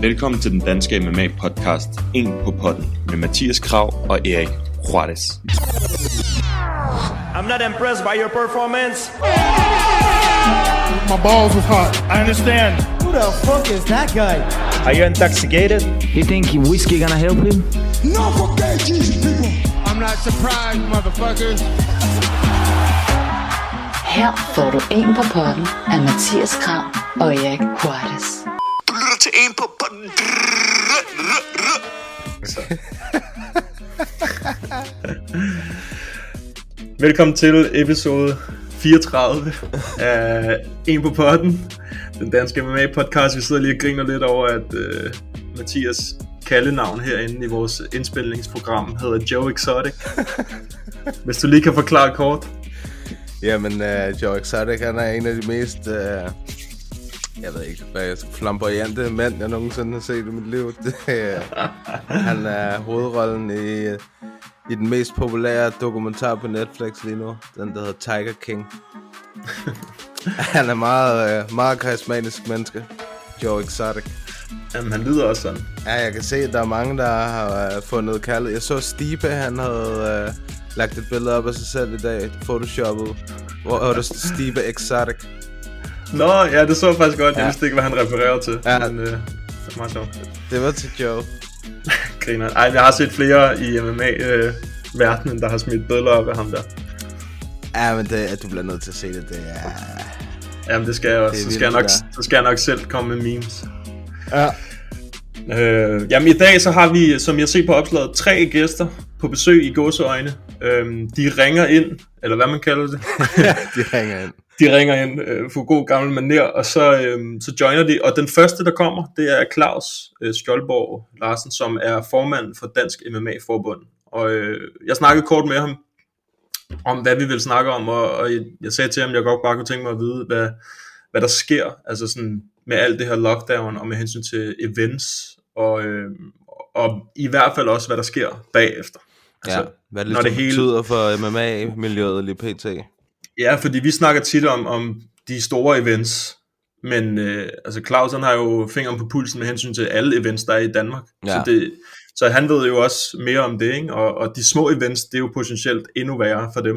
Velkommen til den danske MMA-podcast En på Podden med Mathias Krag og Erik Juarez. I'm not impressed by your performance. My balls was hot. I understand. Who the fuck is that guy? Are you intoxicated? You think whiskey gonna help him? No, fuck that, Jesus, people. I'm not surprised, motherfuckers. Her får du En på Podden af Mathias Krag og Erik Juarez. Til En på Podden. Velkommen til episode 34 af En på Podden, den danske MMA-podcast. Vi sidder lige og griner lidt over, at Mathias kaldenavn herinde i vores indspilningsprogram hedder Joe Exotic. Hvis du lige kan forklare kort. Jamen, Joe Exotic, han er en af de mest... Jeg ved ikke, hvad jeg skal flamboyante mand, jeg nogensinde har set i mit liv. Han er hovedrollen i den mest populære dokumentar på Netflix lige nu. Den, der hedder Tiger King. Han er meget, meget karismatisk menneske. Joe Exotic. Jamen, han lyder også sådan. Ja, jeg kan se, at der er mange, der har fundet kaldet. Jeg så Stipe, han havde lagt et billede op af sig selv i dag. Photoshoppet. Hvor der Stipe Exotic. Nå, ja, det så faktisk godt. Jeg vidste ikke, hvad han refererede til. Ja. Men det var meget sjovt. Det var til Joe. Griner. Ej, jeg har set flere i MMA-verdenen, der har smidt billeder op af ham der. Ja, men det, du bliver nødt til at se det. Det er... Jamen, det skal jeg også. Så skal jeg nok selv komme med memes. Ja. Jamen, i dag så har vi, som jeg ser på opslaget, 3 gæster på besøg i gåseøjne. De ringer ind, eller hvad man kalder det. De ringer ind. De ringer ind for god gammel manér, og så joiner de. Og den første, der kommer, det er Claus Skjoldborg Larsen, som er formand for Dansk MMA-forbund. Og jeg snakkede kort med ham om, hvad vi ville snakke om, og jeg sagde til ham, jeg godt bare kunne tænke mig at vide, hvad der sker altså sådan, med alt det her lockdown, og med hensyn til events, og i hvert fald også, hvad der sker bagefter. Altså, ja, hvad det ligesom betyder for MMA-miljøet lige pt. Ja, fordi vi snakker tit om de store events, men altså Claus har jo fingeren på pulsen med hensyn til alle events, der er i Danmark. Ja. Så han ved jo også mere om det, ikke? Og de små events, det er jo potentielt endnu værre for dem.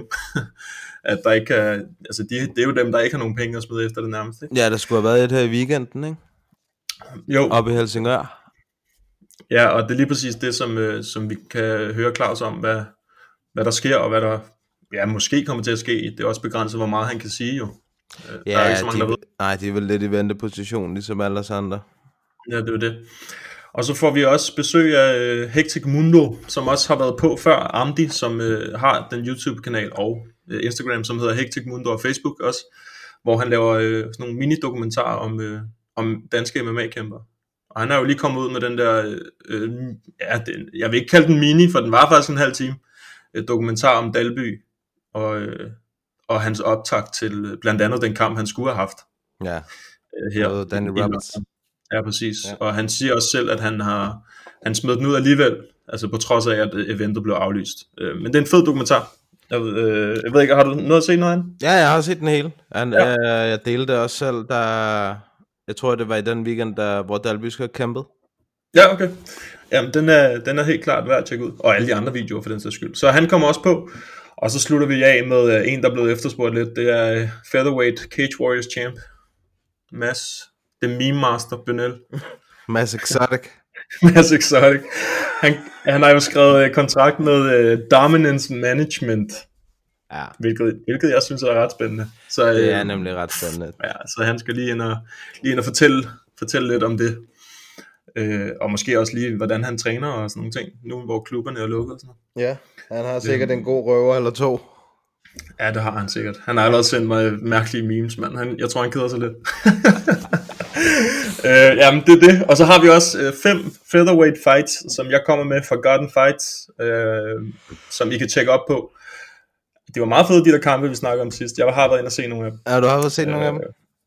At der ikke kan, altså det er jo dem, der ikke har nogen penge at smide efter det nærmeste. Ja, der skulle have været et her i weekenden, ikke? Jo. Oppe i Helsingør. Ja, og det er lige præcis det, som vi kan høre Claus om, hvad der sker, og hvad der... Ja, måske kommer til at ske. Det er også begrænset, hvor meget han kan sige jo. Ja, der er ikke så mange, der ved. Nej, de er vel lidt i venteposition, ligesom alle os andre. Ja, det er det. Og så får vi også besøg af Hectic Mundo, som også har været på før. Amdi, som har den YouTube-kanal og Instagram, som hedder Hectic Mundo, og Facebook også, hvor han laver sådan nogle mini-dokumentarer om danske MMA-kæmper. Og han er jo lige kommet ud med den der... jeg vil ikke kalde den mini, for den var faktisk en halv time. Dokumentar om Dalby. Og hans optakt til blandt andet den kamp, han skulle have haft. Ja, her. Danny Roberts. Ja, præcis. Ja. Og han siger også selv, at han smed den ud alligevel, altså på trods af, at eventet blev aflyst. Men det er en fed dokumentar. Jeg ved ikke, har du noget at se noget andet? Ja, jeg har set den hele. Jeg delte det også selv, jeg tror, det var i den weekend, hvor Dalby skal have kæmpet. Ja, okay. Jamen, den er helt klart værd at tjekke ud. Og alle de andre videoer, for den sags skyld. Så han kommer også på. Og så slutter vi af med en, der er blevet efterspurgt lidt. Det er featherweight Cage Warriors champ Mads, the meme master Burnell. Mads Exotic. Han har jo skrevet kontrakt med Dominance Management. Ja. Hvilket jeg synes er ret spændende. Så, det er nemlig ret spændende. Ja, så han skal lige ind og fortælle lidt om det. Og måske også lige, hvordan han træner og sådan nogle ting, nu hvor klubberne er lukket og sådan noget. Ja, han har sikkert en god røver eller 2. Ja, det har han sikkert. Han har allerede sendt mig mærkelige memes, mand. Jeg tror, han keder sig lidt. Jamen, det er det. Og så har vi også 5 featherweight fights, som jeg kommer med, Forgotten Fights, som I kan tjekke op på. Det var meget fede, de der kampe, vi snakkede om sidst. Jeg har været inde og se nogle af dem. Ja, du har været set nogle af dem?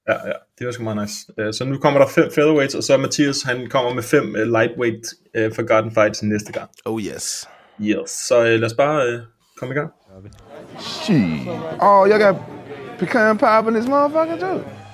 Ja, det var sgu meget nice. Så nu kommer der 5 featherweights, og så Mathias, han kommer med 5 lightweight forgotten fights næste gang. Oh yes. Yes. Så lad os bare komme i gang. Shit. Oh, y'all got pecan pie in this motherfucker too.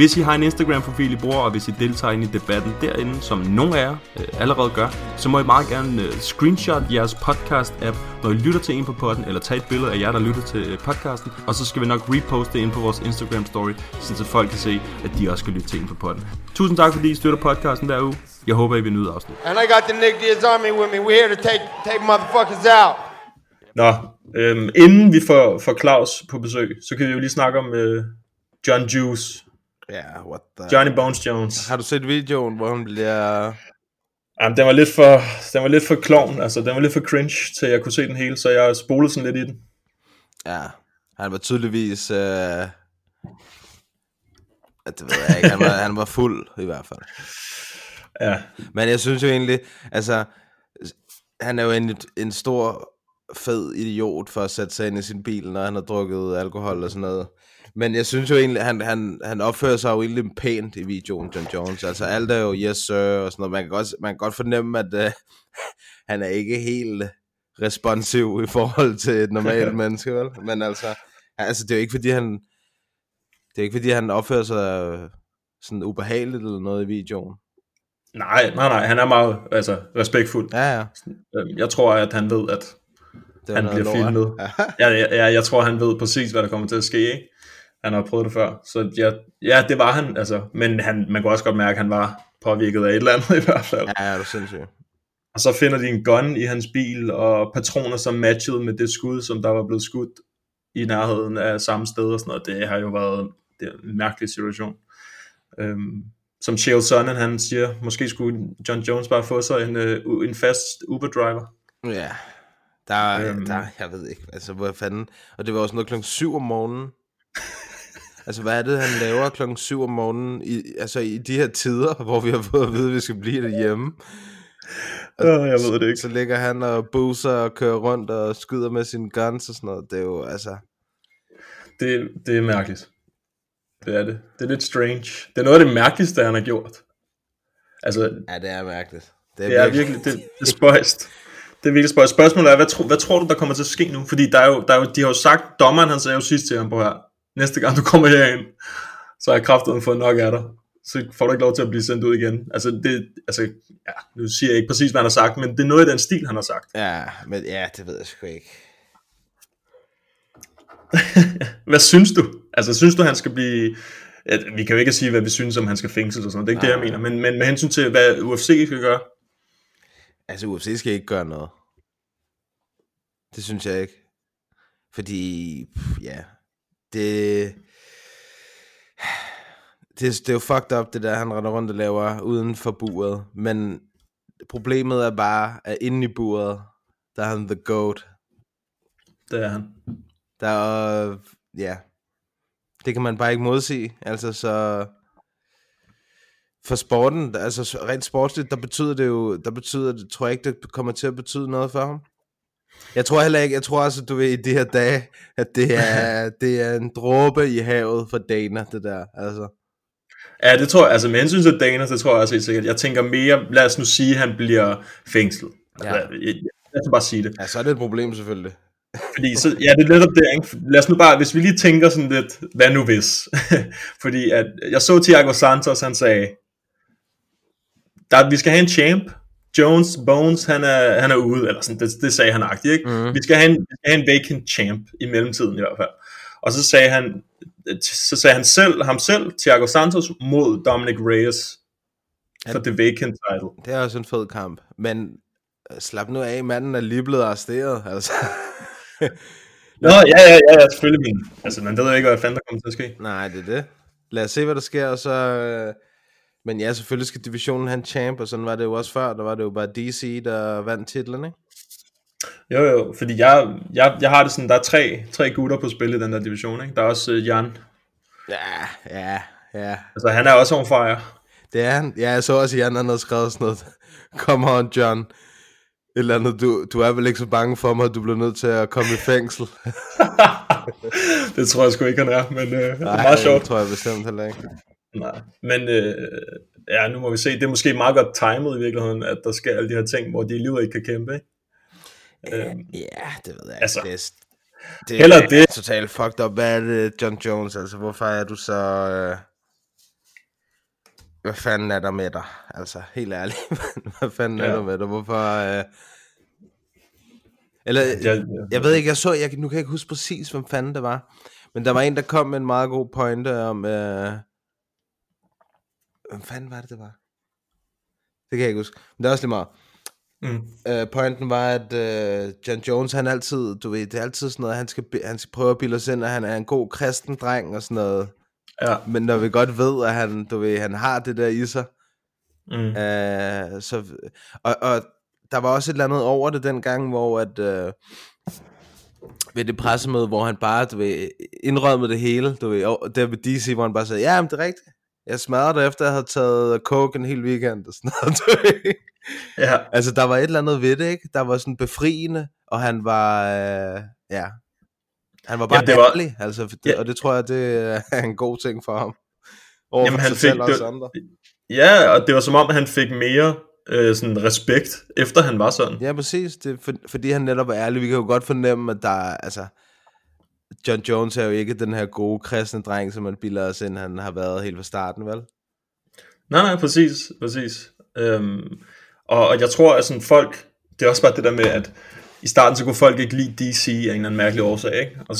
Hvis I har en Instagram-profil, I bruger, og hvis I deltager ind i debatten derinde, som nogle af jer allerede gør, så må I meget gerne screenshot jeres podcast-app, når I lytter til En på Podden, eller tage et billede af jer, der lytter til podcasten, og så skal vi nok reposte det ind på vores Instagram-story, så folk kan se, at de også skal lytte til En på Podden. Tusind tak, fordi I støtter podcasten hver uge. Jeg håber, I vil nyde afsnit. And I got the Nick Diaz Army with me. We're here to take motherfuckers out. Nå, inden vi får Claus på besøg, så kan vi jo lige snakke om John Juice. Yeah, what the... Johnny Bones Jones. Har du set videoen, hvor han bliver... Jamen, den var lidt for klovn, altså den var lidt for cringe, til jeg kunne se den hele, så jeg spolede sådan lidt i den. Ja, han var tydeligvis... Det ved jeg ikke, han var fuld i hvert fald. Ja. Men jeg synes jo egentlig, altså, han er jo en stor, fed idiot for at sætte sig ind i sin bil, når han har drukket alkohol og sådan noget. Men jeg synes jo egentlig, han opfører sig jo egentlig pænt i videoen, John Jones. Altså alt er jo yes sir og sådan noget. Man kan godt fornemme, at han er ikke helt responsiv i forhold til et normalt menneske, vel? Men altså det er jo ikke fordi han opfører sig sådan ubehageligt eller noget i videoen. Nej, han er meget altså respektfuld. Ja. Jeg tror, at han ved, at han bliver filmet. Jeg tror, han ved præcis, hvad der kommer til at ske, ikke? Han har prøvet det før, så ja, det var han, altså. Men man kunne også godt mærke, at han var påvirket af et eller andet i hvert fald. Ja, det er sindssygt. Og så finder de en gun i hans bil, og patroner som matchede med det skud, som der var blevet skudt i nærheden af samme sted og sådan noget. Det har jo været en mærkelig situation. Som Chael Sonnen, han siger, måske skulle John Jones bare få sig en fast Uber-driver. Ja, der, jeg ved ikke, altså hvor fanden. Og det var også noget 7:00 om morgenen. Altså hvad er det han laver 7:00 om morgenen i de her tider, hvor vi har fået at vide at vi skal blive derhjemme? Jeg ved det ikke. Så ligger han og buser og kører rundt og skyder med sine guns og sådan noget. Det er jo altså det er mærkeligt. Det er det. Det er lidt strange. Det er noget af det mærkeligste han har gjort. Altså ja, det er mærkeligt. Det er virkelig det spøjst. Det er virkelig spøjst. Spørgsmålet er, hvad tror du der kommer til at ske nu? Fordi de har jo sagt, dommeren han sagde jo sidst til ham på her. Næste gang du kommer herind, så har jeg kraftedeme fået nok af dig. Så får du ikke lov til at blive sendt ud igen. Nu siger jeg ikke præcis, hvad han har sagt, men det er noget i den stil, han har sagt. Ja, men ja, det ved jeg sgu ikke. Hvad synes du? Altså, synes du, han skal blive... Ja, vi kan jo ikke sige, hvad vi synes, om han skal fængsles og sådan noget. Det er ikke det, jeg mener. Men med hensyn til, hvad UFC skal gøre? Altså, UFC skal ikke gøre noget. Det synes jeg ikke. Fordi, ja... Det er jo fucked up det der han render rundt og laver uden for buret. Men problemet er bare at inde i buret, der er han the goat. Det er han. Det kan man bare ikke modsige. Altså så for sporten, altså rent sportsligt, der betyder det, tror jeg ikke det kommer til at betyde noget for ham. Jeg tror heller ikke, altså du ved i de her dage, at det er en dråbe i havet for Dana, det der, altså. Ja, det tror jeg, altså med hensyn til Dana, det tror jeg også helt sikkert. Jeg tænker mere, lad os nu sige, at han bliver fængslet. Altså, lad os bare sige det. Ja, så er det et problem selvfølgelig. Fordi, så, ja, det er lidt op det, ikke? Lad os nu bare, hvis vi lige tænker sådan lidt, hvad nu hvis? Fordi at, jeg så Thiago Santos, han sagde, vi skal have en champ. Jones, Bones, han er ude, eller sådan, det sagde han agtigt, ikke? Mm-hmm. Vi skal have en vacant champ i mellemtiden i hvert fald. Og så sagde han, ham selv, Thiago Santos, mod Dominic Reyes for det vacant title. Det er også en fed kamp, men slap nu af, manden er lige blevet arresteret, altså. Nå, ja, selvfølgelig. Altså, man ved ikke, hvad fanden der kommer til at ske. Nej, det er det. Lad os se, hvad der sker, og så... Men ja, selvfølgelig skal divisionen have en champ, og sådan var det jo også før, der var det jo bare DC, der vandt titlen, ikke? Jo, fordi jeg har det sådan, der er tre gutter på spil i den der division, ikke? Der er også Jan. Ja. Altså, han er også on fire. Det er han. Ja, jeg så også, Jan, han havde skrevet sådan noget. Come on, John. et eller andet, du er vel ikke så bange for mig, at du bliver nødt til at komme i fængsel. Det tror jeg sgu ikke, han er, men det er meget sjovt. Det tror jeg bestemt heller ikke. Nej, men ja, nu må vi se, det er måske meget godt timet i virkeligheden, at der sker alle de her ting, hvor de alligevel ikke kan kæmpe, ikke? Ja, det ved jeg altså, ikke. Det er totalt fucked up. Hvad er det, John Jones? Altså, hvorfor er du så... Hvad fanden er der med dig? Altså, helt ærligt. Hvad fanden er der med dig? Hvorfor... Eller, jeg ved ikke, nu kan jeg ikke huske præcis, hvem fanden det var. Men der var en, der kom med en meget god pointe om... Hvem fanden var det var? Det kan jeg ikke huske. Men det er også lige meget... pointen var, at John Jones, han altid, du ved, det er altid sådan noget, han skal prøve at bilde os ind, at han er en god kristen dreng og sådan noget. Ja. Men når vi godt ved, at han, du ved, han har det der i sig. Så der var også et eller andet over det den gang, hvor at ved det pressemøde, hvor han bare, du ved, indrømmede det hele, du ved, og der ved DC, hvor han bare sagde, ja, men det er rigtigt. Jeg smadrede det, efter jeg havde taget coke en hel weekend og sådan noget. Ja. Altså, der var et eller andet ved det, ikke? Der var sådan befriende, og han var, han var bare ærlig, altså, ja. Og det tror jeg, det er en god ting for ham. Jamen, han fik det, ja, og det var som om, han fik mere sådan respekt, efter han var sådan. Ja, præcis, det, fordi han netop var ærlig. Vi kan jo godt fornemme, at der altså... John Jones er jo ikke den her gode kristne dreng, som man bilder os ind, han har været helt fra starten, vel? Nej, præcis. Og jeg tror, at sådan folk, det er også bare det der med, at i starten så kunne folk ikke lide DC af en eller anden mærkelig årsag, ikke? Og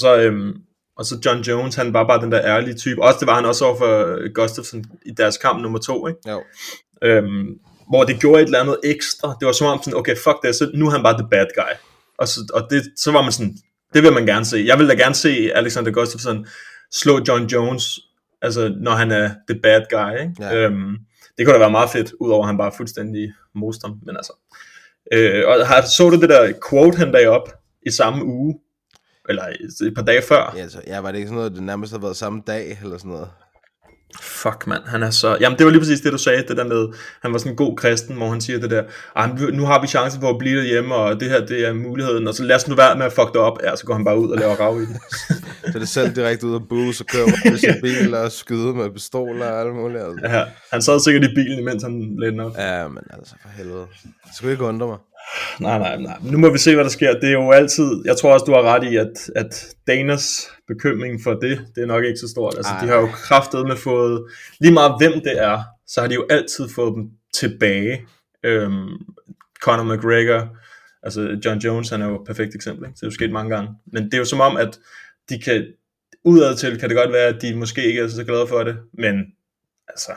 så John Jones, han var bare den der ærlige type. Også det var han også overfor Gustafsson i deres kamp nummer 2, ikke? Jo. Hvor det gjorde et eller andet ekstra. Det var som om sådan, okay, fuck det, så nu er han bare the bad guy. Og så var man sådan... Det vil man gerne se. Jeg vil da gerne se Alexander Gustafsson slå John Jones, altså når han er the bad guy, ikke? Ja. Det kunne da være meget fedt, udover at han bare fuldstændig moster, men altså. Og så du det der quote han lagde op i samme uge, eller et par dage før? Ja, altså, var det ikke sådan noget, det nærmest har været samme dag, eller sådan noget? Fuck, mand, han er så... Jamen, det var lige præcis det, du sagde, det der med, han var sådan en god kristen, hvor han siger det der, nu har vi chancen for at blive derhjemme, og det her, det er muligheden, og så lad os nu være med at fuck det op. Ja, så går han bare ud og laver rav i det. Så det selv direkte ud af bus, og kører med sin bil, og skyder med pistoler og alt muligt. Altså. Ja, han sad sikkert i bilen, mens han lagde den op. Ja, men altså, for helvede. Det skulle ikke undre mig. Nej. Nu må vi se, hvad der sker. Det er jo altid... Jeg tror også, du har ret i, at Danas bekymring for det, det er nok ikke så stort. Altså, de har jo kraftedme fået... Lige meget hvem det er, så har de jo altid fået dem tilbage. Conor McGregor, altså John Jones, han er jo et perfekt eksempel. Ikke? Det er jo sket mange gange. Men det er jo som om, at de kan... Udadtil kan det godt være, at de måske ikke er så glade for det, men altså...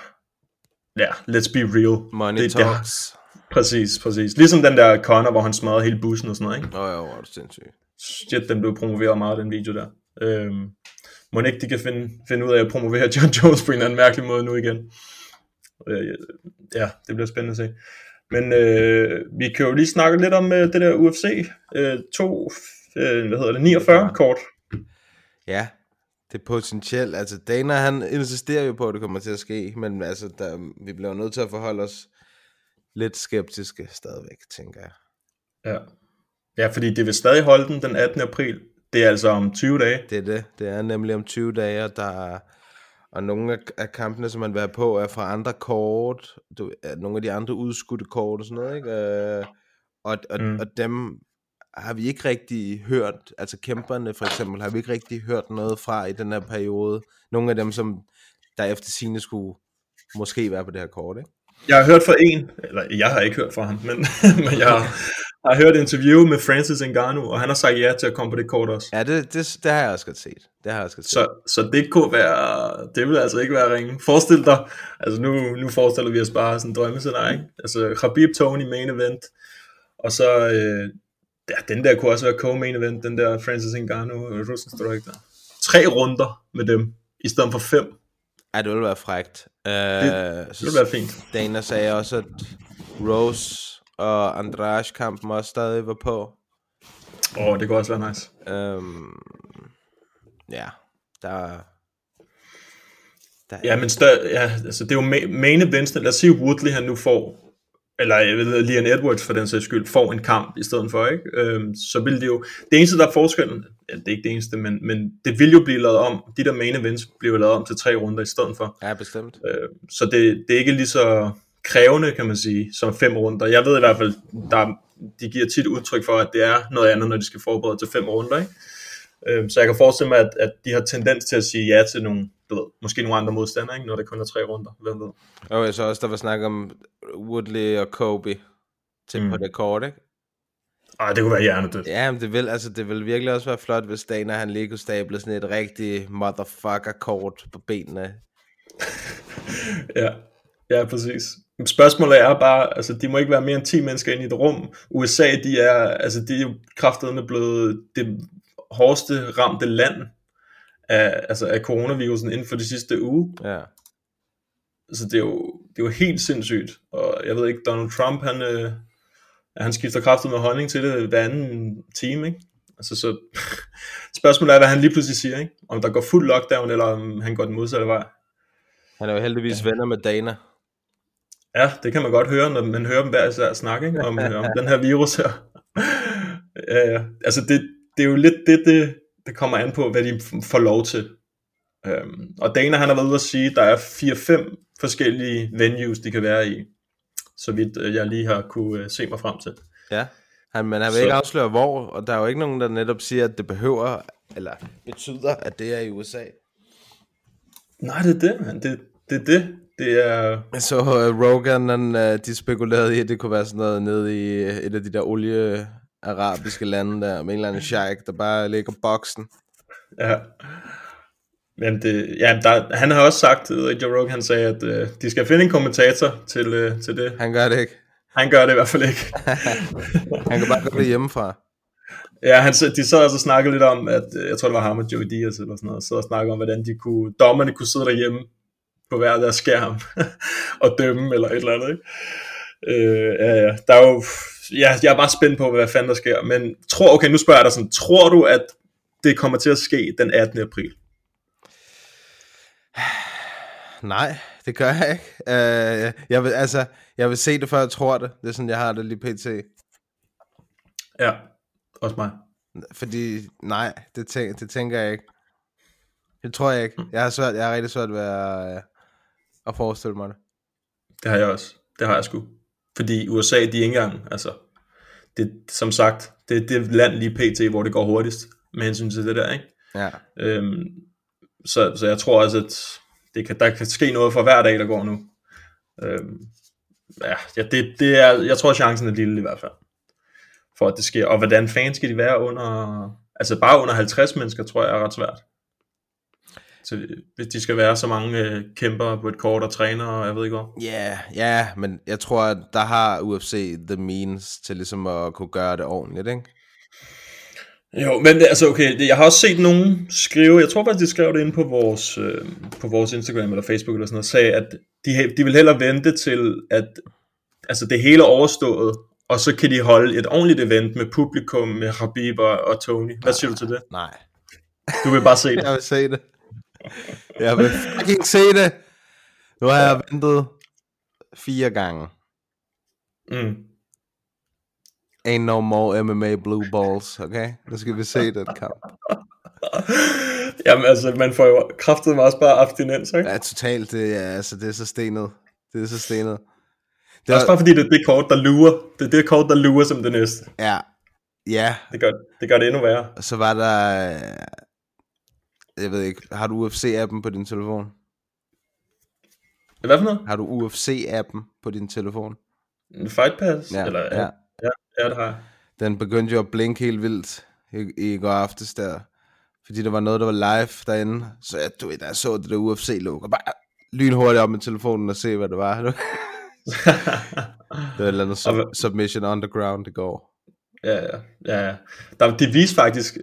Ja, let's be real. Money det, talks. Det, Præcis. Ligesom den der Conor, hvor han smadrede hele bussen og sådan noget, ikke? Åh, det er sindssygt. Shit, den blev promoveret meget, den video der. Må ikke de kan finde ud af at promovere John Jones på en eller anden mærkelig måde nu igen. Ja, det bliver spændende at se. Men vi kan jo lige snakke lidt om det der UFC 49-kort. Ja, det er potentielt. Altså, Dana, han insisterer jo på, at det kommer til at ske, men altså, vi bliver nødt til at forholde os lidt skeptiske stadigvæk, tænker jeg. Ja, fordi det vil stadig holde den 18. april. Det er altså om 20 dage. Det er nemlig om 20 dage, og nogle af kampene, som man vil være på, er fra andre kort. Nogle af de andre udskudte kort og sådan noget, ikke? Og dem har vi ikke rigtig hørt, altså kæmperne for eksempel, har vi ikke rigtig hørt noget fra i den her periode. Nogle af dem, som der efter sine skulle måske være på det her kort, ikke? Jeg har hørt fra jeg har ikke hørt fra ham, men jeg har hørt et interview med Francis Ngannou, og han har sagt ja til at komme på det kort også. Ja, det har jeg også godt set. Så det kunne være, det ville altså ikke være ringe. Forestil dig, altså nu forestiller vi os bare sådan en drømmescenarie, ikke? Altså Khabib Tony main event, og så, den der kunne også være co-main event, den der Francis Ngannou, Rusland der. 3 runder med dem, i stedet for 5. Ej, det ville være frækt. Det ville være fint. Dana sagde også, at Rose og Andrade kampen også stadig var på. Det kunne også være nice. Men det er jo main event. Lad os sige, Woodley han nu får eller Leon Edwards for den sags skyld, får en kamp i stedet for, ikke? Så vil det jo, det eneste der er forskellen, ja, det er ikke det eneste, men det vil jo blive lavet om, de der main events bliver lavet om til 3 runder i stedet for. Ja, bestemt. Så det er ikke lige så krævende, kan man sige, som 5 runder. Jeg ved i hvert fald, de giver tit udtryk for, at det er noget andet, når de skal forberede til 5 runder, ikke? Så jeg kan forestille mig, at de har tendens til at sige ja til nogle, du ved, måske nogle andre modstandere, ikke? Når det kun er 3 runder, hvem ved. Og så også der var snak om Woodley og Kobe til på det kort, ikke? Ej, det kunne være hjernedødt. Ja, men det vil virkelig også være flot, hvis Dana han lige kunne stable sådan et rigtig motherfucker-kort på benene. ja, præcis. Spørgsmålet er bare, altså de må ikke være mere end 10 mennesker inde i et rum. USA, de er jo kraftedeme blevet det hårdeste ramte land af coronavirusen inden for de sidste uge. Ja. Altså det er jo helt sindssygt. Og jeg ved ikke, Donald Trump, han skifter kraftigt med holdning til det hver anden time, ikke? Altså så spørgsmålet er, hvad han lige pludselig siger, ikke? Om der går fuld lockdown, eller om han går den modsatte vej. Han er jo heldigvis venner med Dana. Ja, det kan man godt høre, når man hører dem hver især snakke, ikke? Om den her virus her. Altså det er jo lidt det kommer an på, hvad de får lov til. Og Dana, han har været ude at sige, at der er 4-5 forskellige venues, de kan være i, så vidt jeg lige har kunne se mig frem til. Ja, men han vil ikke afsløre hvor, og der er jo ikke nogen, der netop siger, at det behøver, eller betyder, at det er i USA. Nej, det er det, man. Det er det. Det er... Så Rogan, de spekulerede i, at det kunne være sådan noget nede i et af de der oliearabiske lande der, med en eller anden sheik, der bare ligger boksen. Ja. Men han har også sagt, Joe Rogan, han sagde, at de skal finde en kommentator til det. Han gør det ikke. Han gør det i hvert fald ikke. Han kan bare gå det hjemmefra. Ja, de sad altså og snakkede lidt om, at jeg tror det var ham og Joey Diaz eller sådan noget, så og snakkede om, hvordan dommerne kunne sidde derhjemme på hver deres skærm og dømme eller et eller andet, ikke? Ja. Der er jo, jeg er bare spændt på, hvad fanden der sker, men okay, nu spørger jeg dig sådan, tror du, at det kommer til at ske den 18. april? Nej, det gør jeg ikke. Jeg vil se det, før jeg tror det. Det er sådan, jeg har det lige pt. Ja, også mig. Fordi, nej, det tænker jeg ikke. Det tror jeg ikke. Jeg har rigtig svært ved at forestille mig det. Det har jeg også. Det har jeg sgu. Fordi USA, de er ikke engang, altså, det, som sagt, det er det land lige pt, hvor det går hurtigst, med hensyn til det der, ikke? Ja. Så jeg tror også, at der kan ske noget for hver dag, der går nu. Jeg tror, chancen er lille i hvert fald, for at det sker. Og hvordan fanden skal de være under... Altså bare under 50 mennesker, tror jeg er ret svært. Så hvis de skal være så mange kæmper på et kort og træner, og jeg ved ikke hvor. Ja, men jeg tror, at der har UFC the means til ligesom at kunne gøre det ordentligt, ikke? Jo, men altså okay, jeg har også set nogen skrive, jeg tror faktisk de skrev det inde på vores Instagram eller Facebook eller sådan noget, sagde at de vil hellere vente til at altså det hele er overstået, og så kan de holde et ordentligt event med publikum, med Khabib og Tony. Hvad siger du til det? Nej. Du vil bare se det. Jeg vil se det. Jeg vil fucking se det. Nu har jeg ventet 4 gange. Ain't no more MMA blue balls, okay? Nu skal vi se den kamp. Jamen altså, man får jo kraftet meget også bare abstinens, ikke? Ja, totalt. Det er så stenet. Det er så stenet. Det er også bare fordi, det er det kort, der lurer. Det er det kort, der lurer som det næste. Ja. Det gør det endnu værre. Og så var der... Jeg ved ikke, har du UFC-appen på din telefon? Hvad for noget? Har du UFC-appen på din telefon? Fight Pass? Ja, eller, ja. Ja, det har jeg. Den begyndte jo at blinke helt vildt i går aftes der, fordi der var noget, der var live derinde. Så jeg så det der UFC-logo, bare lynhurtigt op med telefonen og se, hvad det var. Det var et eller andet Submission Underground i går. Ja. De viste faktisk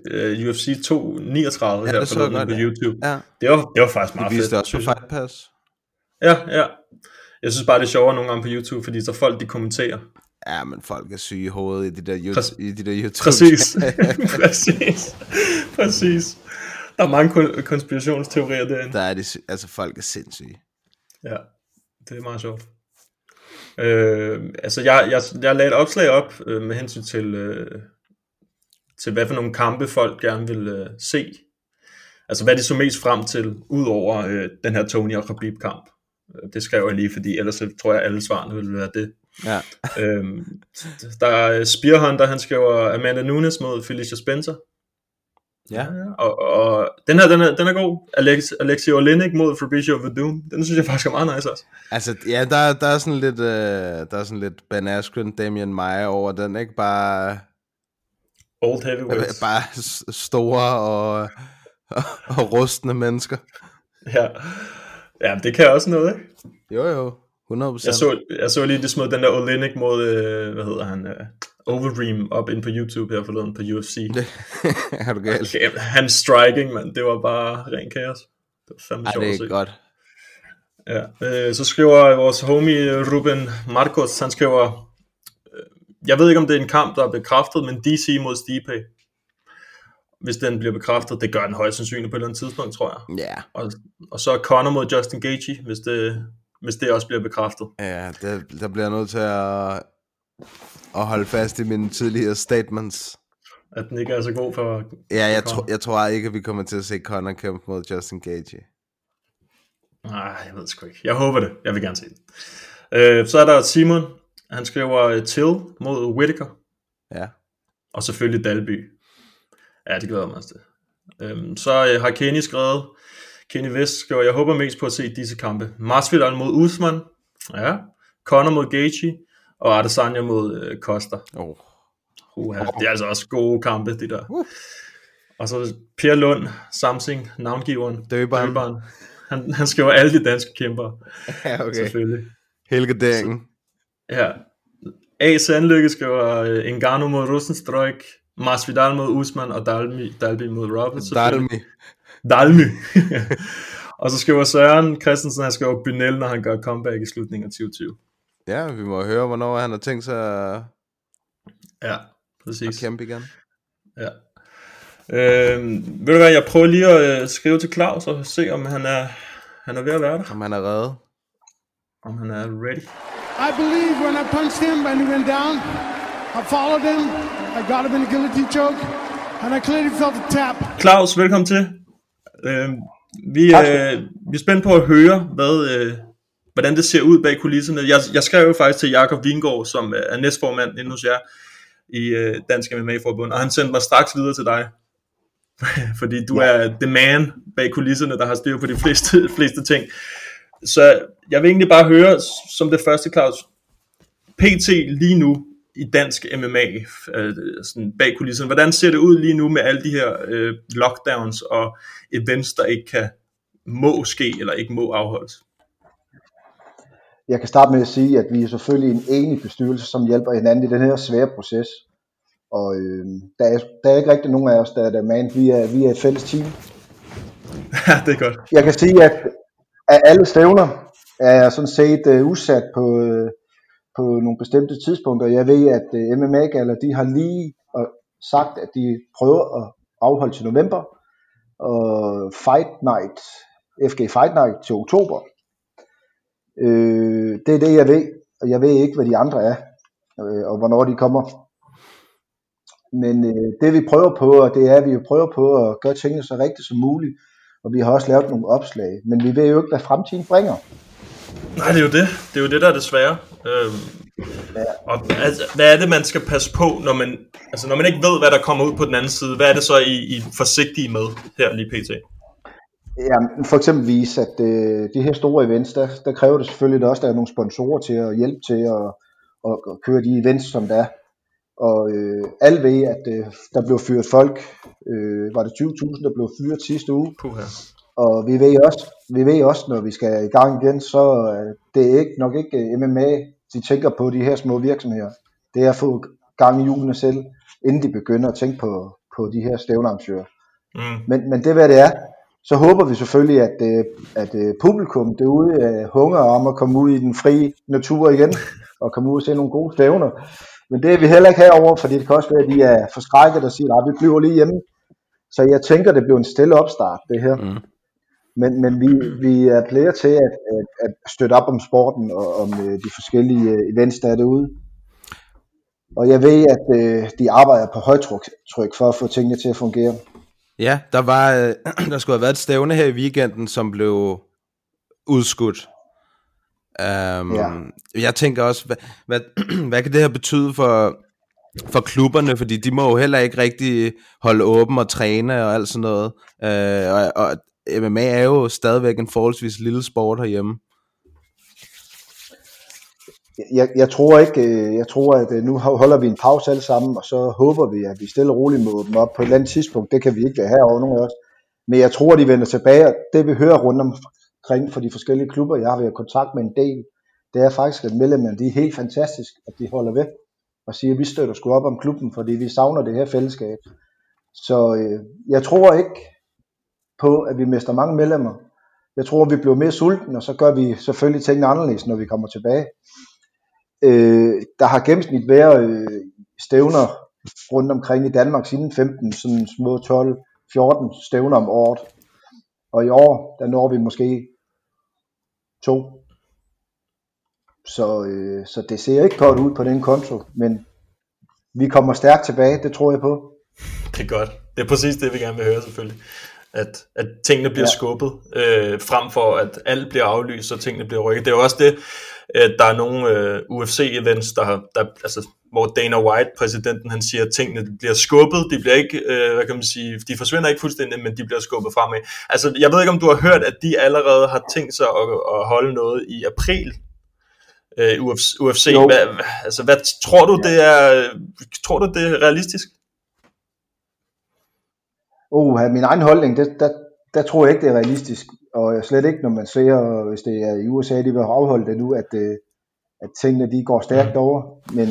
UFC 239 her på YouTube. Ja. Det var faktisk meget fedt. De viste også på Fight Pass. Ja. Jeg synes bare, det er sjovere nogle gange på YouTube, fordi så folk, de kommenterer. Ja, men folk er syge i hovedet i de der YouTube. Præcis. Der er mange konspirationsteorier derinde. Der er folk er sindssyge. Ja, det er meget sjovt. Altså jeg lagde et opslag op med hensyn til til hvad for nogle kampe folk gerne vil se. Altså hvad de så mest frem til udover den her Tony og Khabib kamp. Det skrev jeg lige, fordi ellers tror jeg alle svarene ville være det. Ja. Der er Spearhunter, han skriver Amanda Nunes mod Felicia Spencer. Ja. Og den er god. Alexi Olenek mod Fabricio Werdum. Den synes jeg faktisk er meget nice også. Altså ja, der er sådan lidt Ben Askren, Damian Maia over den, ikke bare old heavyweights. Bare store og rustne mennesker. Ja. Ja, det kan også noget, ikke? Jo, 100%. Jeg så lige det små, den der Olenek mod, hvad hedder han, Overeem op ind på YouTube her forleden på UFC. Er du galt? Okay, hans striking, mand, det var bare ren kaos. Det var fandme sjovt at se. Godt. Ja, så skriver vores homie Ruben Marcos, han skriver, jeg ved ikke, om det er en kamp, der er bekræftet, men DC mod Stipe. Hvis den bliver bekræftet, det gør den højst sandsynligt på et eller andet tidspunkt, tror jeg. Ja. Yeah. Og så Conor mod Justin Gaethje, hvis det også bliver bekræftet. Ja, der bliver jeg nødt til at holde fast i mine tidligere statements. At den ikke er så god for... Ja, jeg tror ikke, at vi kommer til at se Conor kæmpe mod Justin Gaethje. Nej, jeg ved sgu ikke. Jeg håber det. Jeg vil gerne se det. Så er der Simon. Han skriver Till mod Whittaker. Ja. Og selvfølgelig Dalby. Ja, det glæder mig også til. Så har Kenny West skriver, jeg håber mest på at se disse kampe. Masvidal mod Usman, ja. Conor mod Gaethje, og Adesanya mod Costa. Det er altså også gode kampe, de der. Og så Per Lund, Samsing, navngiveren, døberen. Han skriver alle de danske kæmpere. Ja, okay. Selvfølgelig. Helge Dækken. Ja. A. Sandlykke skriver, Ngannou mod Rosenstreich, Masvidal mod Usman og Dalby mod Roberts. Dalby. Og så skriver Søren Christensen, han skriver Burnell, når han gør comeback i slutningen af 2020. Ja, vi må høre, hvornår han har tænkt sig ja, præcis. At kæmpe igen. Ja. Ved du hvad, jeg prøver lige at skrive til Claus og se, om han er ved at være der. Om han er reddet. Om han er ready. I believe when I punched him and he went down, I followed him, I got him in a guillotine choke, and I clearly felt a tap. Claus, velkommen til. Vi er spændt på at høre, hvordan det ser ud bag kulisserne. Jeg skrev jo faktisk til Jakob Vingård, som er næstformand inde hos jer i Dansk MMA-forbund, og han sendte mig straks videre til dig, fordi du er the man bag kulisserne, der har styr på de fleste ting. Så jeg vil egentlig bare høre, som det første, Claus, PT lige nu, i dansk MMA, sådan bag kulisserne. Hvordan ser det ud lige nu med alle de her lockdowns og events, der ikke må ske eller ikke må afholdes? Jeg kan starte med at sige, at vi er selvfølgelig en enig bestyrelse, som hjælper hinanden i den her svære proces. Og der er ikke rigtig nogen af os, der er man. Vi er et fælles team. Ja, det er godt. Jeg kan sige, at alle stævner er sådan set udsat på nogle bestemte tidspunkter. Jeg ved, at MMA-galler, de har lige sagt, at de prøver at afholde til november, og FG Fight Night til oktober. Det er det, jeg ved, og jeg ved ikke, hvad de andre er, og hvornår de kommer. Men det vi prøver på, og det er, at vi prøver på at gøre tingene så rigtigt som muligt, og vi har også lavet nogle opslag, men vi ved jo ikke, hvad fremtiden bringer. Nej, det er jo det. Det er jo det, der er det svære. Og altså, hvad er det, man skal passe på, når man ikke ved, hvad der kommer ud på den anden side? Hvad er det så, I er forsigtige med her lige pt? Ja, for eksempel vise, at de her store events, der kræver det selvfølgelig også, at der er nogle sponsorer til at hjælpe til at køre de events, som der er. Og alle ved, at der blev fyret folk. Var det 20.000, der blev fyret sidste uge? Puha. Og vi ved også, når vi skal i gang igen, så det er ikke nok ikke MMA, de tænker på de her små virksomheder. Det er at få gang i hjulene selv, inden de begynder at tænke på de her stævnearrangører. Men det hvad det er, så håber vi selvfølgelig, at publikum derude hunger om at komme ud i den frie natur igen, og komme ud og se nogle gode stævner. Men det er vi heller ikke herovre, fordi det kan også være, at de er forskrækket og siger, nej, vi bliver lige hjemme. Så jeg tænker, det bliver en stille opstart, det her. Men vi er player til at støtte op om sporten og om de forskellige events, der er derude. Og jeg ved, at de arbejder på højtryk for at få tingene til at fungere. Ja, der skulle have været et stævne her i weekenden, som blev udskudt. Ja. Jeg tænker også, hvad kan det her betyde for klubberne, fordi de må jo heller ikke rigtig holde åben og træne og alt sådan noget. Og MMA er jo stadigvæk en forholdsvis lille sport herhjemme. Jeg tror, at nu holder vi en pause alle sammen, og så håber vi, at vi stille og roligt må åbne op på et eller andet tidspunkt. Det kan vi ikke være herovre nogen af os. Men jeg tror, at de vender tilbage, og det vi hører rundt omkring for de forskellige klubber, jeg har været i kontakt med en del, det er faktisk, at medlemmerne, de er helt fantastisk, at de holder ved og siger, at vi støtter sgu op om klubben, fordi vi savner det her fællesskab. Så jeg tror ikke på, at vi mister mange medlemmer. Jeg tror, at vi bliver mere sultne, og så gør vi selvfølgelig tingene anderledes, når vi kommer tilbage. Der har gennemsnit været stævner rundt omkring i Danmark siden 15, sådan små 12-14 stævner om året. Og i år, der når vi måske 2. Så det ser ikke godt ud på den konto, men vi kommer stærkt tilbage, det tror jeg på. Det er godt. Det er præcis det, vi gerne vil høre selvfølgelig. At tingene bliver skubbet, frem for at alt bliver aflyst, og tingene bliver rykket. Det er jo også det, der er nogle UFC-events, der, hvor Dana White, præsidenten, han siger, at tingene bliver skubbet. De bliver ikke, hvad kan man sige, de forsvinder ikke fuldstændig, men de bliver skubbet fremad. Altså, jeg ved ikke, om du har hørt, at de allerede har tænkt sig at holde noget i april. UFC. Hvad tror du, det er? Tror du, det er realistisk? Min egen holdning, der tror jeg ikke, det er realistisk. Og slet ikke, når man ser, hvis det er i USA, de vil afholde det nu, at tingene de går stærkt over. Men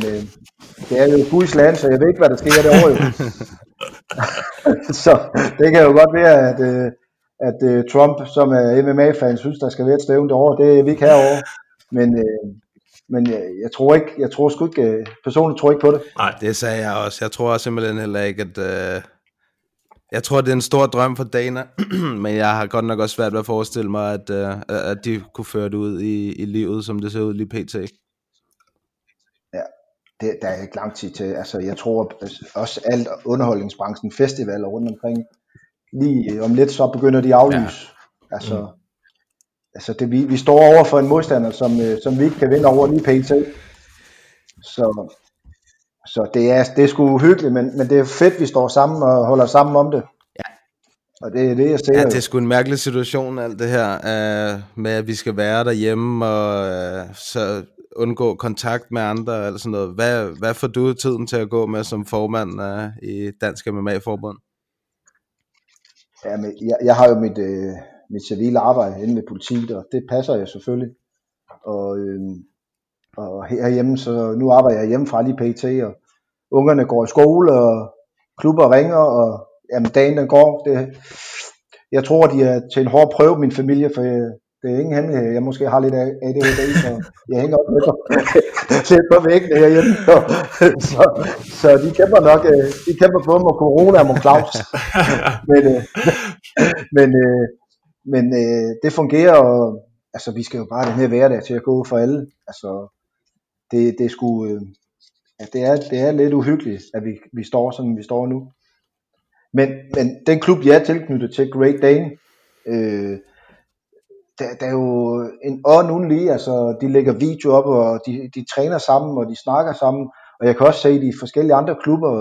det er jo Guds land, så jeg ved ikke, hvad der sker derovre. Så det kan jo godt være, at Trump, som er MMA-fan, synes, der skal være et stævn derovre. Det er vi ikke herovre. Men jeg tror sgu ikke, personligt tror jeg ikke på det. Nej, det sagde jeg også. Jeg tror simpelthen heller ikke, at... Jeg tror, det er en stor drøm for Dana, men jeg har godt nok også svært ved at forestille mig, at de kunne føre det ud i livet, som det ser ud lige pt. Ja, der er ikke lang tid til. Altså, jeg tror også alt underholdningsbranchen, festivaler rundt omkring, lige om lidt, så begynder de at aflyse. Ja. Altså det, vi står over for en modstander, som vi ikke kan vinde over lige pt. Så det er sgu uhyggeligt, men det er fedt, vi står sammen og holder sammen om det. Ja. Og det er det, jeg ser. Ja, det er sgu en mærkelig situation, alt det her, med at vi skal være derhjemme og så undgå kontakt med andre eller sådan noget. Hvad får du tiden til at gå med som formand i Dansk MMA-forbund? Ja, men jeg har jo mit civile arbejde inde ved politiet, og det passer jeg selvfølgelig. Og herhjemme, så nu arbejder jeg hjemmefra lige pt, og ungerne går i skole, og klubber ringer, og jamen, dagen den går. Jeg tror, de er til en hård prøve, min familie, for det er ingen hemmelighed. Jeg måske har lidt ADHD, så jeg hænger op med lidt på væggene herhjemme. Så de kæmper nok, de kæmper både mod corona og mod Claus. Men det fungerer, og altså, vi skal jo bare den her hverdag til at gå for alle. Altså, det er lidt uhyggeligt, at vi står, som vi står nu. Men den klub, jeg er tilknyttet til, Great Dane, der er jo en ånd uden lige. Altså, de lægger video op, og de træner sammen, og de snakker sammen. Og jeg kan også se, at de forskellige andre klubber,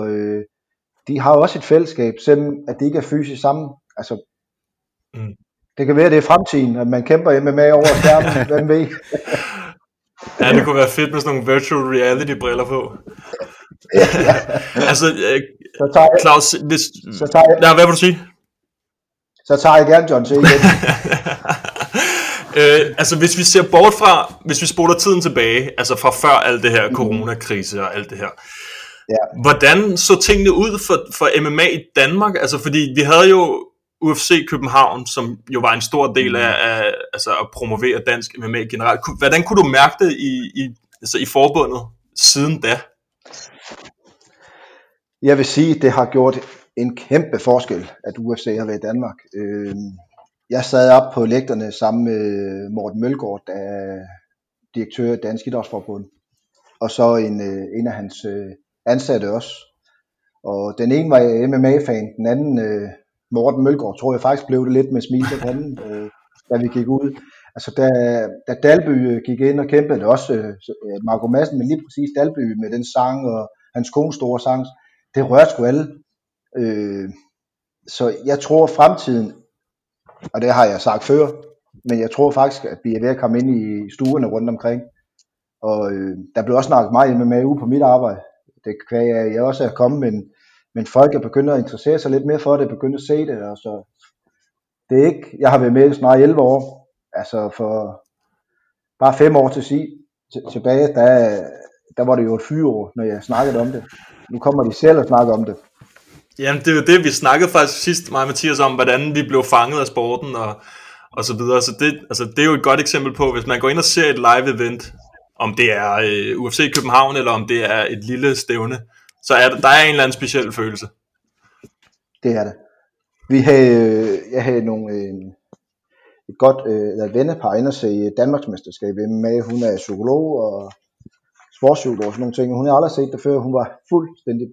de har jo også et fællesskab, selvom at de ikke er fysisk sammen. Altså, det kan være, det er fremtiden, at man kæmper MMA over skærmen, hvem ved. Ja, det kunne være fedt med sådan nogle virtual reality-briller på. Ja. Altså, Claus, hvis... Ja, hvad vil du sige? Så tager jeg gerne John C. igen. Altså, hvis vi ser bort fra... Hvis vi spoler tiden tilbage, altså fra før alt det her coronakrise og alt det her... Ja. Hvordan så tingene ud for MMA i Danmark? Altså, fordi vi havde jo... UFC København, som jo var en stor del af altså at promovere dansk MMA generelt. Hvordan kunne du mærke det i forbundet siden da? Jeg vil sige, at det har gjort en kæmpe forskel, at UFC har været i Danmark. Jeg sad op på lægterne sammen med Morten Mølgaard, der er direktør af Dansk Idrætsforbund, og så en af hans ansatte også. Og den ene var MMA-fan, den anden Morten Mølgaard, tror jeg faktisk blev det lidt med smil på panden, da vi gik ud. Altså da Dalby gik ind og kæmpede, det også Marco Madsen, men lige præcis Dalby med den sang og hans kones store sang, det rørte sgu alle. Så jeg tror fremtiden, og det har jeg sagt før, men jeg tror faktisk, at vi er ved at komme ind i stuerne rundt omkring. Og der blev også snakket meget med ude på mit arbejde. Det kan jeg også er kommet, men folk er begyndt at interessere sig lidt mere for det, begyndt at se det. Og så, det er ikke, jeg har været med i snart 11 år, altså for bare 5 år tilbage, der var det jo et fyreår, når jeg snakkede om det. Nu kommer de selv og snakker om det. Jamen, det er jo det, vi snakkede faktisk sidst, mig og Mathias, om, hvordan vi blev fanget af sporten og så videre. Så det, altså, det er jo et godt eksempel på, hvis man går ind og ser et live-event, om det er UFC København, eller om det er et lille stævne, så er der er en eller anden speciel følelse. Det er det. Jeg havde nogle... et godt vennepar ind og se Danmarksmesterskab med. Hun er psykolog og sportspsykolog og sådan nogle ting. Hun har aldrig set det før. Hun var fuldstændig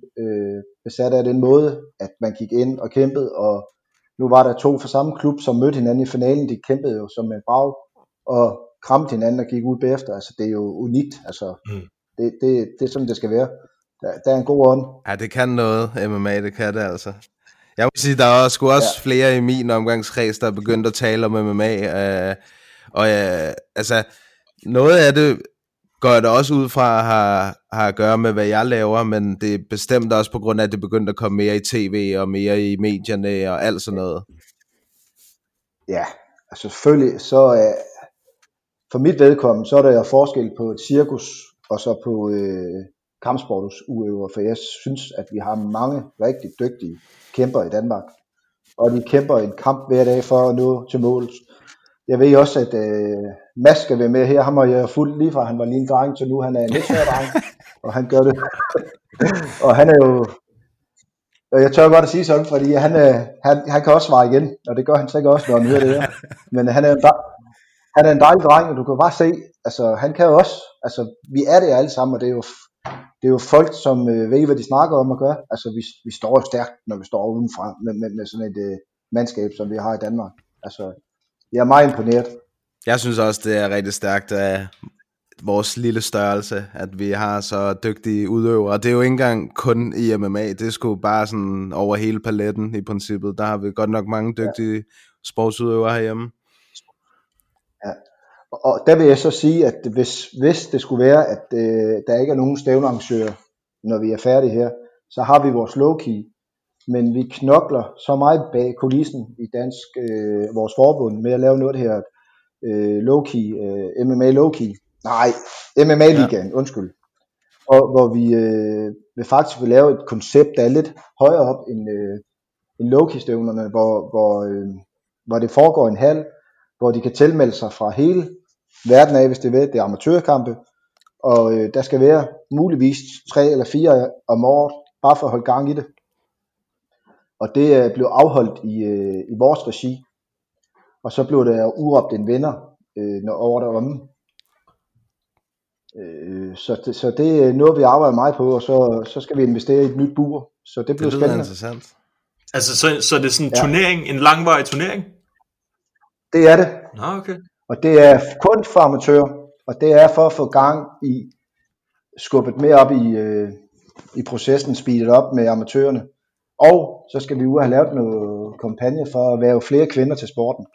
besat af den måde, at man gik ind og kæmpede. Og nu var der 2 fra samme klub, som mødte hinanden i finalen. De kæmpede jo som en brag og kramte hinanden og gik ud bagefter. Altså, det er jo unikt. Altså, det er sådan, det skal være. Der er en god ånd. Ja, det kan noget. MMA, det kan det altså. Jeg må sige, der er sgu også flere i min omgangskreds, der er begyndt at tale om MMA. Altså, noget af det går jeg da også ud fra har at gøre med, hvad jeg laver, men det er bestemt også på grund af, at det begyndte at komme mere i tv og mere i medierne og alt sådan noget. Ja, altså selvfølgelig. Så for mit vedkommende, så er der jo forskel på et cirkus og så på kampsportsudøvere, for jeg synes, at vi har mange rigtig dygtige kæmper i Danmark, og de kæmper en kamp hver dag for at nå til målet. Jeg ved også, at Mads skal være med her. Han har jeg fuldt lige fra, han var lige en dreng, til nu han er en lidt dreng, og han gør det. Og han er jo... Og jeg tør godt at sige sådan, fordi han kan også svare igen, og det gør han sikkert også, når han hører det her. Men han er en dejlig dreng, og du kan bare se, altså han kan også. Altså vi er det alle sammen, og det er jo folk, som ved, hvad de snakker om at gøre. Altså, vi står jo stærkt, når vi står udenfra med sådan et mandskab, som vi har i Danmark. Altså, jeg er meget imponeret. Jeg synes også, det er rigtig stærkt af vores lille størrelse, at vi har så dygtige udøvere. Og det er jo ikke engang kun i MMA. Det er sgu bare sådan over hele paletten i princippet. Der har vi godt nok mange dygtige sportsudøvere herhjemme. Ja. Og der vil jeg så sige, at hvis det skulle være, at der ikke er nogen stævnearrangører, når vi er færdige her, så har vi vores low-key, men vi knokler så meget bag kulissen i dansk, vores forbund, med at lave noget her low-key, MMA low-key, nej, MMA-ligaen, undskyld, og hvor vi vil faktisk vil lave et koncept, der er lidt højere op end low-key-stævnerne, hvor det foregår en hal, hvor de kan tilmelde sig fra hele verden af, hvis det ved. Det er amatørkampe, og der skal være muligvis 3 eller 4 om året, bare for at holde gang i det. Og det blev afholdt i vores regi, og så blev der udråbt en vinder over deromme. Så det er noget, vi arbejder meget på, og så skal vi investere i et nyt bur, så det bliver spændende. Interessant. Altså, så det er sådan en turnering, en langvarig turnering? Det er det. Okay. Og det er kun for amatører, og det er for at få gang i skubbet mere op i processen, speedet op med amatørerne. Og så skal vi ud og have lavet noget kampagne for at være flere kvinder til sporten.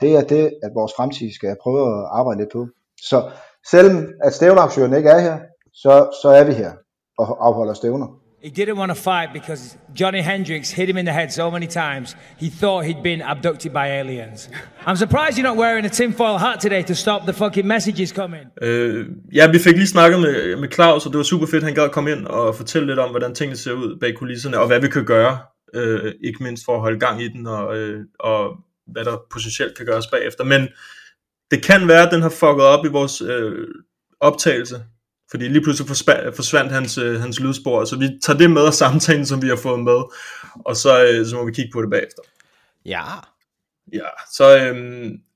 Det er det, at vores fremtid skal prøve at arbejde lidt på. Så selvom at stævnearrangørerne ikke er her, så er vi her og afholder stævner. He didn't want to fight because Johnny Hendricks hit him in the head so many times, he thought he'd been abducted by aliens. I'm surprised you're not wearing a tinfoil hat today to stop the fucking messages coming. Ja, vi fik lige snakket med Claus, og det var super fedt, han gad at komme ind og fortælle lidt om, hvordan tingene ser ud bag kulisserne, og hvad vi kan gøre, ikke mindst for at holde gang i den, og hvad der potentielt kan gøres bagefter. Men det kan være, at den har fucket op i vores optagelse. Fordi lige pludselig forsvandt hans lydspor, så vi tager det med og samtalen, som vi har fået med, og så må vi kigge på det bagefter. Ja, Ja, så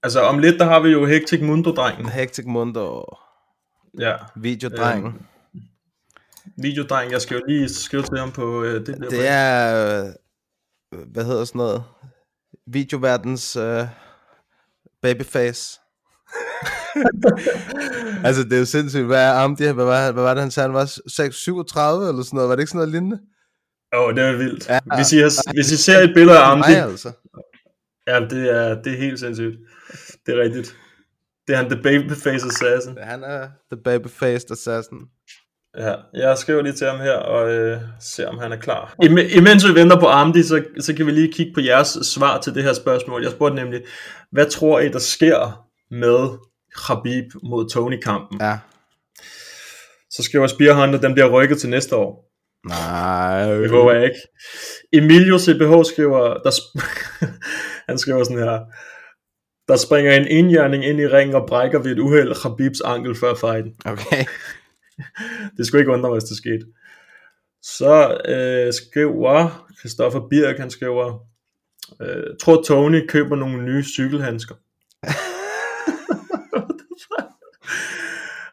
altså om lidt, der har vi jo Hectic Mundo-drengen. Hectic Mundo. Ja. Videodrengen. Videodrengen, jeg skal jo lige skrive til ham på det er, hvad hedder sådan noget? Videoverdens babyface. Altså, det er jo sindssygt. Hvad er Amdi? Hvad var det, han sagde? Han var 637 eller sådan noget. Var det ikke sådan noget lignende? Åh, det er vildt. Ja. Hvis I ser et billede af Amdi... Altså. Ja, det er helt sindssygt. Det er rigtigt. Det er han, the babyface assassin. Han er the babyface assassin. Ja, jeg skriver lige til ham her og ser, om han er klar. Imens vi venter på Amdi, så kan vi lige kigge på jeres svar til det her spørgsmål. Jeg spurgte nemlig, hvad tror I, der sker med Khabib mod Tony-kampen? Ja. Så skriver Spearhunter, dem bliver rykket til næste år. Nej. Det håber jeg ikke. Emilio CBH skriver, han skriver sådan her: der springer en indhjørning ind i ringen og brækker ved et uheld Khabibs ankel før fighten. Okay. Det skulle ikke undre mig, hvis det skete. Så skriver Christoffer Birk, han skriver, tror Tony køber nogle nye cykelhandsker.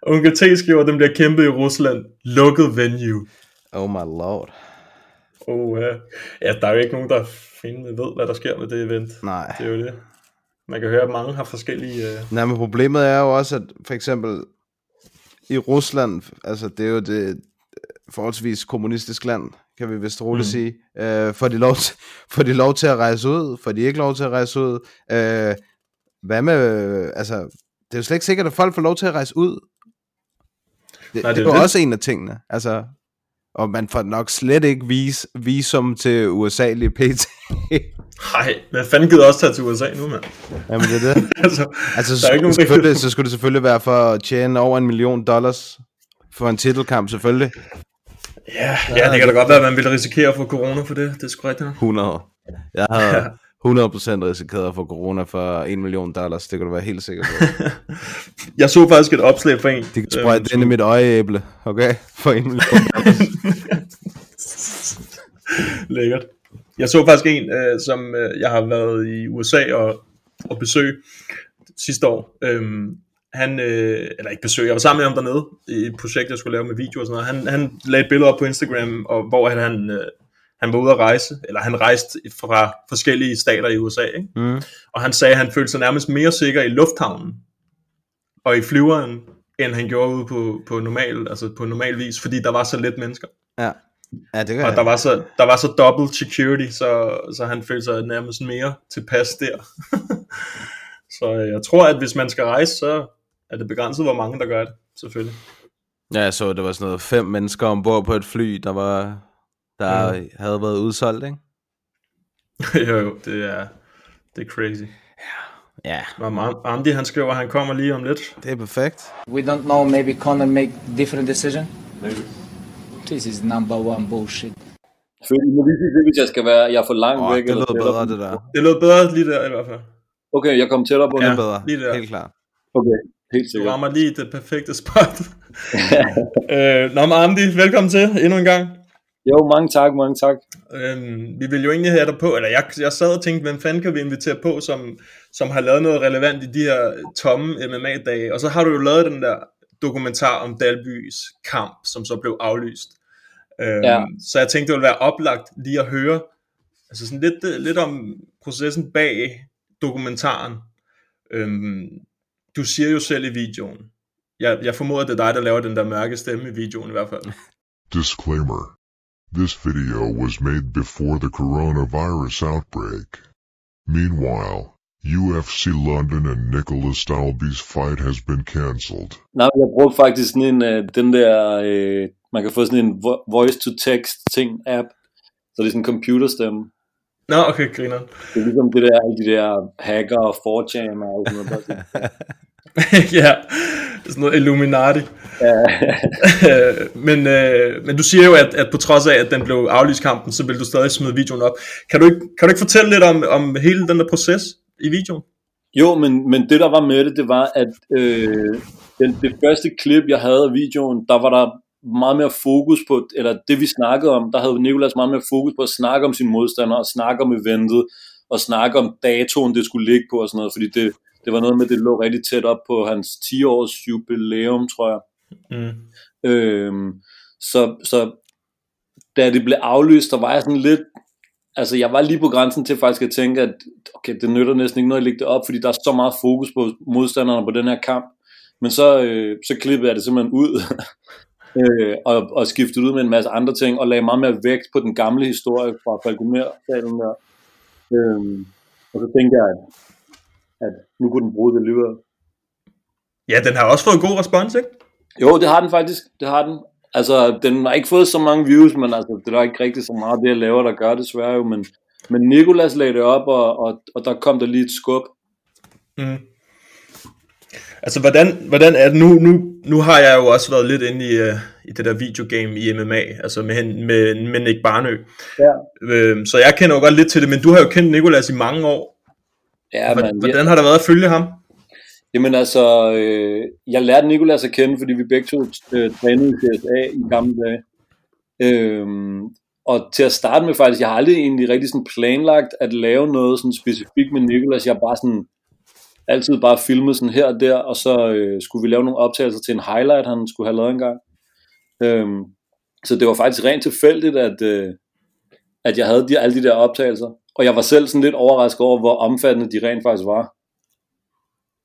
Onkel T skriver, den bliver kæmpet i Rusland, lukket venue. Oh my lord. Ja, der er jo ikke nogen, der fandme ved, hvad der sker med det event. Nej. Det er jo det. Man kan høre, at mange har forskellige... Nej, men problemet er jo også, at for eksempel i Rusland, altså det er jo det forholdsvis kommunistisk land, kan vi vist roligt sige, får de lov til at rejse ud, får de ikke lov til at rejse ud, hvad med, altså det er jo slet ikke sikkert, at folk får lov til at rejse ud. Det var også en af tingene, altså... Og man får nok slet ikke visum til USA lige pt. Nej, hvad fanden gider også tage til USA nu, mand? Jamen det er det. altså så skulle det selvfølgelig være for at tjene over $1 million for en titelkamp, selvfølgelig. Ja, det kan da godt være, at man ville risikere at få corona for det. Det er sgu rigtigt. 100. Jeg havde 100% risikeret at få corona for $1 million. Det kunne du være helt sikker på. Jeg så faktisk et opslag for en. Det kan sprøjte ind i mit øjeæble, okay? For $1 million. Lækkert. Jeg så faktisk en, som jeg har været i USA og besøg sidste år. Eller ikke besøg, jeg var sammen med ham dernede i et projekt, jeg skulle lave med video og sådan noget. Han lagde et billede op på Instagram, og hvor han var ude at rejse, eller han rejste fra forskellige stater i USA, ikke? Og han sagde, at han følte sig nærmest mere sikker i lufthavnen og i flyveren, end han gjorde ude på normal vis, fordi der var så lidt mennesker. Ja, det gør og der var så double security, så han følte sig nærmest mere tilpas der. Så jeg tror, at hvis man skal rejse, så er det begrænset, hvor mange der gør det, selvfølgelig. Ja, jeg så, at der var sådan noget 5 mennesker ombord på et fly, der havde været udsolgt, ikke? jo, det er crazy. Ja. Amdi, han skriver, han kommer lige om lidt. Det er perfekt. We don't know, maybe Conor make different decision. Maybe. This is number 1 bullshit. Hvis jeg skal være, jeg er for langt væk. Det lød bedre, det der. Det lød bedre lige der i hvert fald. Okay, jeg kom tættere på. Ja, bedre. Lige der. Helt klart. Okay, helt sikkert. Du rammer lige det perfekte spot. Amdi, velkommen til endnu en gang. Jo, mange tak. Vi ville jo egentlig have dig på, eller jeg sad og tænkte, hvem fanden kan vi invitere på, som har lavet noget relevant i de her tomme MMA-dage, og så har du jo lavet den der dokumentar om Dalbys kamp, som så blev aflyst. Så jeg tænkte, det ville være oplagt lige at høre, altså sådan lidt om processen bag dokumentaren. Du siger jo selv i videoen, jeg formoder, det er dig, der laver den der mørke stemme i videoen i hvert fald. Disclaimer. This video was made before the coronavirus outbreak. Meanwhile, UFC London and Nicholas Dalby's fight has been cancelled. Nej, jeg brugte faktisk sådan en, den der, man kan få sådan en voice-to-text-ting app, så det er sådan en computerstemme. Nå, okay, griner. Det er ligesom det der, de der hacker og 4chan og sådan noget. Ja, sådan noget Illuminati. Men du siger jo, at på trods af, at den blev aflyst kampen, så vil du stadig smide videoen op. Kan du ikke fortælle lidt om hele den der proces i videoen? Jo, men det der var med det var, at det første klip, jeg havde af videoen, der var der meget mere fokus på, eller det vi snakkede om, der havde Nicolas meget mere fokus på at snakke om sin modstander og snakke om eventet. at snakke om datoen, det skulle ligge på og sådan noget, fordi det var noget med, det lå rigtig tæt op på hans 10-års jubilæum, tror jeg. Mm. Så da det blev aflyst, der var jeg sådan lidt, altså jeg var lige på grænsen til faktisk at tænke, at okay, det nytter næsten ikke noget at lægge det op, fordi der er så meget fokus på modstanderne på den her kamp. Men så klippede jeg det simpelthen ud og skiftede ud med en masse andre ting og lagde meget mere vægt på den gamle historie fra Falconer-salen der. Og så tænkte jeg, at nu kunne den bruge det alligevel. Ja, den har også fået god respons, ikke? Jo, det har den faktisk. Det har den. Altså, den har ikke fået så mange views, men altså, det er ikke rigtig så meget det, jeg laver, der gør desværre jo. Men Nicolas lagde det op, og der kom der lige et skub. Mm. Altså, hvordan er det nu har jeg jo også været lidt inde i det der videogame i MMA, altså med Nick Barnø. Ja. Så jeg kender jo godt lidt til det, men du har jo kendt Nicolas i mange år. Ja, hvordan har der været at følge ham? Jamen altså, jeg lærte Nicolas at kende, fordi vi begge to trænede i CSA i gamle dage. Og til at starte med faktisk, jeg har aldrig egentlig rigtig sådan planlagt at lave noget sådan specifikt med Nicolas. Jeg bare sådan altid bare filmet sådan her og der, og så skulle vi lave nogle optagelser til en highlight, han skulle have lavet en gang. Så det var faktisk rent tilfældigt, at jeg havde alle de der optagelser. Og jeg var selv sådan lidt overrasket over, hvor omfattende de rent faktisk var.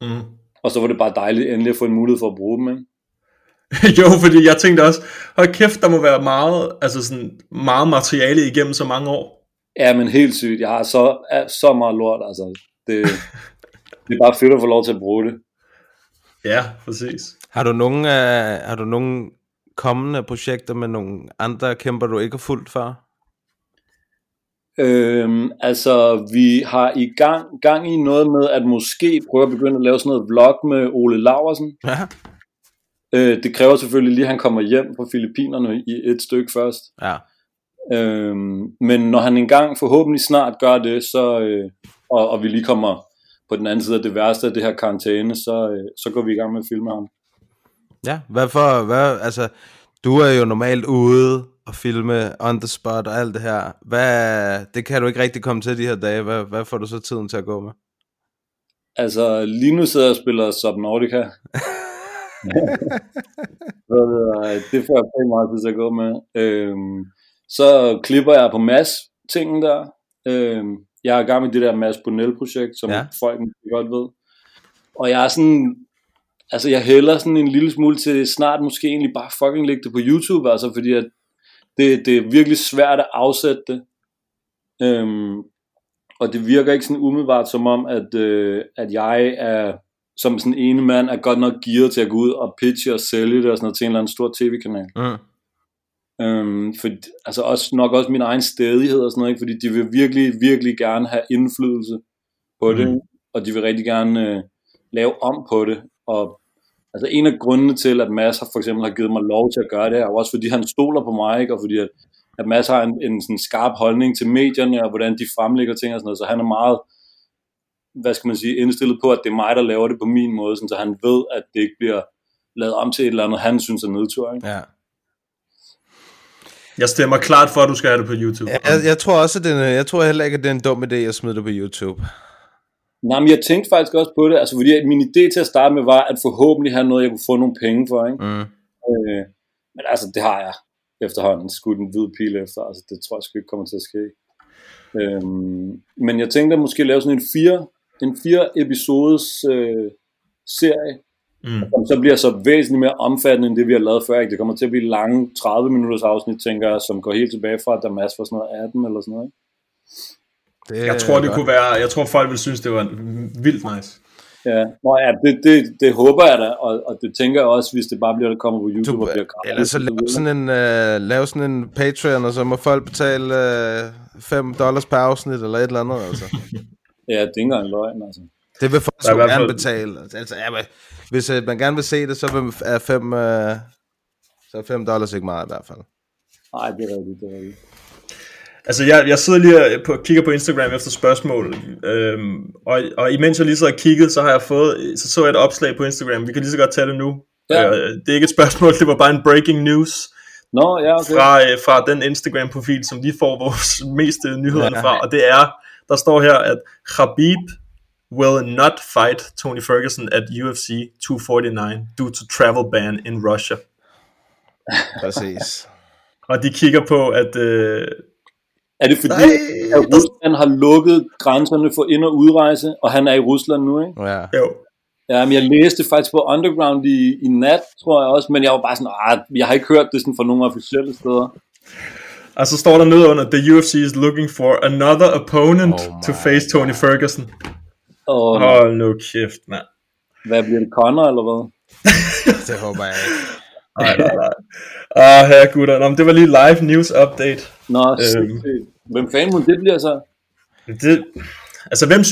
Mm. Og så var det bare dejligt endelig at få en mulighed for at bruge dem, ikke? Jo, fordi jeg tænkte også, hold kæft, der må være meget, altså sådan, meget materiale igennem så mange år. Ja, men helt sygt. Jeg har så meget lort, altså. Det er bare fedt at få lov til at bruge det. Ja, præcis. Har du nogen kommende projekter med nogle andre kæmper, du ikke har fulgt før? Altså vi har i gang i noget med at måske prøve at begynde at lave sådan noget vlog med Ole Laursen. Ja. Det kræver selvfølgelig lige at han kommer hjem fra Filippinerne i et stykke først. Ja. Men når han engang forhåbentlig snart gør det, så og vi lige kommer på den anden side af det værste af det her karantæne, så går vi i gang med at filme ham. Ja, altså du er jo normalt ude og filme on the spot og alt det her. Det kan du ikke rigtig komme til de her dage. Hvad får du så tiden til at gå med? Altså, lige nu sidder jeg og spiller Subnautica. Det får jeg pænt meget tid til at gå med. Så klipper jeg på Mads-tingen der. Jeg er i gang med det der Mads Burnell-projekt, som folk godt ved. Og jeg er sådan... Altså, jeg hælder sådan en lille smule til snart måske egentlig bare fucking lægge det på YouTube, altså, fordi at det er virkelig svært at afsætte det. Og det virker ikke sådan umiddelbart som om, at jeg er som sådan ene mand er godt nok gearet til at gå ud og pitche og sælge det og sådan noget til en eller anden stor tv-kanal. Mm. For, altså nok også min egen stædighed og sådan noget, ikke? Fordi de vil virkelig, virkelig gerne have indflydelse på det, og de vil rigtig gerne lave om på det. Og altså en af grundene til, at Mads for eksempel har givet mig lov til at gøre det her, og også fordi han stoler på mig, ikke? Og fordi at Mads har en sådan skarp holdning til medierne, og hvordan de fremlægger ting og sådan noget, så han er meget, hvad skal man sige, indstillet på, at det er mig, der laver det på min måde, sådan, så han ved, at det ikke bliver lavet om til et eller andet, han synes er nedtur, ikke? Ja. Jeg stemmer klart for, at du skal have det på YouTube. Jeg tror også, jeg tror heller ikke, at det er en dum idé at smide det på YouTube. Nej, men jeg tænkte faktisk også på det, altså fordi min idé til at starte med var, at forhåbentlig have noget, jeg kunne få nogle penge for, ikke? Mm. Men altså, det har jeg efterhånden skudt en hvid pil efter, altså det tror jeg sgu ikke kommer til at ske. Men jeg tænkte at måske lave sådan en fire episodes serie, som så bliver så væsentligt mere omfattende, end det vi har lavet før, ikke? Det kommer til at blive lange 30 minutters afsnit, tænker jeg, som går helt tilbage fra, at der er masser for sådan noget 18 eller sådan noget, ikke? Jeg tror folk ville synes det var vildt nice. Ja, nå ja, det håber jeg da, og det tænker jeg også, hvis det bare kommer på YouTube og bliver gratis. Eller så lave sådan en Patreon, og så må folk betale $5 per afsnit eller et eller andet, altså. Ja, det er ikke engang løgn, altså. Det vil folk så gerne betale. Altså, ja, men, hvis man gerne vil se det, så er $5 ikke meget i hvert fald. Nej, det er rigtigt. Altså jeg sidder lige og kigger på Instagram efter spørgsmål, og imens jeg lige så har kigget, så jeg et opslag på Instagram. Vi kan lige så godt tage det nu. Ja. Det er ikke et spørgsmål, det var bare en breaking news. Nå, ja, okay. Fra den Instagram profil, som lige får vores meste nyheder fra, og det er Der står her, at Khabib will not fight Tony Ferguson at UFC 249 due to travel ban in Russia. Præcis. Og de kigger på, at... Er det fordi, at Rusland har lukket grænserne for ind- og udrejse, og han er i Rusland nu, ikke? Ja. Jo. Ja, men jeg læste faktisk på Underground i nat, tror jeg også, men jeg var bare sådan, jeg har ikke hørt det sådan fra nogle officielle steder. Og så står der nede under, the UFC is looking for another opponent to face Tony Ferguson. Hold nu kæft, mand. Hvad bliver det, Conor, eller hvad? Det håber jeg ikke. Nej. Herre gutter. Nå, det var lige live news update. Nå, hvem fanden hun det bliver så? Det, altså hvem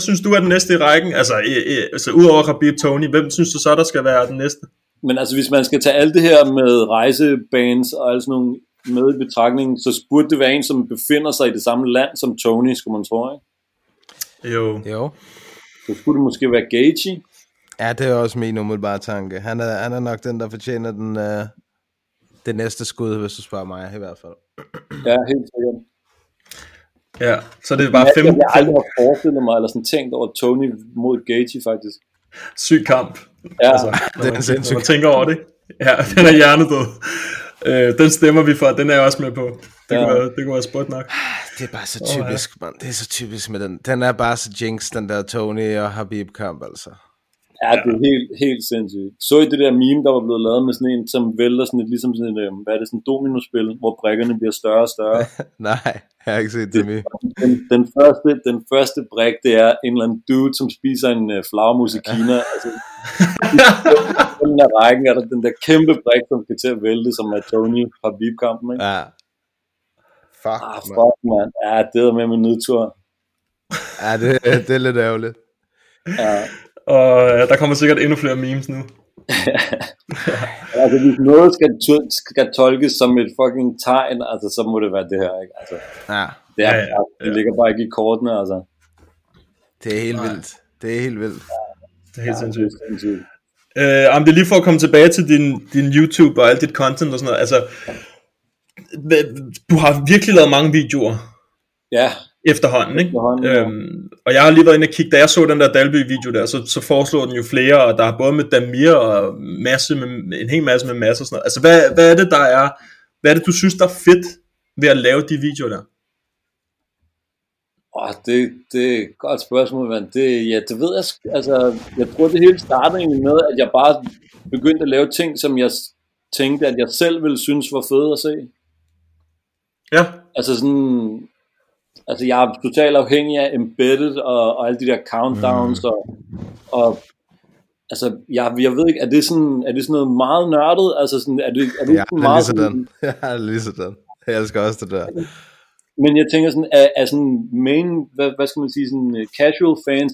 synes du er den næste i rækken? Altså udover Khabib Tony, hvem synes du så der skal være den næste? Men altså hvis man skal tage alt det her med rejsebands og alt sådan nogle med i betragtning, så burde det være en som befinder sig i det samme land som Tony, skulle man tro, ikke? Jo. Så skulle det måske være Gaethje. Ja, det er også min umiddelbare tanke. Han er nok den, der fortjener det næste skud, hvis du spørger mig, i hvert fald. Ja, helt sikkert. Ja, så det er bare 5. Jeg har aldrig forestillet mig, eller sådan tænkt over Tony mod Gaethje, faktisk. Syg kamp. Ja, altså, det er en sindssyg kamp. Man tænker over det. Ja, den er hjernedød. Den stemmer vi for, den er jeg også med på. Det kunne være spot nok. Det er bare så typisk, man. Det er så typisk med den. Den er bare så jinx, den der Tony og Khabib kamp, altså. Ja, det er helt sindssygt. Så I det der meme, der var blevet lavet med sådan en, som vælter sådan et, ligesom sådan et, hvad er det, sådan et dominospil, hvor brikkerne bliver større og større? Nej, jeg har ikke set det meme. Den første brik, det er en eller anden dude, som spiser en flagermus i Kina. Altså, i den der rækken er der den der kæmpe brik, som skal til at vælte, som er Tony fra Khabib-kampen, ikke? Ja. Fuck, man. Ja, det er med nedtur. Ja, det er lidt ærgerligt. Ja. Og der kommer sikkert endnu flere memes nu. Altså hvis noget skal tolkes som et fucking tegn, altså så må det være det her, ikke? Altså, det ligger bare ikke i kortene, altså. Det er helt vildt. Det er helt vildt. Det er helt sindssygt. Om det lige for at komme tilbage til din YouTube og alt dit content og sådan noget, altså du har virkelig lavet mange videoer. Ja. Efterhånden, ikke? Og jeg har lige været inde og kigge, da jeg så den der Dalby-video der, så foreslår den jo flere, og der er både med Damir og en hel masse og sådan noget. Altså, hvad er det, der er? Hvad er det, du synes, der er fedt ved at lave de videoer der? Det er et godt spørgsmål, men det ved jeg. Altså, jeg tror, det hele startede egentlig med, at jeg bare begyndte at lave ting, som jeg tænkte, at jeg selv ville synes var fede at se. Ja. Altså sådan... Altså jeg er totalt afhængig af Embedded og alle de der countdowns og altså jeg ved ikke, er det sådan noget meget nørdet, altså sådan er det ikke ja, meget sådan. Ja, lige sådan. Jeg elsker også det der. Men jeg tænker sådan er sådan main, hvad skal man sige, sådan casual fans,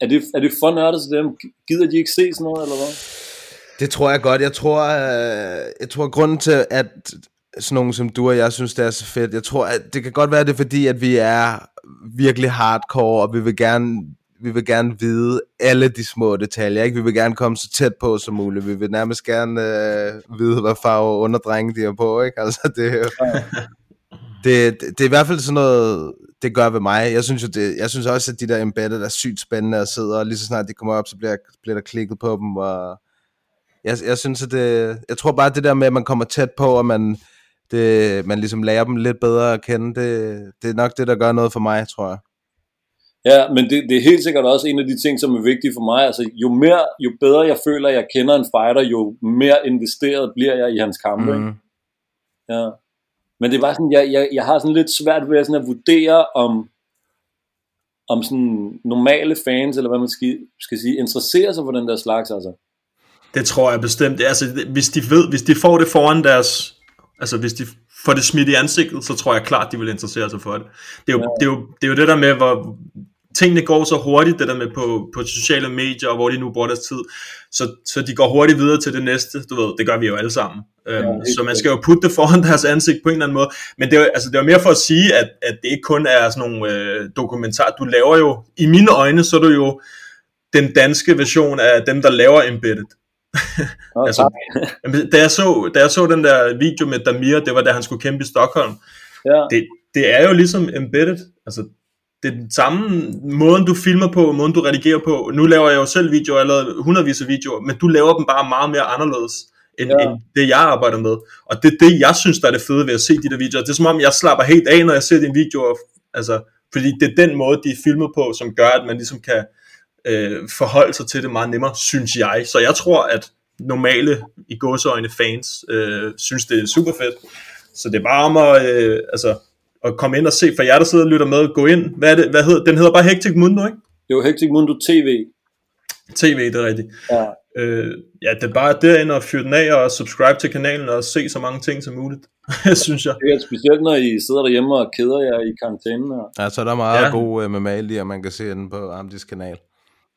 er det for nørdet til dem, gider de ikke se sådan noget eller hvad? Det tror jeg godt. Jeg tror grunden til at sådan nogen som du og jeg synes det er så fedt, jeg tror at det kan godt være at det er fordi at vi er virkelig hardcore, og vi vil gerne vide alle de små detaljer, ikke? Vi vil gerne komme så tæt på som muligt, vi vil nærmest gerne vide hvad farve underdrenge de er på, ikke? Altså det er i hvert fald sådan noget det gør ved mig. Jeg synes også at de der embedded er sygt spændende at sidde, og lige så snart de kommer op så bliver der klikket på dem, og jeg synes at det, jeg tror bare at det der med at man kommer tæt på, og man ligesom lærer dem lidt bedre at kende, det er nok det, der gør noget for mig, tror jeg. Ja, men det er helt sikkert også en af de ting, som er vigtige for mig. Altså, jo bedre jeg føler, jeg kender en fighter, jo mere investeret bliver jeg i hans kampe. Mm. Ja. Men det er bare sådan, jeg har sådan lidt svært ved sådan at vurdere, om sådan normale fans, eller hvad man skal sige, interesserer sig for den der slags, altså. Det tror jeg bestemt. Altså, hvis de får det foran deres... Altså hvis de får det smidt i ansigtet, så tror jeg klart, de vil interessere sig for det. Det er jo det der med, hvor tingene går så hurtigt, det der med på sociale medier, og hvor de nu bruger deres tid. Så de går hurtigt videre til det næste, du ved, det gør vi jo alle sammen. Ja, så man skal jo putte det foran deres ansigt på en eller anden måde. Men det var mere for at sige, at det ikke kun er sådan nogle dokumentarer. Du laver jo, i mine øjne, så er du jo den danske version af dem, der laver embedded. Altså, da jeg så den der video med Damir, det var da han skulle kæmpe i Stockholm. Ja. Det er jo ligesom embedded. Altså det er den samme måden du filmer på, måden du redigerer på. Nu laver jeg jo selv videoer, jeg laver hundredvis af videoer, men du laver dem bare meget mere anderledes end det jeg arbejder med. Og det er det jeg synes der er det fede ved at se de der videoer. Det er som om jeg slapper helt af når jeg ser dine videoer, altså, fordi det er den måde de er filmet på, som gør at man ligesom kan forholde sig til det meget nemmere, synes jeg. Så jeg tror at normale i gåseøjne fans synes det er super fedt. Så det er bare om at, at komme ind og se. For jer der sidder og lytter med, gå ind. Hvad er det? Hvad hedder? Den hedder bare Hectic Mundo, ikke? Det er Hectic Mundo TV, det er rigtigt. Ja. Det er bare derinde og fyr den af og subscribe til kanalen og se så mange ting som muligt. Synes jeg. Det er specielt når I sidder derhjemme og keder jer i karantæne og... Ja, så er der meget god MMA lige, og man kan se den på Amdis kanal.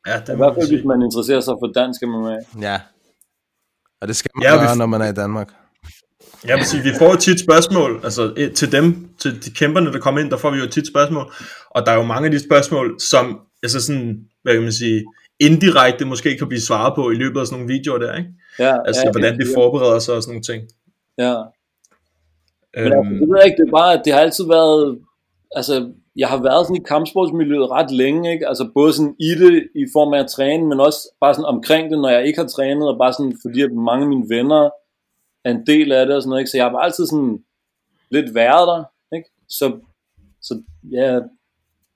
Ja, det er i hvert fald hvis man interesserer sig for dansk MMA. Ja. Og det skal man gøre, når man er i Danmark. Ja, præcis. Vi får jo tit spørgsmål, altså til dem, til de kæmperne, der kommer ind, der får vi jo tit spørgsmål, og der er jo mange af de spørgsmål, som altså sådan, hvad kan man sige, indirekte måske kan blive svaret på i løbet af sådan nogle videoer der, ikke? Ja, altså hvordan de forbereder sig og sådan nogle ting. Ja. Men altså, det ved jeg ikke, det er bare, at det har altid været, altså jeg har været sådan i kampsportsmiljøet ret længe, ikke? Altså både sådan i det, i form af at træne, men også bare sådan omkring det, når jeg ikke har trænet, og bare sådan fordi at mange af mine venner er en del af det og sådan noget, ikke? Så jeg har altid sådan lidt været der, ikke? Så ja,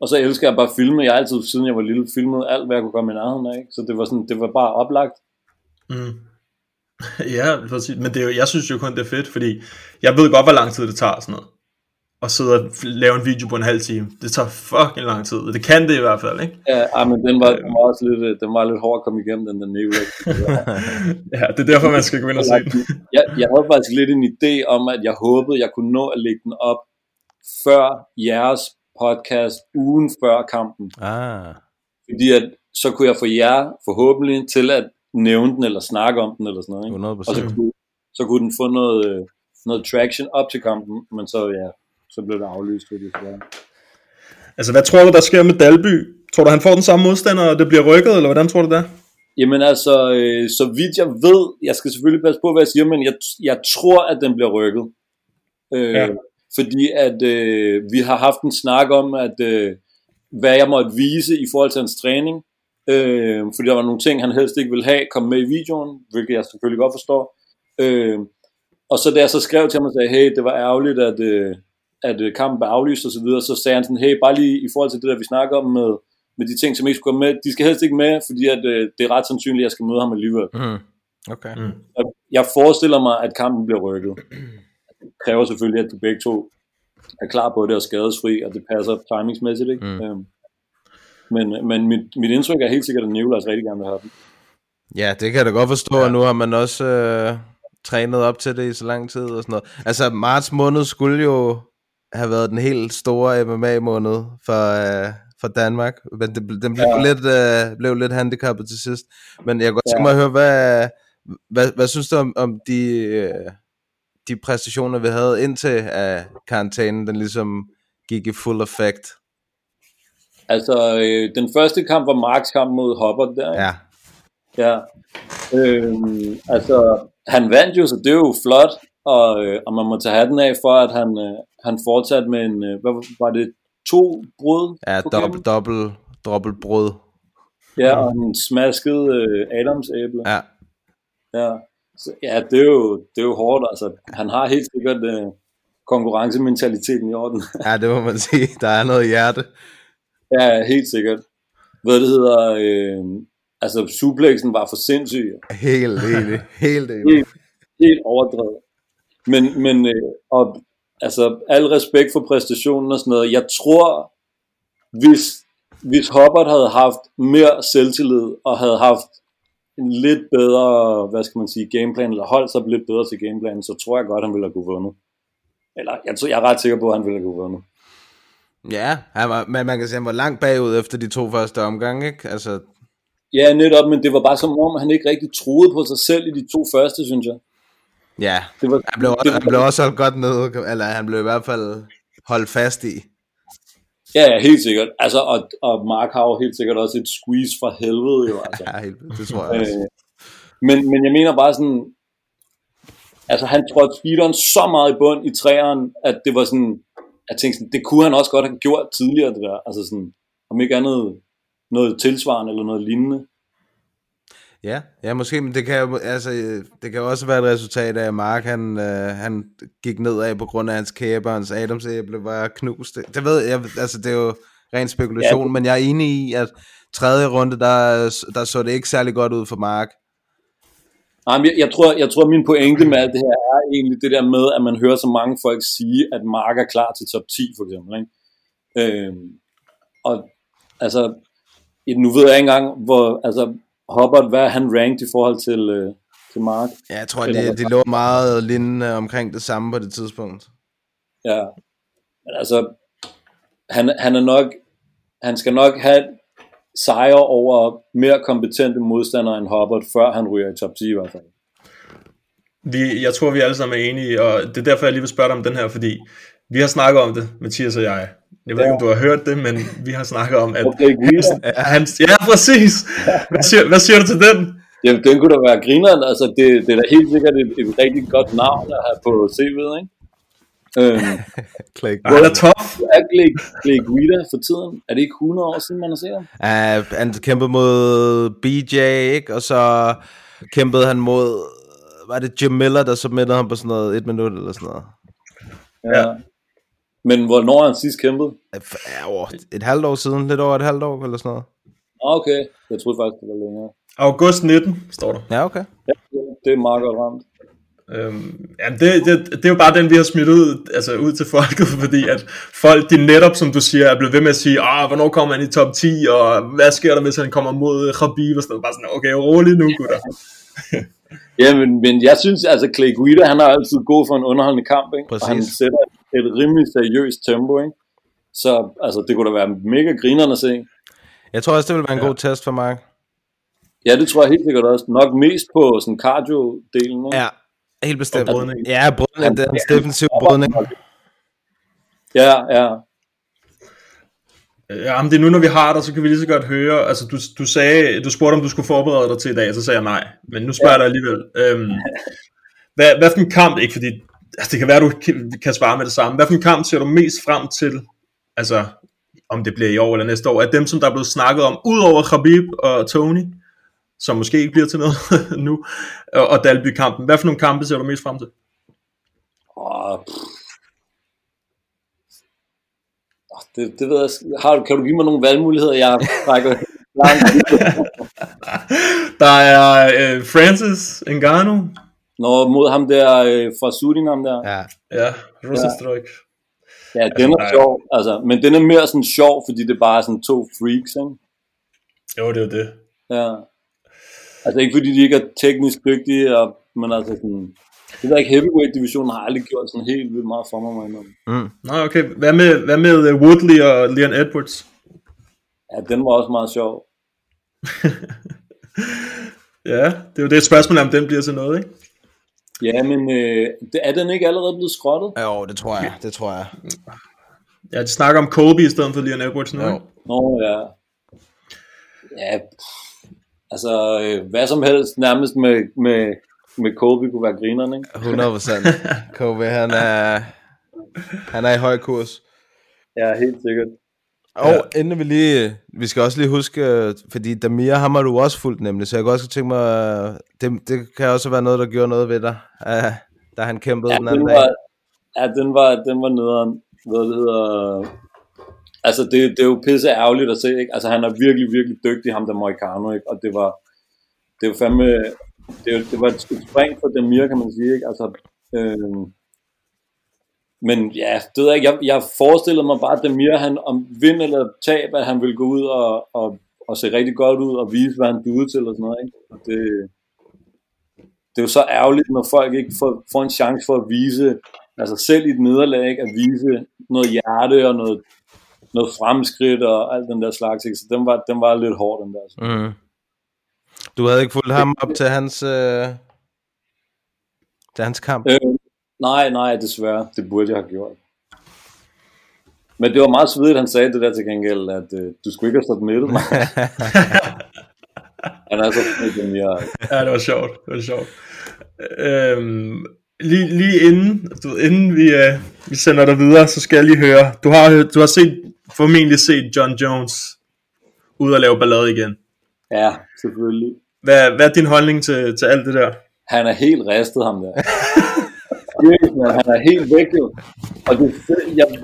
og så elsker jeg bare at filme. Jeg har altid, siden jeg var lille, filmet alt, hvad jeg kunne komme i nærheden af, ikke? Så det var sådan, det var bare oplagt. Mm. Ja, præcis. Men det er jo, jeg synes jo kun, det er fedt, fordi jeg ved godt, hvor lang tid det tager sådan noget. Og sidde og lave en video på en halv time. Det tager fucking lang tid. Det kan det i hvert fald, ikke? Ja, men den var også lidt, den var lidt hård at komme igennem, den der Neo. Ja, det er derfor, man skal gå ind og se den. Jeg havde faktisk lidt en idé om, at jeg håbede, jeg kunne nå at lægge den op før jeres podcast, ugen før kampen. Fordi at, så kunne jeg få jer forhåbentlig til at nævne den, eller snakke om den, eller sådan noget, ikke? 100%. Og så kunne den få noget traction op til kampen, men så blev det aflyst. Altså, hvad tror du, der sker med Dalby? Tror du, han får den samme modstander, og det bliver rykket, eller hvordan tror du det? Jamen altså, så vidt jeg ved, jeg skal selvfølgelig passe på, hvad jeg siger, men jeg tror, at den bliver rykket. Fordi at vi har haft en snak om, at hvad jeg måtte vise i forhold til hans træning, fordi der var nogle ting, han helst ikke ville have, kom med i videoen, hvilket jeg selvfølgelig godt forstår. Og så da jeg så skrev til ham og sagde, hey, det var ærgerligt, at kampen blev aflyst og så videre, så sagde han sådan, hey, bare lige i forhold til det der vi snakker om med de ting som ikke skulle komme med, de skal helst ikke med, fordi at det er ret sandsynligt at jeg skal møde ham alligevel. Jeg forestiller mig at kampen bliver rykket. Det kræver selvfølgelig at de begge to er klar på det og skadesfri, og det passer timingsmæssigt, ikke? Men mit indtryk er helt sikkert at Nicolas rigtig gerne vil have den. Ja, det kan jeg da godt forstå, og nu har man også trænet op til det i så lang tid og sådan noget. Altså marts måned skulle jo have været den helt store MMA-måned for Danmark, men den blev lidt handicappet til sidst. Men jeg kan godt tænke mig at høre, hvad synes du om de præstationer vi havde indtil at karantænen den ligesom gik i full effect? Altså den første kamp var Marks kamp mod Hubbard der, ikke? Ja. Altså han vandt jo, så det er jo flot, og man må tage hatten af for, at han fortsatte med en, hvad var det, 2 brud? Ja, dobbelt brud. Ja, og en smasket adamsæble. Ja. Så, ja, det er jo hårdt, altså. Han har helt sikkert konkurrencementaliteten i orden. Ja, det må man sige. Der er noget hjerte. Ja, helt sikkert. Hvad det hedder... Altså, suplexen var for sindssyg. Helt overdrevet. Men og, altså, al respekt for præstationen og sådan noget. Jeg tror, hvis Hubbard havde haft mere selvtillid, og havde haft en lidt bedre, hvad skal man sige, gameplan, eller holdt sig lidt bedre til gameplanen, så tror jeg godt, han ville have kunne vundet. Eller, jeg er ret sikker på, at han ville have kunne vundet. Ja, men man kan sige, han var langt bagud efter de 2 første omgange, ikke? Altså... Ja, netop, men det var bare som om, han ikke rigtig troede på sig selv i de 2 første, synes jeg. Ja, han blev også holdt godt nede, eller han blev i hvert fald holdt fast i. Ja, helt sikkert. Altså, og Mark har jo helt sikkert også et squeeze fra helvede, jo. Altså. Ja, det tror jeg også. Men jeg mener bare sådan, altså han trådte speederen så meget i bund i 3'eren, at det var sådan, jeg tænkte sådan, det kunne han også godt have gjort tidligere, det der, altså sådan, om ikke andet noget tilsvarende eller noget lignende. Ja, ja, måske, men det kan jo, altså, det kan også være et resultat af, at Mark han gik nedad på grund af hans kæber, hans adamsæble var knust. Det ved jeg, altså det er jo ren spekulation, ja. Men jeg er enig i, at tredje runde, der så det ikke særlig godt ud for Mark. Nej, men jeg tror min pointe med alt det her er egentlig det der med, at man hører så mange folk sige, at Mark er klar til top 10 for eksempel, ikke? Og altså, nu ved jeg ikke engang, hvor, altså Hubbard, hvad han ranked i forhold til Mark? Ja, jeg tror, det lå meget lignende omkring det samme på det tidspunkt. Ja, men altså, han er nok, han skal nok have sejre over mere kompetente modstandere end Hubbard, før han ryger i top 10 i hvert fald. Jeg tror, vi alle sammen er enige, og det er derfor, jeg lige vil spørge dig om den her, fordi vi har snakket om det, Mathias og jeg. Jeg ved ikke, om du har hørt det, men vi har snakket om, at hans... Ja, præcis! Hvad siger du til den? Jamen, den kunne da være grineren. Altså, det er da helt sikkert et rigtig godt navn at have på CV'et, ikke? Han er tough. Er Clay Guida for tiden? Er det ikke 100 år siden, man har set ham? Han kæmpede mod BJ, ikke? Og så kæmpede han mod... Var det Jim Miller, der submittede ham på sådan noget 1 minut eller sådan noget? Ja. Men hvornår han sidst kæmpede? Et halvt år siden, lidt over et halvt år eller sådan noget. Okay, jeg troede faktisk det var længere. August 19 står der. Ja, okay. Ja, det er meget godt ramt. Det er jo bare den vi har smidt ud, altså ud til folket, fordi at folk, de netop som du siger, er blevet ved med at sige, hvornår kommer han i top 10, og hvad sker der, hvis han kommer mod Khabib og sådan noget. Bare sådan, okay, rolig nu, gutter. Ja, men jeg synes, altså Clay Guida, han er altid god for en underholdende kamp, ikke? Og han sætter et rimelig seriøst tempo, ikke? Så altså, det kunne da være mega grinerne at se. Jeg tror også, det ville være en god test for Mark. Ja, det tror jeg helt sikkert også. Nok mest på sådan cardio-delen, ikke? Ja, helt bestemt. Ja, brødning, den defensive brødning. Ja. Ja, men det er nu, når vi har dig, så kan vi lige så godt høre, altså du spurgte, om du skulle forberede dig til i dag, så sagde jeg nej, men nu spørger jeg dig alligevel, hvad for en kamp, ikke fordi, altså, det kan være, du kan svare med det samme, hvad for en kamp ser du mest frem til, altså om det bliver i år eller næste år, af dem, som der er blevet snakket om, udover Khabib og Tony, som måske ikke bliver til noget nu, og Dalby-kampen, hvad for nogle kampe ser du mest frem til? Det ved jeg. Kan du give mig nogle valgmuligheder? Jeg rækker langt. Der er Francis Ngannou. Nå, mod ham der fra Surinam der. Ja, Rusland. Ja, den er sjov. Altså, men den er mere sådan sjov, fordi det bare er sådan to freaks, ikke? Jo, det er det. Ja. Altså ikke fordi de ikke er teknisk dygtige, men altså sådan... Det der ikke heavyweight-divisionen har aldrig gjort sådan helt vildt meget for mig. Nej, okay. Hvad med Woodley og Leon Edwards? Ja, den var også meget sjov. Ja, det er jo det spørgsmål, om den bliver til noget, ikke? Ja, men er den ikke allerede blevet skrottet? Jo, det tror jeg. Ja, de snakker om Kobe i stedet for Leon Edwards nu. Nå, ja. Ja, altså hvad som helst nærmest med Kobe kunne være grinerne, ikke? 100%. Kobe, han er i høj kurs. Ja, helt sikkert. Inden vi skal også lige huske, fordi Damir, ham har du også fulgt nemlig, så jeg kan også tænke mig, det kan også være noget, der gjorde noget ved dig, da han kæmpede den anden dag. Ja, den var nederen, hvad det hedder. Altså, det er jo pisse ærgerligt at se, ikke? Altså, han er virkelig, virkelig dygtig, ham der Moicano, ikke? Og det var fandme... Det var et spring for Demir, kan man sige, ikke? Altså, men ja, det ved jeg ikke. Jeg forestillede mig bare, at Demir, han om vind eller tab, at han ville gå ud og se rigtig godt ud og vise, hvad han duede til og sådan noget, ikke? Og det er jo så ærgerligt, når folk ikke får en chance for at vise, altså selv i et nederlag, at vise noget hjerte og noget fremskridt og alt den der slags, ikke? Så den var lidt hård, den der. Så. Mm. Du havde ikke fulgt ham op til hans kamp? Nej, desværre. Det burde jeg have gjort. Men det var meget svedigt, han sagde det der til gengæld, at du skulle ikke have stået med mig. Han er så fedt, den jeg... Ja, det var sjovt. Lige inden, du ved, inden vi sender dig videre, så skal jeg lige høre. Du har formentlig set John Jones ud og lave ballade igen. Ja, selvfølgelig. Hvad er din holdning til alt det der? Han er helt ristet, ham der. Han er helt væk, jo. Og det,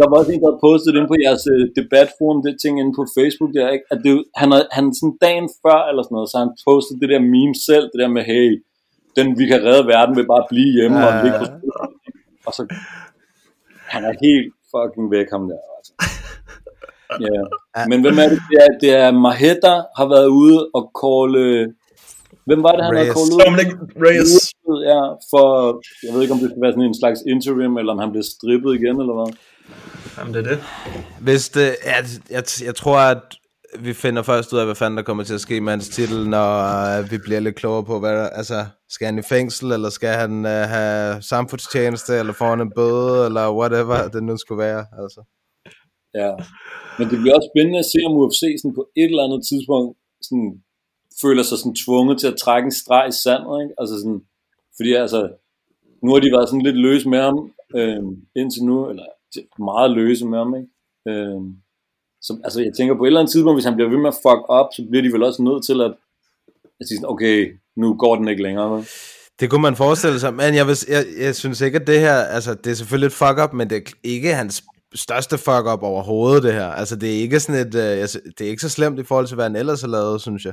der var også en, der havde postet ind på jeres debatforum, det ting inde på Facebook der, ikke? At det, han sådan dagen før eller sådan noget, så han postede det der meme selv, det der med, hey, vi kan redde verden ved bare at blive hjemme, og vi kan spille. Og så, han er helt fucking væk, ham der, altså. Yeah. Men hvem er det? Det er Maheda har været ude og kalde... Hvem var det, han havde kaldt ud? Reyes. Ja, for, jeg ved ikke, om det skal være sådan en slags interim, eller om han blev strippet igen, eller hvad? Jamen, det er det. Hvis det er, jeg tror, at vi finder først ud af, hvad fanden der kommer til at ske med hans titel, når vi bliver lidt klogere på, hvad, altså, skal han i fængsel, eller skal han have samfundstjeneste, eller få en bøde, eller whatever det nu skulle være, altså. Ja, men det bliver også spændende at se, om UFC sådan på et eller andet tidspunkt, sådan... føler sig sådan tvunget til at trække en streg i sandet, ikke? Altså sådan, fordi altså, nu har de været sådan lidt løse med ham, indtil nu, eller meget løse med ham, ikke? Så, altså, jeg tænker på et eller andet tidspunkt, hvis han bliver ved med at fuck op, så bliver de vel også nødt til at sige sådan, okay, nu går den ikke længere, vel? Det kunne man forestille sig, men jeg synes ikke, at det her, altså, det er selvfølgelig et fuck up, men det er ikke hans største fuck up overhovedet, det her. Altså, det er ikke sådan et, det er ikke så slemt i forhold til, hvad han ellers har lavet, synes jeg.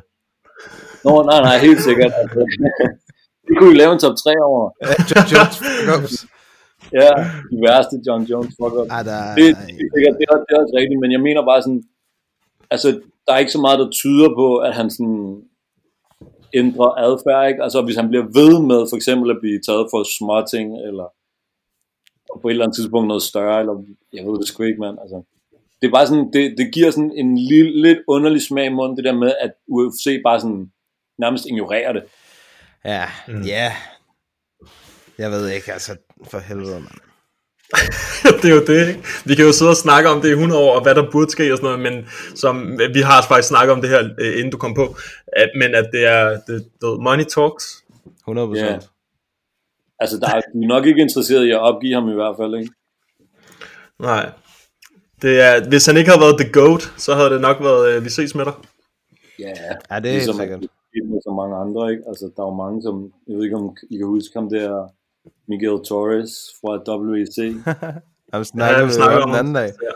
Nå, nej, helt sikkert. Det kunne vi lave en top 3 over. John Jones fuck-ups. Ja, de værste John Jones fuck-ups. Det er også rigtigt, men jeg mener bare sådan, altså, der er ikke så meget, der tyder på, at han sådan ændrer adfærd, ikke? Altså, hvis han bliver ved med, for eksempel, at blive taget for småting, eller på et eller andet tidspunkt noget større, eller jeg ved det sgu ikke, mand, altså. Det er bare sådan, det giver sådan en lidt underlig smag i munden, det der med, at UFC bare sådan nærmest ignorerer det. Ja, Jeg ved ikke, altså, for helvede, mand. Det er jo det, ikke? Vi kan jo sidde og snakke om det i 100 år, og hvad der burde ske og sådan noget, men som, vi har faktisk snakket om det her, inden du kom på, at det er money talks. 100%. Yeah. Altså, der er jo nok ikke interesseret i at opgive ham i hvert fald, ikke? Nej. Det er, hvis han ikke havde været The GOAT, så havde det nok været, vi ses med dig. Yeah. Ja, det er ligesom, helt sikkert. Med så mange andre, ikke? Altså, der er jo mange, som, jeg ved ikke, om I kan huske ham der, Miguel Torres fra WEC. Han snakker om den anden dag. Ja.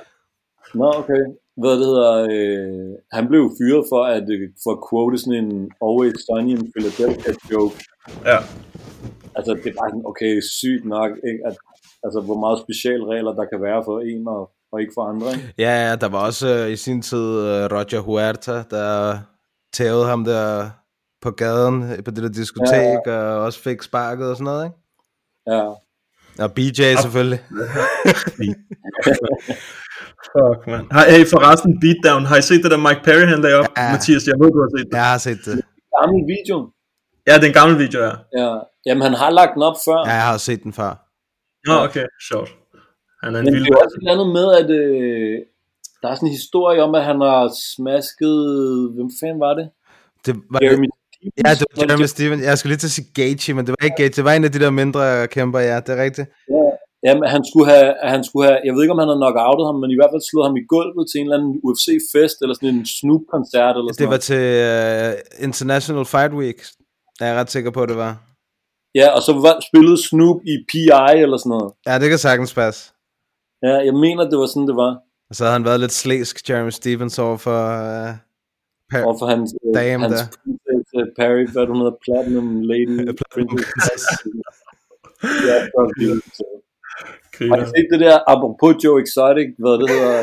Nå, okay. Hvad det hedder, han blev fyret for at quote sådan en Always Sunny in Philadelphia joke. Ja. Altså, det er bare sådan, okay, sygt nok, ikke? At, altså, hvor meget specialregler der kan være for en og ikke for andre, ikke? Ja, der var også i sin tid Roger Huerta, der tævede ham der på gaden, på det der diskotek, ja. Og også fik sparket og sådan noget, ikke? Ja. Og BJ selvfølgelig. Fuck, man. Hey, forresten, Beatdown. Har I set det der Mike Perry, han lagde op? Ja. Mathias, jeg ved, du har set det. Jeg har set det. Det er en gammel video. Ja, det er en gammel video, ja. Jamen, han har lagt den op før. Ja, jeg har set den før. Nå, okay. Sjovt. Men det er også et andet med, at der er sådan en historie om, at han har smasket... Hvem fanden var det? Det var Jeremy Stevens. Ja, det var Jeremy Stevens. Jeg skulle lige til at sige Gaethje, men det var ikke Gaethje. Det var en af de der mindre kæmper, ja. Det er rigtigt. Ja, men han skulle have... Jeg ved ikke, om han havde knockoutet ham, men i hvert fald slået ham i gulvet til en eller anden UFC-fest, eller sådan en Snoop-koncert, eller sådan. Det var til International Fight Week. Jeg er ret sikker på, det var. Ja, og så spillede Snoop i PI, eller sådan noget. Ja, det kan sagtens passe. Ja, jeg mener, det var sådan, det var. Og så havde han været lidt slæsk, Jeremy Stevens, over for hans dame der. Hans Perry, hvad hun hedder, Platinum Lady. Platinum Princess. Ja, det var det. Har I set det der, apropos Joe Exotic, hvad det hedder?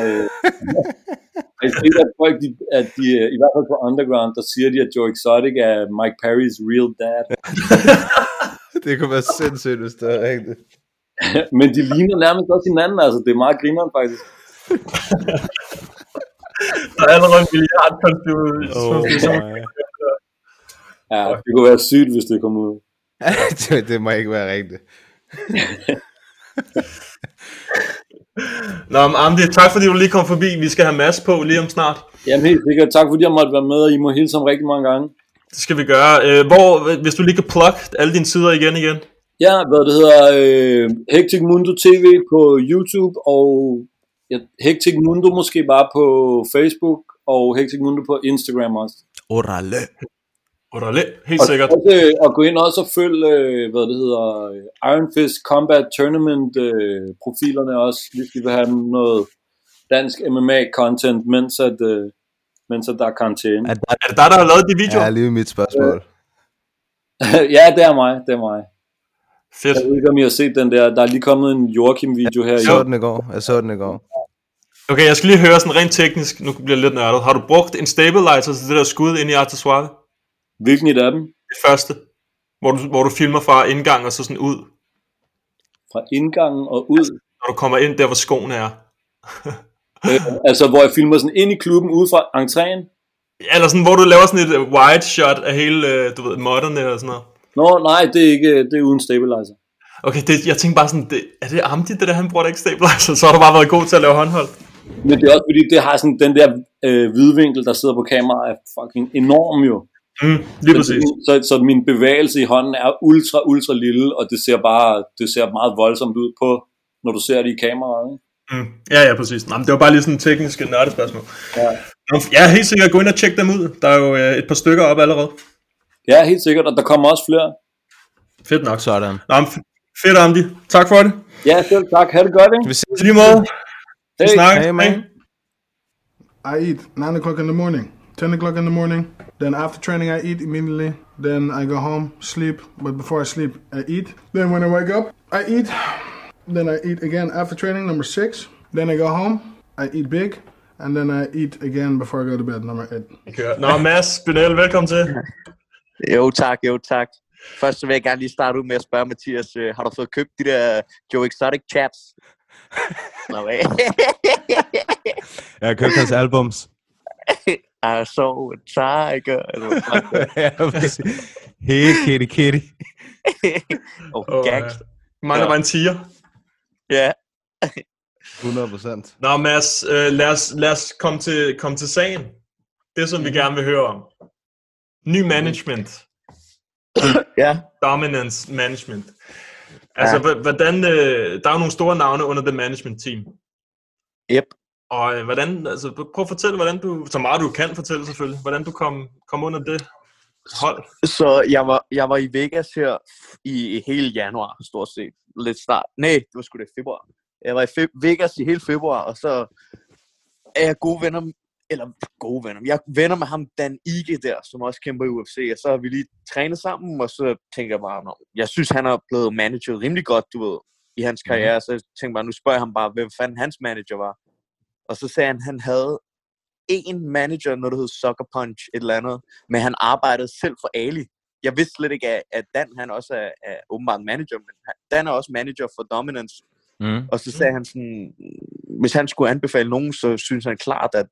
Har I set, at folk, at de, i hvert fald på Underground, der siger de, at Joe Exotic er Mike Perry's real dad? Det kunne være sindssygt, hvis det var rigtigt. Men de ligner nærmest også hinanden, altså det er meget grineren faktisk. Der er allerede en milliard Ja, det kunne være sygt, hvis det kom ud. Det må ikke være rigtigt. Nå, Amdi, tak fordi du lige kom forbi. Vi skal have Mads på lige om snart. Jamen helt sikkert, tak fordi jeg måtte være med, og I må hilse ham rigtig mange gange. Det skal vi gøre. Hvis du lige kan plukke alle dine sider igen. Ja, hvad det hedder, Hectic Mundo TV på YouTube, og ja, Hectic Mundo måske bare på Facebook, og Hectic Mundo på Instagram også. Orale. Orale, helt og sikkert. Og gå ind også og følg, hvad det hedder, Iron Fist Combat Tournament profilerne også, hvis vi vil have noget dansk MMA-content, mens at der er karantæne. Er det der har lavet de videoer? Ja, lige mit spørgsmål. Ja, det er mig. Fedt. Jeg ved ikke, om I har set den der. Der er lige kommet en Joachim-video her. Jeg så den i går. Okay, jeg skal lige høre sådan rent teknisk. Nu bliver jeg lidt nørdet. Har du brugt en stabilizer til det der skud ind i Artesuave? Hvilken et af dem? Det første. Hvor du filmer fra indgangen og så sådan ud. Fra indgangen og ud? Altså, når du kommer ind der, hvor skoen er. Altså, hvor jeg filmer sådan ind i klubben ude fra entréen? Ja, eller sådan, hvor du laver sådan et wide shot af hele, du ved, modderne eller sådan noget. Nå, nej, det er uden stabilizer. Okay, jeg tænkte bare sådan, er det Amdi, det der, han bruger ikke stabilizer? Så har du bare været god til at lave håndhold. Men det er også fordi, det har sådan den der hvidvinkel, der sidder på kameraet, er fucking enorm jo. Mm, lige præcis. Så min bevægelse i hånden er ultra, ultra lille, og det ser meget voldsomt ud på, når du ser det i kameraet, ikke? Mm. Ja, præcis. Nå, men det var bare lige sådan en teknisk nørdespørgsmål. Ja. Ja, helt sikkert. Gå ind og tjek dem ud. Der er jo et par stykker op allerede. Ja, helt sikkert. Og der kommer også flere. Fedt nok, sådan. Nå, fedt, Amdi. Tak for det. Ja, selv tak. Ha' det godt, ikke? Vi ses lige måde. Hey. Vi snakkes. Hey, man. I eat 9 o'clock in the morning, 10 o'clock in the morning. Then after training, I eat immediately. Then I go home, sleep. But before I sleep, I eat. Then when I wake up, I eat. Then I eat again after training, number 6. Then I go home, I eat big, and then I eat again before I go to bed, number 8. Okay. Nå, Mads Burnell, velkommen til. Jo tak. Først så vil jeg gerne lige starte ud med at spørge Mathias, har du fået købt de der Joe Exotic chaps? Jeg har købt hans albums. So tiger. Hey, kitty. Og gang. Mangler bare en tiger. Ja. 100%. Nå Mads, lad os komme til sagen. Det som vi gerne vil høre om. Ny management. Ja. Dominance Management. Altså hvordan, der er jo nogle store navne under det management team. Yep. Og hvordan, altså prøv at fortælle hvordan du, så meget du kan fortælle selvfølgelig, hvordan du kom under det hold. Så jeg var i Vegas her i hele januar stort set. Lidt start. Nej, det var sgu det i februar. Jeg var i Vegas i hele februar, og så er jeg gode venner. Jeg er venner med ham, Dan Ige der, som også kæmper i UFC, og så har vi lige trænet sammen, og så tænker jeg bare, jeg synes, han er blevet manageret rimelig godt, du ved, i hans karriere, så jeg tænkte bare, nu spørger jeg ham bare, hvem fanden hans manager var. Og så sagde han, han havde en manager, noget der hed Sucker Punch, et eller andet, men han arbejdede selv for Ali. Jeg vidste slet ikke, at Dan, han også er åbenbart manager, men Dan er også manager for Dominance. Mm. Og så sagde han sådan, hvis han skulle anbefale nogen, så synes han klart, at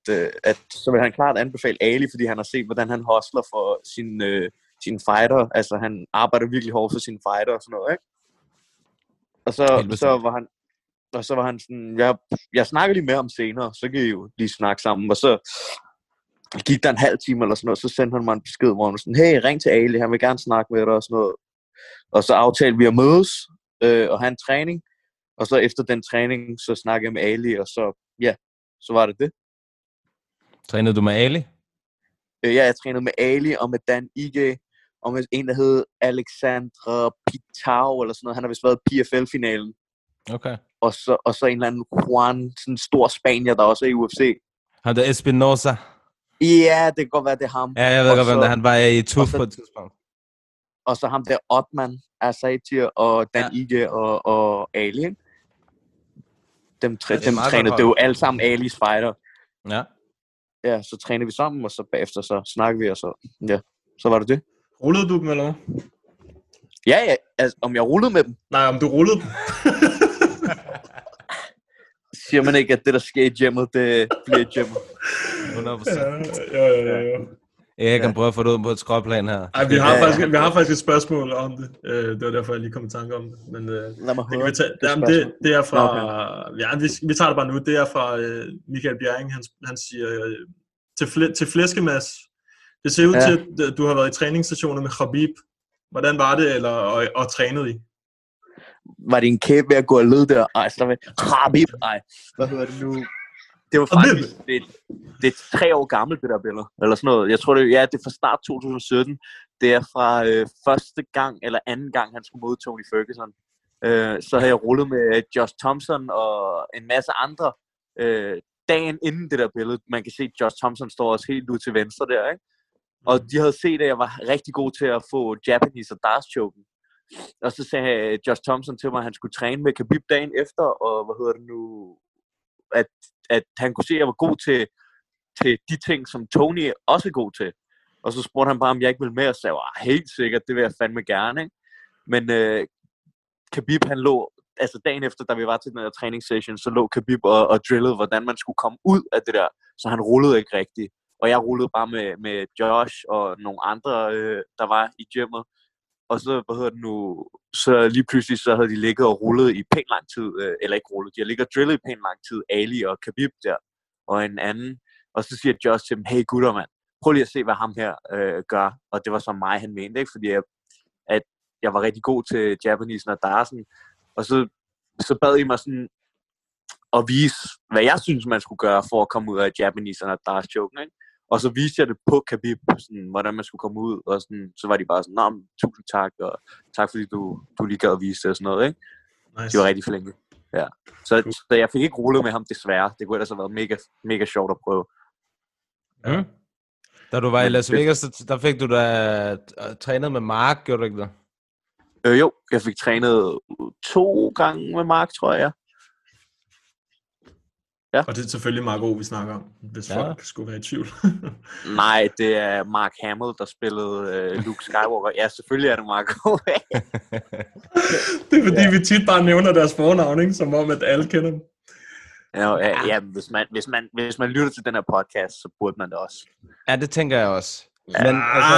så vil han klart anbefale Ali, fordi han har set, hvordan han hustler for sin fighter. Altså, han arbejder virkelig hårdt for sin fighter og sådan noget, ikke? Og så var han sådan, jeg snakker lige med ham senere, så kan I jo lige snakke sammen. Og så gik der en halv time eller sådan noget, så sendte han mig en besked, hvor han var sådan, hey, ring til Ali, han vil gerne snakke med dig og sådan noget. Og så aftalte vi at mødes og have en træning. Og så efter den træning, så snakkede jeg med Ali, og så var det. Trænede du med Ali? Ja, jeg trænede med Ali, og med Dan Ige, og med en, der hed Alexandre Pitao, eller sådan noget. Han har vist været i PFL-finalen. Okay. Og så en eller anden Juan, sådan en stor spanier, der også er i UFC. Han der Espinosa. Ja, det kan godt være, det er ham. Ja, jeg ved godt, hvem der han var i TUF på et tidspunkt. Og så ham der Ottman, Asaitir og Dan Ige og Ali. Dem trænede, det er jo alle sammen Alis fighter. Ja. Ja, så trænede vi sammen, og så bagefter så snakkede vi, og så var det det. Rullede du dem, eller hvad? Ja, altså, om jeg rullede med dem? Nej, om du rullede dem. Siger man ikke, at det der sker i gymmet, det bliver gymmet. 100%. Ja. Jeg kan prøve at få det ud på et skråplan her. Ej, vi har faktisk et spørgsmål om det. Det var derfor, jeg lige kom i tanke om det. Men det er fra... Ja, vi tager det bare nu. Det er fra Michael Bjerring. Han siger, til flæskemads. Det ser ud til, at du har været i træningsstationer med Khabib. Hvordan var det, eller og trænet i? var det en kæbe ved at gå og lede der? Ej, slap af. Khabib, ej. Hvad hedder det nu? Det var faktisk, det er 3 år gammelt, det der billede. Eller sådan noget. Jeg tror, det er fra start 2017. Det er fra første gang eller anden gang, han skulle møde Tony Ferguson. Så havde jeg rullet med Josh Thompson og en masse andre dagen inden det der billede. Man kan se, at Josh Thompson står også helt ud til venstre der, ikke? Og de havde set, at jeg var rigtig god til at få Japanese og Darts-choken. Og så sagde Josh Thompson til mig, at han skulle træne med Khabib dagen efter, og hvad hedder det nu, at han kunne se, at jeg var god til de ting, som Tony også er god til. Og så spurgte han bare, om jeg ikke ville med, og sagde, helt sikkert, det vil jeg fandme gerne, ikke? Men Khabib, han lå, altså dagen efter, da vi var til den her træningssession, så lå Khabib og drillede, hvordan man skulle komme ud af det der, så han rullede ikke rigtigt. Og jeg rullede bare med Josh og nogle andre, der var i gymmet. Og så, så lige pludselig, så havde de ligget og rullet i pæn lang tid, eller ikke rullet, de har ligget og drillet i pæn lang tid, Ali og Khabib der, og en anden. Og så siger Josh til dem, hey gutter mand, prøv lige at se, hvad ham her gør. Og det var så mig, han mente, ikke? Fordi jeg var rigtig god til Japanese og Darsen. Og så bad I mig sådan at vise, hvad jeg synes, man skulle gøre for at komme ud af Japanese og Dars-joken, ikke? Og så viste jeg det på Khabib, sådan, hvordan man skulle komme ud, og sådan, så var de bare sådan, nå, tusind tak, og tak fordi du lige gad at vise det, og sådan noget, ikke? Nice. De var rigtig flinke, ja. Så jeg fik ikke rullet med ham, desværre. Det kunne ellers have været mega, mega sjovt at prøve. Ja. Da du var i Las Vegas, der fik du da trænet med Mark, gjorde du ikke det? Jo, jeg fik trænet 2 gange med Mark, tror jeg. Ja. Og det er selvfølgelig Mark O, vi snakker om, hvis folk skulle være i tvivl. Nej, det er Mark Hamill, der spillede Luke Skywalker. Ja, selvfølgelig er det Mark O. Det er fordi, vi tit bare nævner deres fornavn, ikke? Som om, at alle kender dem. Ja, hvis man lytter til den her podcast, så burde man det også. Ja, det tænker jeg også. Ja. Men, altså,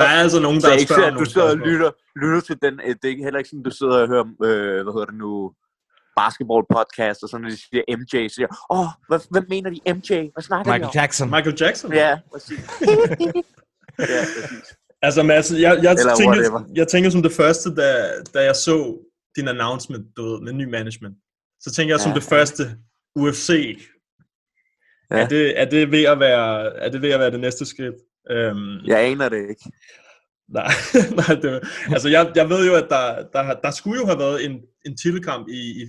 der er altså nogen, der spørger nogen. Du sidder og lytter til den. Det er heller ikke sådan, du sidder og hører, hvad hedder det nu, basketball-podcast, og sådan, når de siger MJ, så siger hvad mener de MJ? Hvad snakker Michael de om? Michael Jackson? Ja, præcis. Ja, præcis. Altså, Mads, jeg tænker som det første, da jeg så din announcement, du ved, med ny management, så tænker jeg som det første, UFC. Ja. Er det ved at være det næste skridt? Jeg aner det ikke. Nej, altså jeg ved jo, at der skulle jo have været en titelkamp i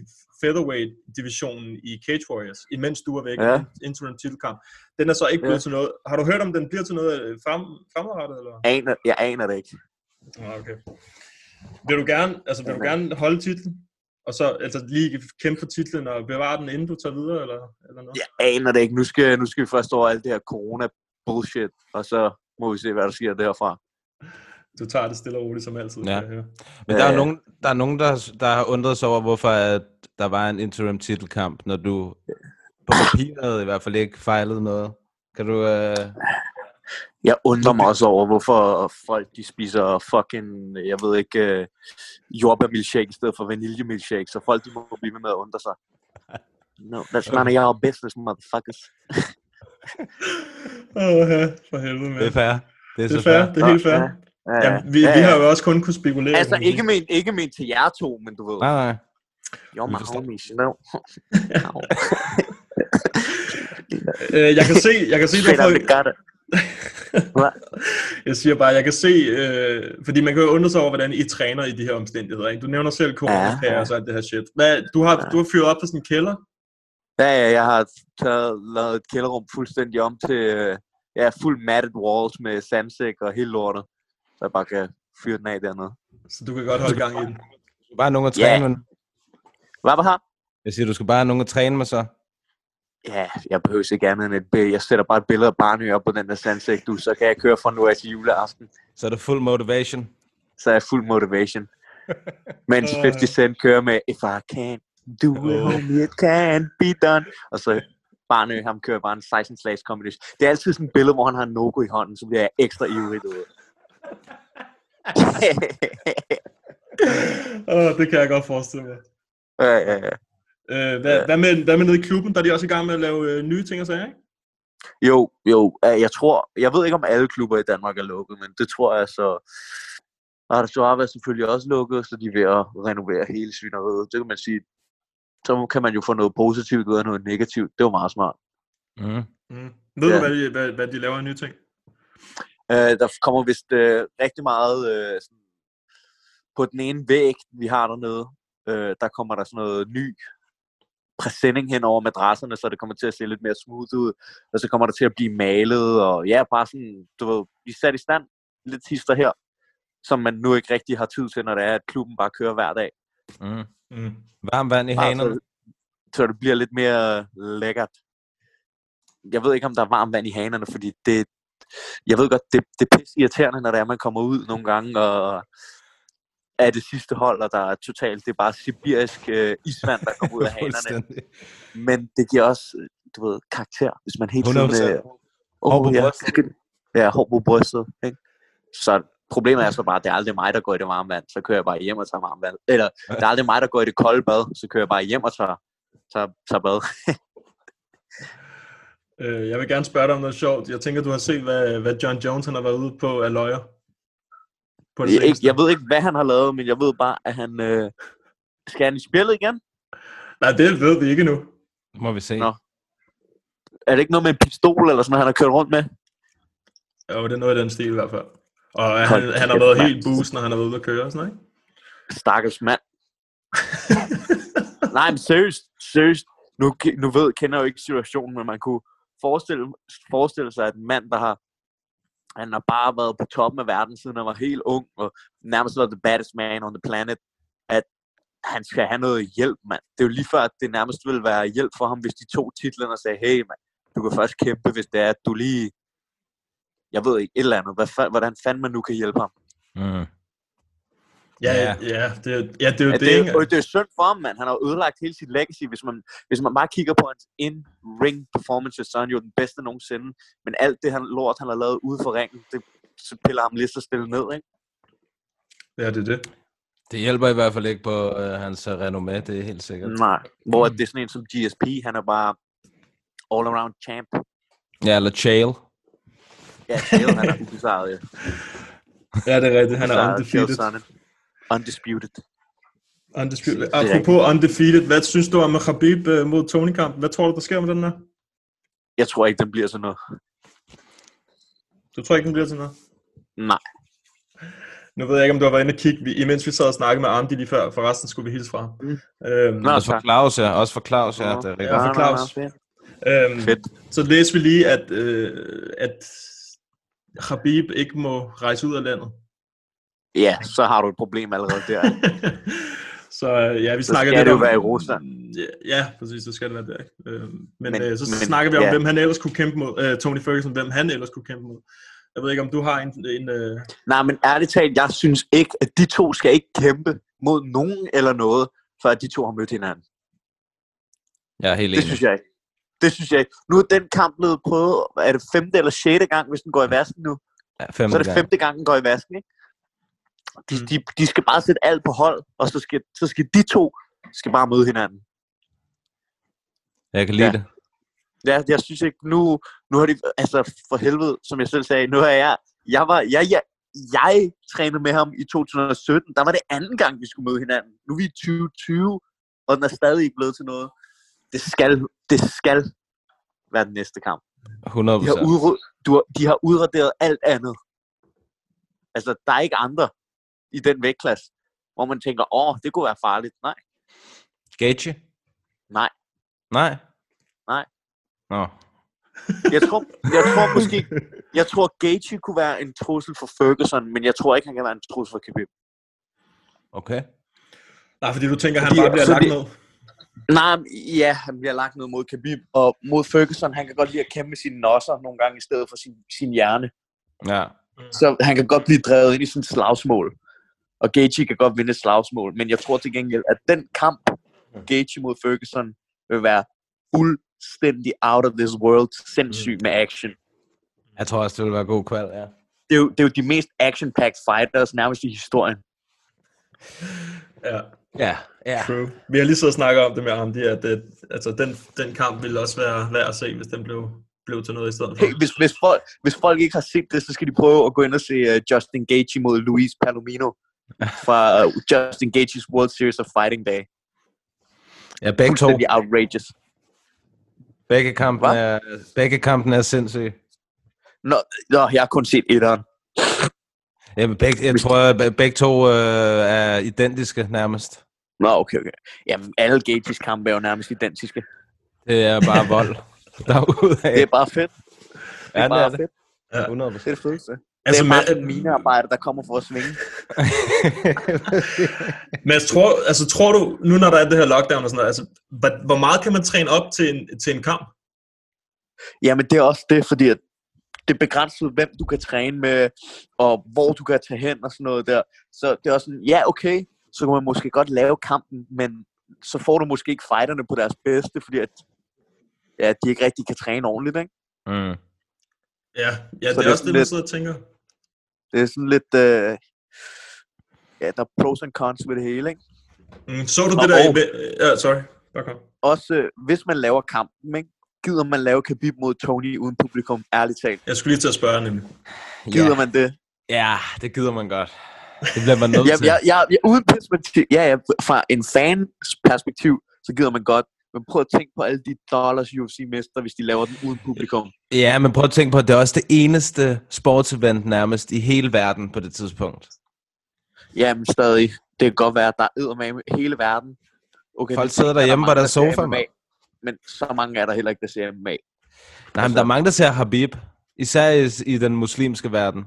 featherweight-divisionen i Cage Warriors, imens du var væk, interim titelkamp. Den er så ikke blevet til noget. Har du hørt, om den bliver til noget fremadrettet, eller? Jeg aner det ikke. Okay. Vil du gerne holde titlen? Og så altså lige kæmpe for titlen og bevare den, inden du tager videre, eller noget? Jeg aner det ikke. Nu skal vi først over alt det her corona-bullshit, og så må vi se, hvad der sker derfra. Du tager det stille og roligt som altid. Ja. Men der er nogen, der har undret sig over, hvorfor at der var en interim titelkamp, når du på papiret i hvert fald ikke fejlede noget. Kan du... Jeg undrer mig også over, hvorfor folk de spiser fucking, jeg ved ikke, jordbærmilkshake i stedet for vaniljemilkshake, så folk de må blive med at undre sig. No, that's none of your business, motherfuckers. For helvede, man. Det er fair. Det er helt fair. Vi har jo også kun kunnet spekulere. Altså ikke men til jer to, men du ved. Nej. Jo, man Jeg kan se det folk... Jeg siger bare, jeg kan se, fordi man kan jo undre sig over, hvordan I træner i de her omstændigheder, ikke? Du nævner selv corona og så alt det her shit. Hvad, du har fyret op på sådan en kælder? Ja, jeg har lavet et kælderrum fuldstændig om til fuld matted walls med sandsæk og hele lortet. Så jeg bare kan fyre den af dernede. Så du kan godt holde gang i den. Du skal bare have nogen at træne med. Hvad har? Jeg siger, du skal bare have nogen at træne med, så. Ja, jeg behøver ikke andet end et billede. Jeg sætter bare et billede af Barnø op på den der sandsæk, du. Så kan jeg køre fra nu af til juleaften. Så er det fuld motivation. Så er jeg fuld motivation. Mens 50 Cent kører med, if I can do it, homie, it can be done. Og så... Barnø, ham kører bare en 16-slags combination. Det er altid sådan et billede, hvor han har en logo i hånden, så bliver jeg ekstra ivrig ud. Det kan jeg godt forestille mig. Ja. Hvad med nede i klubben? Der er de også i gang med at lave nye ting og sager, ikke? Jo. Jeg ved ikke, om alle klubber i Danmark er lukket, men det tror jeg så... Arsuava er selvfølgelig også lukket, så de er ved at renovere hele svineriet. Det kan man sige, så kan man jo få noget positivt ud af noget negativt. Det var meget smart. Mm. Mm. Ved du, hvad de laver af nye ting? Der kommer vist rigtig meget sådan, på den ene væg, vi har dernede. Der kommer der sådan noget ny præsending hen over madrasserne, så det kommer til at se lidt mere smooth ud. Og så kommer der til at blive malet, og ja, bare sådan, du ved, vi er sat i stand. Lidt hister her, som man nu ikke rigtig har tid til, når det er, at klubben bare kører hver dag. Mm. Mm. Varmt vand i hanerne. Så det bliver lidt mere lækkert. Jeg ved ikke, om der er varmt vand i hanerne, fordi det... Jeg ved godt, det er pisse irriterende, når det er, man kommer ud nogle gange, og er det sidste hold, og der er totalt... Det er bare sibirisk isvand, der kommer ud af hanerne. Men det giver også, du ved, karakter, hvis man helt tiden... Hår på brystet, ikke? Så problemet er så bare, at det er aldrig mig, der går i det varme vand, så kører jeg bare hjem og tager varme vand. Eller, det er aldrig mig, der går i det kolde bad, så kører jeg bare hjem og tager bad. Jeg vil gerne spørge dig om noget sjovt. Jeg tænker, du har set, hvad John Jones har været ude på af løjer. Jeg ved ikke, hvad han har lavet, men jeg ved bare, at han... Skal han i spillet igen? Nej, det ved vi ikke nu. Må vi se. Nå. Er det ikke noget med en pistol, eller sådan han har kørt rundt med? Jo, det er noget i den stil i hvert fald. Og han har været helt boost, når han har været ude at køre og sådan, ikke? Stakkels mand. Nej, men seriøst. Nu kender jeg jo ikke situationen, men man kunne forestille sig, at en mand, han har bare været på toppen af verden, siden han var helt ung, og nærmest var the baddest man on the planet, at han skal have noget hjælp, mand. Det er jo lige før, at det nærmest ville være hjælp for ham, hvis de tog titlerne og sagde, hey, mand, du kan først kæmpe, hvis det er, at du lige... Jeg ved ikke, et eller andet. Hvordan fanden man nu kan hjælpe ham? Mm. Det er synd for ham, mand. Han har jo ødelagt hele sit legacy. Hvis man bare kigger på hans in-ring performances, så er han jo den bedste nogensinde. Men alt det han har lavet ude for ringen, det piller ham lige så stille ned, ikke? Ja, det er det. Det hjælper i hvert fald ikke på hans renommé, det er helt sikkert. Nej, hvor det er sådan en som GSP, han er bare all-around champ. Ja, eller Chael. Ja, Chael, han er ubesejret, ja. Ja, det er rigtigt. Han er undefeated. Undisputed. Apropos undefeated, hvad synes du om Khabib mod Tony-kamp? Hvad tror du, der sker med den her? Jeg tror ikke, den bliver sådan noget. Du tror ikke, den bliver sådan noget? Nej. Nu ved jeg ikke, om du har været inde og kigge. Imens vi sad og snakkede med Amdi lige før, for resten skulle vi hilse fra. Også for Claus, ja. Det er rigtigt. Ja, for Claus. Så læser vi lige, at Khabib ikke må rejse ud af landet. Ja, så har du et problem allerede der. Så ja, vi så snakker lidt om... Så skal det jo være i Rusland. Ja, præcis, så skal det være der. Men snakker vi om, hvem han ellers kunne kæmpe mod. Tony Ferguson, hvem han ellers kunne kæmpe mod. Jeg ved ikke, om du har en... Nej, men ærligt talt, jeg synes ikke, at de to skal ikke kæmpe mod nogen eller noget, før de to har mødt hinanden. Ja, helt enig. Det synes jeg ikke. Nu er den kamp blevet prøvet, er det 5. eller 6. gang, hvis den går i vasken nu? Ja, 5. Så er det 5. gang, den går i vasken, ikke? De skal bare sætte alt på hold, og så skal de to skal bare møde hinanden. Jeg kan lide det. Ja, jeg synes ikke, nu har de, altså for helvede, som jeg selv sagde, nu har jeg trænede med ham i 2017, der var det anden gang, vi skulle møde hinanden. Nu er vi i 2020, og den er stadig ikke blevet til noget. Det skal være den næste kamp. 100%. De har udraderet alt andet. Altså, der er ikke andre i den vægtklasse, hvor man tænker, det kunne være farligt. Nej. Gaethje? Nej. Nå. Jeg tror Gaethje kunne være en trussel for Ferguson, men jeg tror ikke, han kan være en trussel for Khabib. Okay. Nej, fordi du tænker, han bare bliver lagt ned? Nej, ja, han bliver lagt ned mod Khabib, og mod Ferguson, han kan godt lide at kæmpe sine nosser nogle gange, i stedet for sin hjerne. Ja. Så han kan godt blive drevet ind i sådan et slagsmål. Og Gaethje kan godt vinde et slagsmål. Men jeg tror til gengæld, at den kamp, Gaethje mod Ferguson, vil være fuldstændig out of this world, sindssyg med action. Jeg tror også, det vil være god kvalitet, ja. Det er jo de mest action-packed fighters nærmest i historien. Ja. True. Vi har lige så snakket om det med Amdi, at den kamp ville også være værd at se, hvis den blev blev til noget i stedet for. Hey, hvis folk ikke har set det, så skal de prøve at gå ind og se Justin Gaethje mod Luis Palomino fra Justin Gaethjes World Series of Fighting Day. Ja, begge to. Outrageous. Begge kampen er sindssyg. Nå, jeg har kun set etteren. Ja, jeg tror, begge to er identiske nærmest. Nå, okay. Jamen, alle Gaethjes kampe er jo nærmest identiske. Det er bare vold derudaf. Det er bare fedt. Det er bare fedt. Ja. 100%. Det er det fedeste. Altså, det er bare minearbejde, der kommer for at svinge. Men tror du, nu når der er det her lockdown og sådan noget, altså, hvor meget kan man træne op til en kamp? Jamen, det er også det, fordi at det begrænser, hvem du kan træne med, og hvor du kan tage hen og sådan noget der. Så det er også sådan, ja, okay, så kan man måske godt lave kampen, men så får du måske ikke fighterne på deres bedste, fordi at, ja, de ikke rigtig kan træne ordentligt, ikke? Mm. Ja, det er også det, man sidder og tænker. Det er sådan lidt... der er pros and cons ved det hele, ikke? Mm, så du det der... Okay. Også hvis man laver kampen, ikke? Gider man lave Khabib mod Tony uden publikum, ærligt talt? Jeg skulle lige til at spørge nemlig. Gider man det? Ja, det gider man godt. Det bliver man nødt til. Uden perspektiv, fra en fans perspektiv, så gider man godt. Men prøv at tænke på alle de dollars UFC-mester, hvis de laver den uden publikum. Ja, men prøv at tænke på, at det er også det eneste sportsevent nærmest i hele verden på det tidspunkt. Jamen stadig. Det kan godt være, at der er eddermame hele verden. Okay, folk sidder derhjemme på deres sofa. Men så mange er der heller ikke, der ser MMA. Nej, men der er mange, der ser Khabib. Især i den muslimske verden.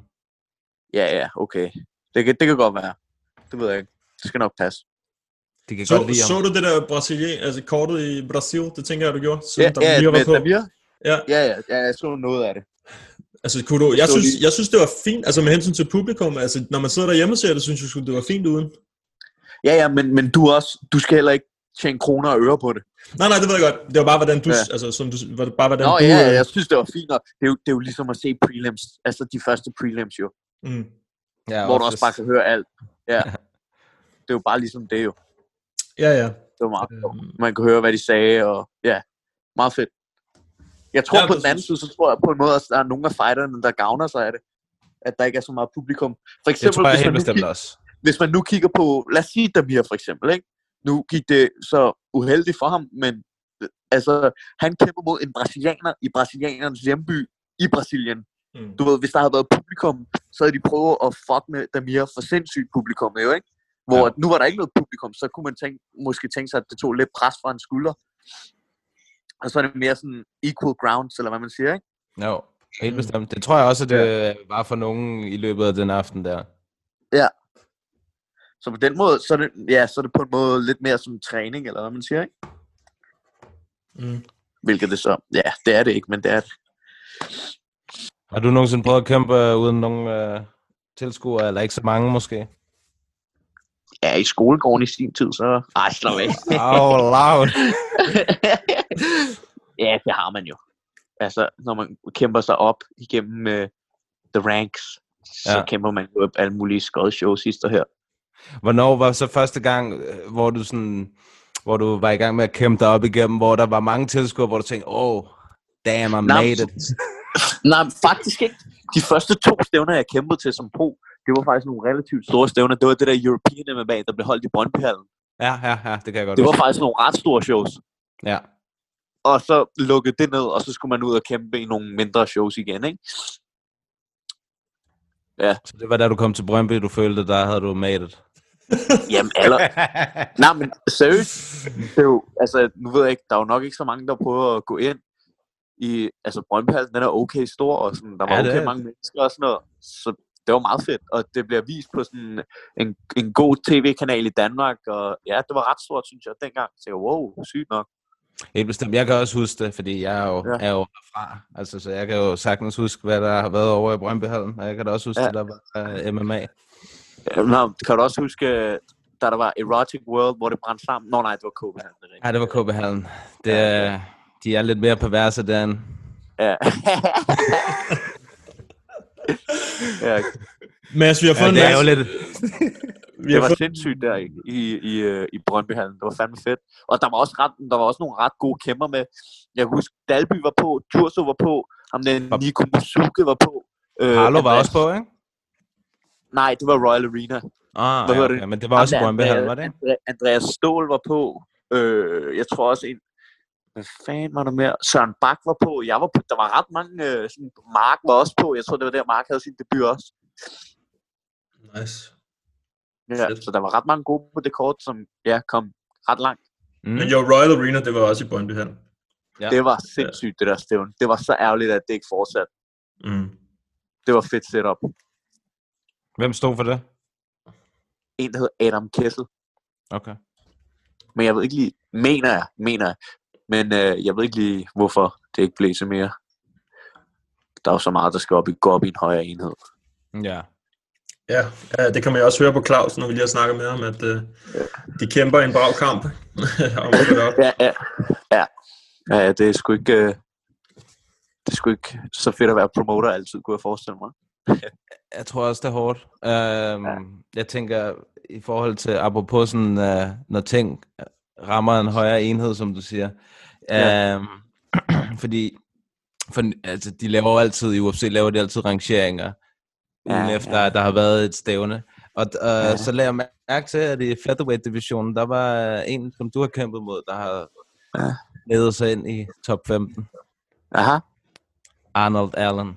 Ja, okay. Det kan godt være. Det ved jeg ikke. Det skal nok passe. Så du det der Brasilien, altså kortet i Brasil, det tænker jeg, du gjorde? Ja, jeg så noget af det. Altså, kunne du, jeg synes, det var fint, altså med hensyn til publikum, altså når man sidder derhjemme og ser det, synes jeg, det var fint uden. Ja, men du skal heller ikke tjene kroner og øre på det. Nej, det ved jeg godt. Det var bare, hvordan du... Ja. Altså, som du bare, hvordan Nå, du, ja, jeg synes, det var fint, og det er jo ligesom at se prelims, altså de første prelims jo. Mm. Ja, hvor du også bare kan høre alt. Ja. Det er jo bare ligesom det jo. Ja. Det var meget fedt. Man kunne høre, hvad de sagde, og ja, meget fedt. Jeg tror på den anden side, så tror jeg på en måde, at der er nogle af fighterne, der gavner sig af det. At der ikke er så meget publikum. For eksempel, jeg tror, hvis man nu kigger på, lad os sige Damir for eksempel, ikke? Nu gik det så uheldigt for ham, men altså, han kæmper mod en brasilianer i brasilianernes hjemby i Brasilien. Mm. Du ved, hvis der havde været publikum, så havde de prøvet at fuck med Damir for sindssygt publikum, jo, ikke? Hvor nu var der ikke noget publikum, så kunne man måske tænke sig, at det tog lidt pres fra hans skulder. Og så er det mere sådan equal grounds, eller hvad man siger, ikke? Jo, helt bestemt. Det tror jeg også, at det var for nogen i løbet af den aften der. Ja. Så på den måde, så er det på en måde lidt mere som træning, eller hvad man siger, ikke? Mm. Hvilket det så... Ja, det er det ikke, men det er det. Har du nogensinde prøvet at kæmpe uden nogen tilskuere, eller ikke så mange måske? Ja, i skolegården i sin tid, så... Ej, slå væk. Loud. Ja, det har man jo. Altså, når man kæmper sig op igennem the ranks, så kæmper man jo alle mulige skodshows sidst og her. Hvornår var så første gang, hvor du var i gang med at kæmpe dig op igennem, hvor der var mange tilskuere, hvor du tænkte, damn, I made it. Nej, faktisk ikke. De første 2 stævner, jeg kæmpede til som pro, det var faktisk nogle relativt store stævner. Det var det der European MMA, der blev holdt i Brøndbyhallen. Ja, det kan jeg godt. Det var faktisk nogle ret store shows. Ja. Og så lukkede det ned, og så skulle man ud og kæmpe i nogle mindre shows igen, ikke? Ja. Så det var da du kom til Brøndby, du følte, der havde du made it. Jamen, nej, men seriøst. Altså, nu ved jeg ikke, der er jo nok ikke så mange, der prøver at gå ind i... Altså, Brøndbyhallen, den er okay stor, og sådan, der var okay mange mennesker og sådan noget. Så det var meget fedt, og det bliver vist på sådan en god tv-kanal i Danmark, og ja, det var ret stort, synes jeg, dengang. Så jeg, wow, sygt nok. Helt bestemt. Jeg kan også huske det, fordi jeg er jo herfra, altså, så jeg kan jo sagtens huske, hvad der har været over i Brøndbyhallen, og jeg kan da også huske, at der var MMA. Kan du også huske, da der var Erotic World, hvor det brændte sammen? Nå nej, det var Kobe-hallen. Ja, det var Kobe-hallen. De er lidt mere perverse derinde. Ja. Ja. Men altså, vi har fået en masse... Det var sindssygt der i Brøndbyhallen. Det var fandme fedt. Og der var også nogle ret gode kæmper med. Jeg husker Dalby var på, Turso var på, ham den Nico Musuke var på. Harlo var også på, ikke? Nej, det var Royal Arena. Ah, hvad var det? Ja, men det var ham også Brøndbyhallen, var det? Andreas Ståhl var på. Jeg tror også en. Hvad fanden var der mere? Søren Bak var på. Jeg var på. Der var ret mange. Mark var også på. Jeg tror det var der Mark havde sin debut også. Nice. Ja, så der var ret mange gode på det kort, som ja, kom ret langt. Mm. Men jo, Royal Arena, det var også i Brøndbyhallen. Ja. Det var sindssygt, det der stævn. Det var så ærgerligt, at det ikke fortsatte. Mm. Det var fedt setup. Hvem stod for det? En, der hed Adam Kessel. Okay. Men jeg ved ikke lige, mener jeg. Men jeg ved ikke lige, hvorfor det ikke blev så mere. Der er jo så meget, der skal gå op i en højere enhed. Ja. Ja, det kan man jo også høre på Claus, når vi lige har snakket med ham, at de kæmper en brav kamp. Ja, det er sgu ikke, så fedt at være promoter altid, kunne jeg forestille mig. Jeg tror også, det er hårdt. Jeg tænker, i forhold til, apropos sådan, når ting rammer en højere enhed, som du siger. Fordi altså, de laver altid, i UFC laver de altid rangeringer. Efter der har været et stævne. Og så lagde jeg mærke til, at i featherweight-divisionen, der var en, som du har kæmpet mod, der har ledet sig ind i top 15. Aha. Arnold Allen.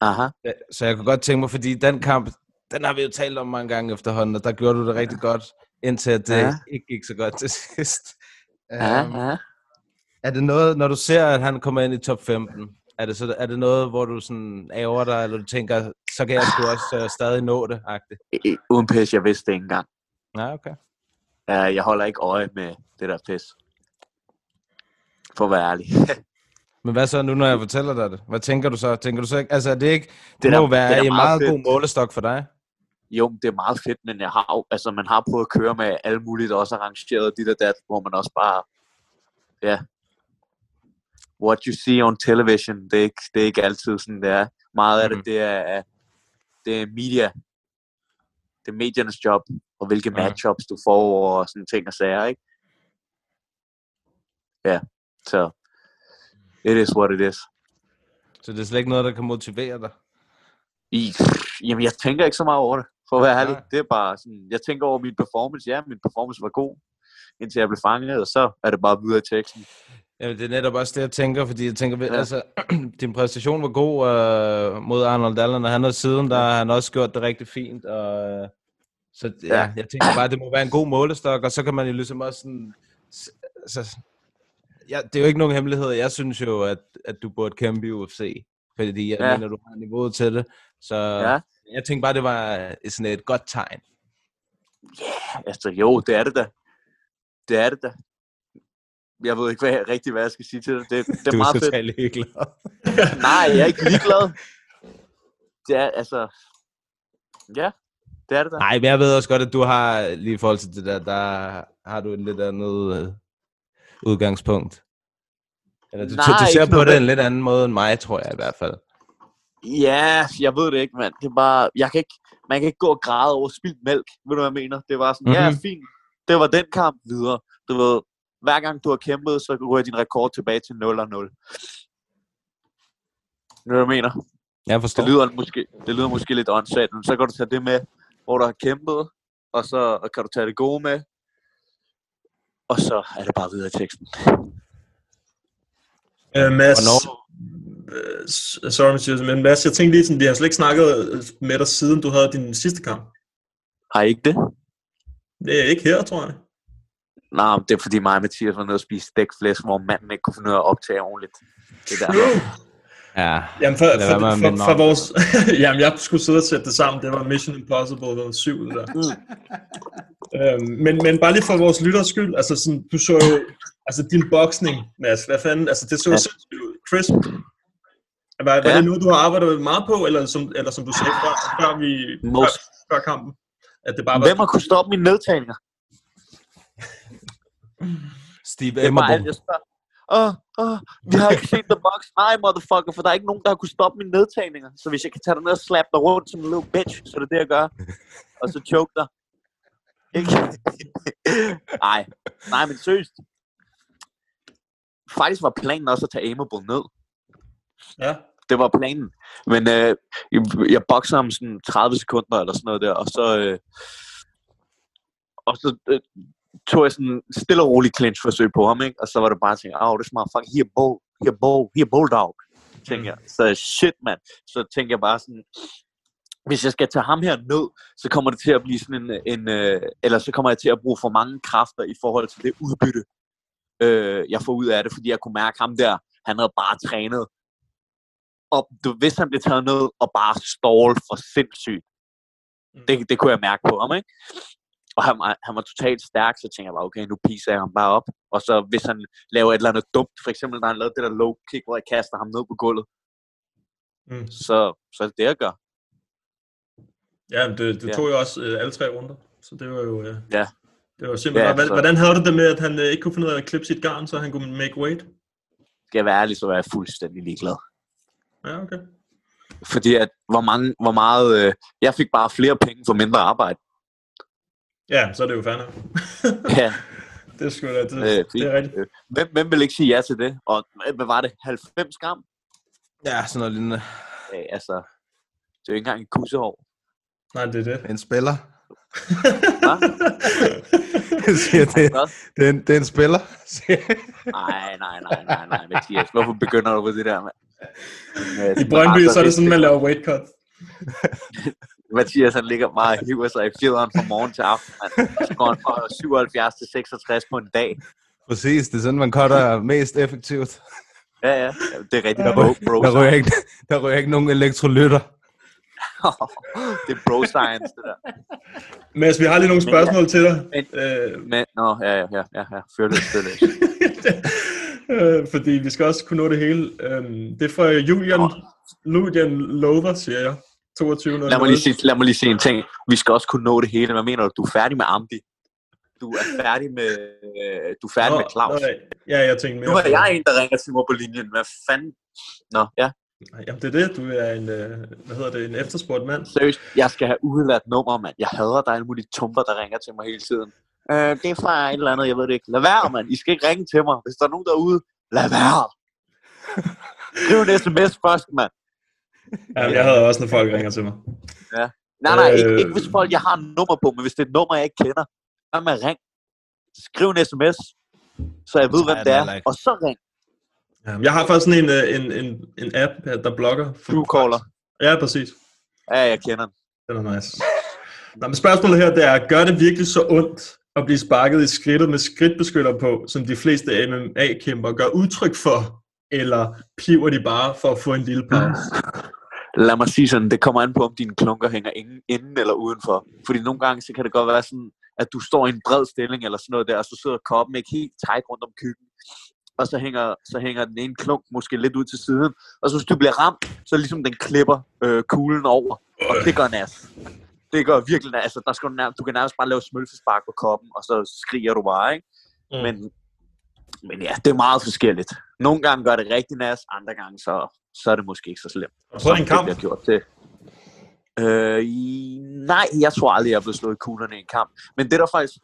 Aha. Så jeg kunne godt tænke mig, fordi den kamp, den har vi jo talt om mange gange efterhånden, og der gjorde du det rigtig godt, indtil at det ikke gik så godt til sidst. Er det noget, når du ser, at han kommer ind i top 15? Er det noget, hvor du sådan ærger dig, eller du tænker, så kan jeg sgu også stadig nå det, agtigt? Uden pis, jeg vidste det ikke engang. Nej, okay. Jeg holder ikke øje med det der pis. For at være ærlig. Men hvad så nu, når jeg fortæller dig det? Hvad tænker du så? Tænker du så ikke? Altså, er det ikke... Det må være en meget god målestok for dig. Jo, det er meget fedt, men jeg har, altså, man har prøvet at køre med alle muligt, også arrangeret dit og dat, hvor man også bare... Ja... What you see on television, det er ikke altid sådan, det er. Meget af det, det er media. Det er mediernes job, og hvilke matchups du får, og sådan ting og sager, ikke? Ja, så it is what it is. Så det er slet ikke noget, der kan motivere dig? Jamen, jeg tænker ikke så meget over det, for at være ærlig. Det er bare sådan, jeg tænker over min performance. Ja, min performance var god, indtil jeg blev fanget, og så er det bare videre i teksten. Jamen, det er netop også det, jeg tænker, fordi jeg tænker, altså, din præstation var god mod Arnold Allen, og han har siden, der har han også gjort det rigtig fint, og så jeg tænker bare, det må være en god målestok, og så kan man jo ligesom også sådan, altså, det er jo ikke nogen hemmelighed, jeg synes jo, at du burde kæmpe i UFC, fordi jeg mener, du har niveauet til det, så jeg tænker bare, det var sådan et godt tegn. Ja, altså jo, det er det da. Det er det da. Jeg ved ikke hvad jeg skal sige til dig. Det er du meget fedt. Du er totalt ligeglad. Nej, jeg er ikke ligeglad. Det er altså... Ja, det er det der. Nej, men jeg ved også godt, at du har, lige i forhold til det der har du en lidt andet udgangspunkt. Eller du ser på det en lidt anden måde end mig, tror jeg i hvert fald. Ja, jeg ved det ikke, mand. Det er bare... Man kan ikke gå og græde over spildt mælk. Ved du, hvad jeg mener? Det var sådan, fint. Det var den kamp videre. Du ved... Hver gang du har kæmpet, så ryger din rekord tilbage til 0-0. Hvad jeg mener? Jeg forstår. Det lyder måske lidt åndssvagt, men så kan du tage det med, hvor du har kæmpet, og så kan du tage det gode med, og så er det bare videre i teksten. Mads, jeg tænkte lige sådan, vi har slet ikke snakket med dig siden du havde din sidste kamp. Har I ikke det? Det er ikke her, tror jeg. Nej, det er fordi mig og Mathias var nede og spise stækflæsk, hvor manden ikke kunne finde ud af at optage ordentligt. Det der. Ja. Jamen, for vores... Jamen, jeg skulle sidde og sætte det sammen. Det var Mission Impossible, det var 7, det der. Men bare lige for vores lytters skyld, altså sådan, du så jo... Altså, din boksning, Mads, hvad fanden... Altså, det så jo sindssygt ud. Crisp. Var det noget, du har arbejdet meget på, eller som du sagde før kampen? At det bare var... Hvem har kunne stoppe mine nedtagninger? Stipe Emmerbo. Vi har ikke set The Box. Nej, motherfucker, for der er ikke nogen, der har kunnet stoppe mine nedtagninger. Så hvis jeg kan tage dig ned og slappe dig rundt som en little bitch, så er det det, jeg gør. Og så choke dig. Ikke? Nej, men seriøst. Faktisk var planen også at tage Amable ned. Ja. Det var planen. Men jeg bokser ham sådan 30 sekunder eller sådan noget der, og så... tog jeg sådan stille og roligt clinch-forsøg på ham, ikke? Og så var det bare, at jeg tænkte, det er smart, fuck, he a bulldog, tænkte jeg. Så shit, mand. Så tænkte jeg bare sådan, hvis jeg skal tage ham her ned, så kommer det til at blive sådan en eller så kommer jeg til at bruge for mange kræfter i forhold til det udbytte, jeg får ud af det, fordi jeg kunne mærke ham der, han havde bare trænet. Og hvis han blev taget ned og bare stål for sindssygt, det kunne jeg mærke på ham, ikke? Og han var totalt stærk, så tænkte jeg bare, okay, nu piser jeg ham bare op. Og så hvis han laver et eller andet dumt, for eksempel, da han lavede det der low kick, hvor jeg kaster ham ned på gulvet, så er det det, jeg gør. Ja, men det tog jo også alle tre runder, så det var jo... ja. Det var simpelthen... Ja, hvordan havde du det med, at han ikke kunne finde ud af at klippe sit garn, så han kunne make weight? Skal jeg være ærlig, så var jeg fuldstændig ligeglad. Ja, okay. Fordi at, hvor meget... jeg fik bare flere penge for mindre arbejde. Ja, så er det jo fandme. Ja. Det skulle da det er rigtigt. Hvem vil ikke sige ja til det? Og hvad var det? 90 gram? Ja, sådan noget lignende. Ja, altså, det er jo ikke engang en kussehår. Nej, det er det. En spiller. Hvad? Det er en spiller. Nej, Mathias. Hvorfor begynder du på det der, mand? I Brøndby, så er det sådan, man laver weight cut. Mathias, han ligger meget og hiver sig i fjederen fra morgen til aften. Så går han fra 77 til 66 på en dag. Præcis, det er sådan, man cutter mest effektivt. Ja, det er rigtigt. Der rører ikke nogen elektrolytter. Det er bro science, det der. Mads, vi har lige nogle spørgsmål til dig. Men, Førløs. Fordi vi skal også kunne nå det hele. Det er fra Julian Lover, siger jeg. 22. Lad mig lige se en ting. Vi skal også kunne nå det hele. Hvad mener du? Du er færdig med Amdi. Du er færdig med Claus. Ja, jeg tænkte mere. Nu er jeg en, der ringer til mig på linjen. Hvad fanden? Nå, ja. Jamen, det er det. Du er en, en efterspurgt mand. Seriøst, jeg skal have udeladt nummer, mand. Jeg hader dig alle mulige tumper, der ringer til mig hele tiden. Det er fra et eller andet, jeg ved det ikke. Lad være, mand. I skal ikke ringe til mig. Hvis der er nogen derude, lad være. Skriv en sms først, mand. Jamen, jeg havde også, når folk ringer til mig. Ja. Nej, ikke hvis folk, jeg har en nummer på, men hvis det er et nummer, jeg ikke kender, så man ring. Skriv en sms, så jeg ved, hvem det er, og så ring. Jamen, jeg har faktisk sådan en app, der blokker. Truecaller. Ja, præcis. Ja, jeg kender den. Den er nice. Nå, men spørgsmålet her, det er, gør det virkelig så ondt at blive sparket i skridtet med skridtbeskytter på, som de fleste MMA-kæmper gør udtryk for, eller piver de bare for at få en lille pause? Lad mig sige sådan, det kommer an på, om dine klunker hænger inden eller udenfor. Fordi nogle gange, så kan det godt være sådan, at du står i en bred stilling eller sådan noget der, og så sidder koppen ikke helt tight rundt om kyggen. Og så hænger den ene klunk måske lidt ud til siden. Og så hvis du bliver ramt, så ligesom den klipper kuglen over. Og det gør nas. Det gør virkelig nas. Altså, der skal du kan nærmest bare lave smølfespark på koppen, og så skriger du bare, ikke? Mm. Men ja, det er meget forskelligt. Nogle gange gør det rigtig nas, andre gange så er det måske ikke så slemt. Og så en kamp? Det gjort til. Nej, jeg tror aldrig, jeg er blevet slået i kuglerne i en kamp. Men det der faktisk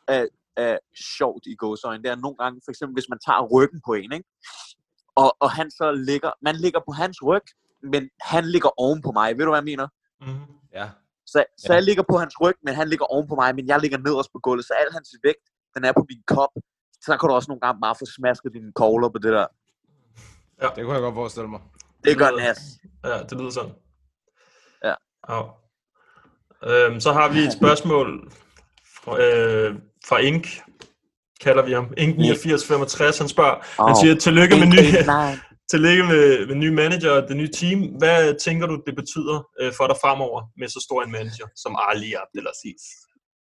er sjovt i gåseøjne, det er nogle gange, for eksempel hvis man tager ryggen på en, ikke? Og han så man ligger på hans ryg, men han ligger oven på mig. Ved du, hvad jeg mener? Mm-hmm. Ja. Så jeg ligger på hans ryg, men han ligger oven på mig, men jeg ligger nederst på gulvet, så al hans vægt, den er på min kop. Så kan du også nogle gange bare få smasket dine kogler på det der. Ja, det kunne jeg godt forestille mig. Det gør nas. Ja, det lyder sådan. Ja. Oh. Så har vi et spørgsmål fra Ink, kalder vi ham. Ink 8965, han spørger. Han siger, tillykke med ny manager og det nye team. Hvad tænker du, det betyder for dig fremover med så stor en manager som Ali Abdelaziz?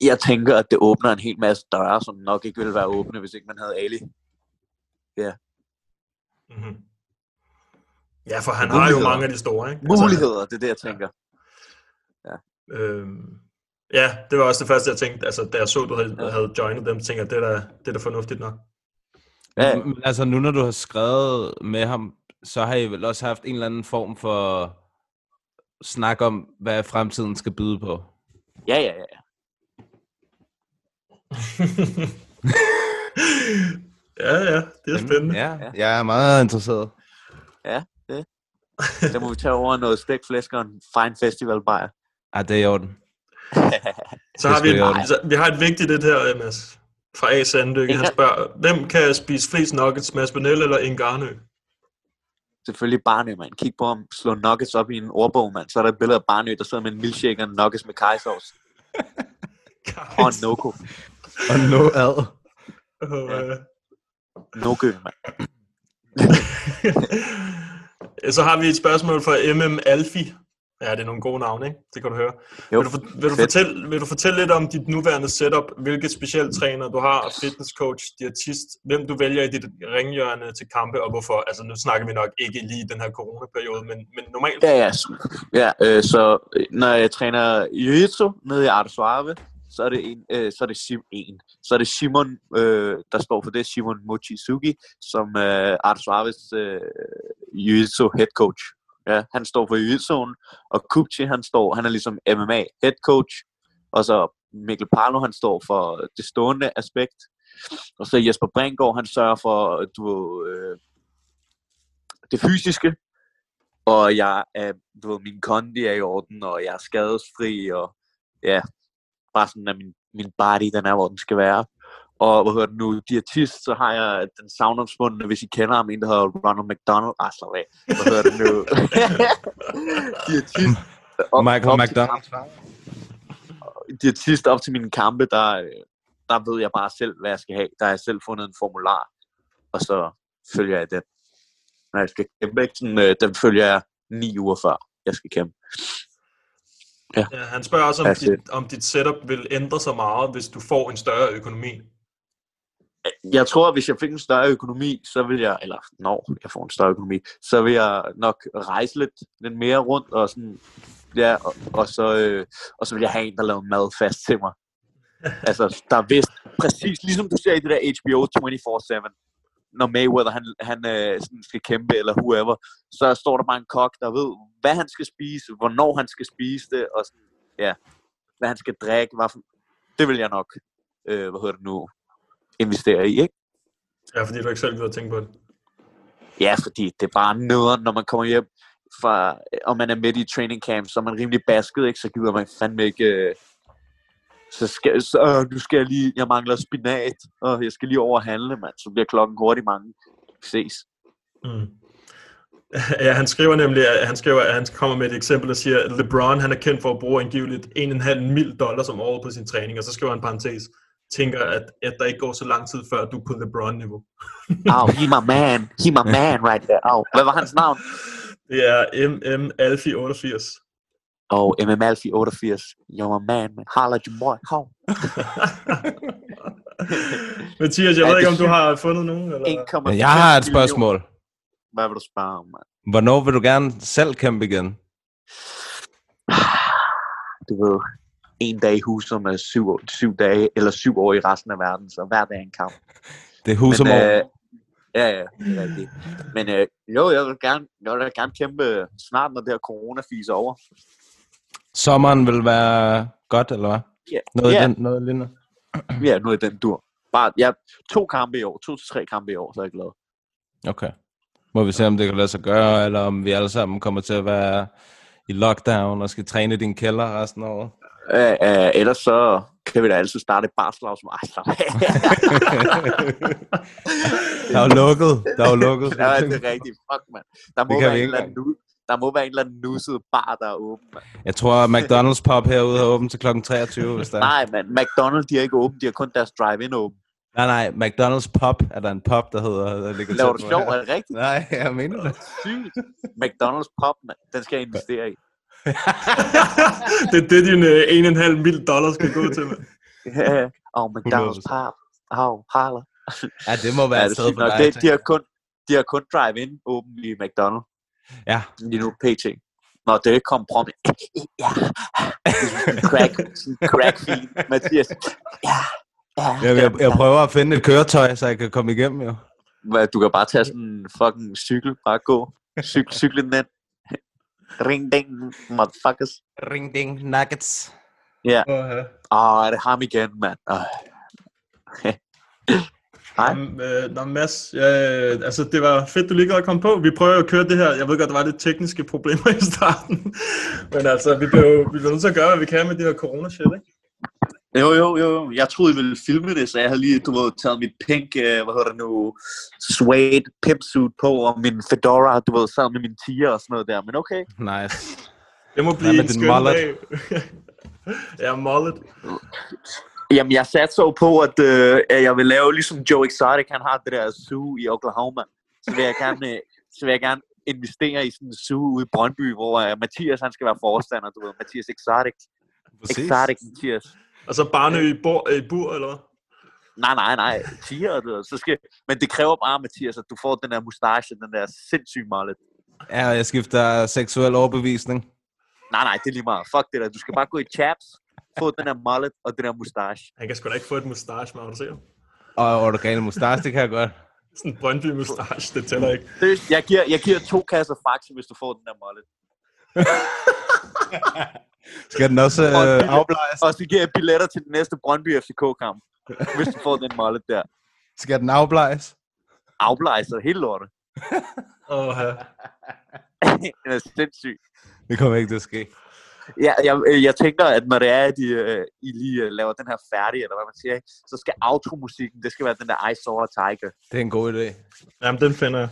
Jeg tænker, at det åbner en hel masse døre, som nok ikke ville være åbne, hvis ikke man havde Ali. Ja. Mm-hmm. Ja, for han har jo mange af de store, ikke? Muligheder, det er det, jeg tænker. Ja. Ja, det var også det første, jeg tænkte. Altså, da jeg så, du havde joinet dem, tænker jeg, det er da fornuftigt nok. Ja. Men altså, nu når du har skrevet med ham, så har I vel også haft en eller anden form for snak om, hvad fremtiden skal byde på? Ja. Ja, det er spændende. Ja. Jeg er meget interesseret. Ja, det. Så må vi tage over noget stikflæsk og en fine festivalbajer. Ja, det er i orden. Så har vi, vi har et vigtigt et her, Mads. Fra A. Sandøkke. Han spørger, hvem kan spise flest nuggets, Mads Burnell eller Ngannou? Selvfølgelig Barnø, man. Kig på ham, slå nuggets op i en ordbog, man. Så er der et billede af Barnø, der sidder med en milkshake og nuggets med kajsovs. Og en no-go. Og no-ad. Ja. No-go, man. Så har vi et spørgsmål fra MM Alfie. Ja, det er nogle gode navne, ikke? Det kan du høre. Vil du fortælle lidt om dit nuværende setup? Hvilke specialtræner du har, og fitnesscoach, diætist? Hvem du vælger i dit ringhjørne til kampe, og hvorfor? Altså, nu snakker vi nok ikke lige den her coronaperiode, men normalt... Så når jeg træner jiu-jitsu nede i Artesuave, så er det Simon, der står for det, Simon Mochizuki, som Artesuaves jiu-jitsu head coach. Ja, han står for jiu-jitsu'en, og Kupchi, han er ligesom MMA head coach, og så Mikkel Parlo, han står for det stående aspekt, og så Jesper Brinkgaard, han sørger for det fysiske, og jeg er, min kondi er i orden, og jeg er skadesfri, og ja, bare sådan at min body, den er, hvor den skal være. Og diætist, så har jeg den savnomspundne, hvis I kender ham, en der hedder Ronald McDonald. Diætist. Michael McDonald. Diætist op til mine kampe, der ved jeg bare selv, hvad jeg skal have. Der har jeg selv fundet en formular, og så følger jeg den. Når jeg skal kæmpe, den følger jeg 9 uger før, jeg skal kæmpe. Ja. Ja, han spørger også, om dit setup vil ændre sig meget, hvis du får en større økonomi. Jeg tror, at hvis jeg fik en større økonomi, så vil jeg nok rejse lidt mere rundt, og sådan, ja, og så vil jeg have en, der laver mad fast til mig. Altså, der er vist præcis ligesom du ser i det der HBO 24/7, når Mayweather han sådan skal kæmpe, eller whoever, så står der bare en kok, der ved, hvad han skal spise, hvornår han skal spise det, og sådan, ja, hvad han skal drikke, det vil jeg nok, investere i, ikke? Ja, fordi du ikke selv ved at tænke på det. Ja, fordi det er bare nederen, når man kommer hjem fra, og man er midt i training camp, så er man rimelig basket, ikke? Så gider man fandme ikke, jeg mangler spinat, og jeg skal lige overhandle, mand, så bliver klokken hurtigt mange. Ses. Mm. Ja, han skriver, at han kommer med et eksempel og siger, at LeBron, han er kendt for at bruge angiveligt $1,5 million om året på sin træning, og så skriver han parentes, tænker, at der ikke går så lang tid, før du er på LeBron-niveau. Au, he my man right there. Au, hvad var hans navn? Det er MM Alfie 88. MM Alfie 88. You're my man. Holla at your boy. Mathias, jeg ved ikke, om du har fundet nogen? Eller? Jeg har et spørgsmål. Hvad vil du spørge om, mand? Hvornår vil du gerne selv kæmpe igen? Du ved, en dag i huset med 7 dage, eller 7 år i resten af verden, så hver dag en kamp. Det er hus om år. Ja, det er rigtigt. Men jeg vil gerne kæmpe snart, når det her corona-fis er over. Sommeren vil være godt, eller hvad? Yeah. Noget lignende? Ja, noget i den dur. Bare, 2-3 kampe i år, så er jeg glad. Okay. Må vi se, om det kan lade sig gøre, eller om vi alle sammen kommer til at være i lockdown og skal træne i din kælder resten af året? Ellers så kan vi da altid starte et barslagsmål. Der er jo lukket. Nej, det er rigtigt. Fuck, mand. Der må være en eller anden nusset bar, der er åben. Man. Jeg tror, at McDonald's pop herude er åben til klokken 23, hvis der er. Nej, mand. McDonald's, de er ikke åben. De har kun deres drive-in åben. Nej, McDonald's pop, er der en pop, der hedder... Laver du sjov, er det rigtigt? Nej, jeg mener det. Sygt. McDonald's pop, man. Den skal jeg investere i. Det er det, din $1,5 million skal gå til, mand. Ja, og McDonald's pop. Harler. Ja, det må være et sted for dig. De har kun drive-in åben i McDonald's. Ja. Lige nu pt. Nå, det er ikke kompromis. Ja. Crack-fin, Mathias. Ja. Jeg prøver at finde et køretøj, så jeg kan komme igennem, jo. Du kan bare tage sådan en fucking cykel, bare gå. Cyklen den. Ring ding, motherfuckers. Ring ding, nuggets. Ja. Yeah. Åh, det ham igen, mand. Hej. Nå, Mads, altså det var fedt, du lige godt kom på. Vi prøver at køre det her. Jeg ved godt, der var lidt tekniske problemer i starten. Men altså, vi blev nødt til at gøre, hvad vi kan med det her corona-shit, ikke? Jo. Jeg troede, I ville filme det, så jeg havde lige, taget mit pink, suede pimp-suit på, og min fedora, sammen med min tiger og sådan noget der. Men okay. Nice. Det må blive en skøn dag. Ja, mullet. Jamen, jeg satte så på, at jeg vil lave, ligesom Joe Exotic, han har det der zoo i Oklahoma. Så vil jeg gerne, investere i sådan en zoo ude i Brøndby, hvor Mathias, han skal være forstander, Mathias Exotic. Præcis. Exotic Mathias. Og så Barnø i bur, eller hvad? Nej. Tiger, så skal... Men det kræver bare, Mathias, at du får den der mustache, den der sindssyge mullet. Ja, jeg skifter seksuel overbevisning. Nej, det er lige meget. Fuck det der. Du skal bare gå i chaps, få den der mullet og den der mustache. Han kan sgu da ikke få et mustache, man, har du set? Og organe mustache, det kan jeg godt. Sådan en Brøndby mustache, det tæller ikke. Jeg giver 2 kasser Faxe, hvis du får den der mullet. Skal den også afblejes? Og så giver jeg billetter til den næste Brøndby FCK-kamp, hvis du får den mullet der. Skal den afblejes? Afblejes og helt lortet. Åh, ja. Den er sindssygt. Det kommer ikke til at ske. Ja, jeg tænker, at når det er, at I lige laver den her færdig, eller hvad man siger, så skal outro-musikken, det skal være den der I Saw a Tiger. Det er en god idé. Jamen, den finder jeg.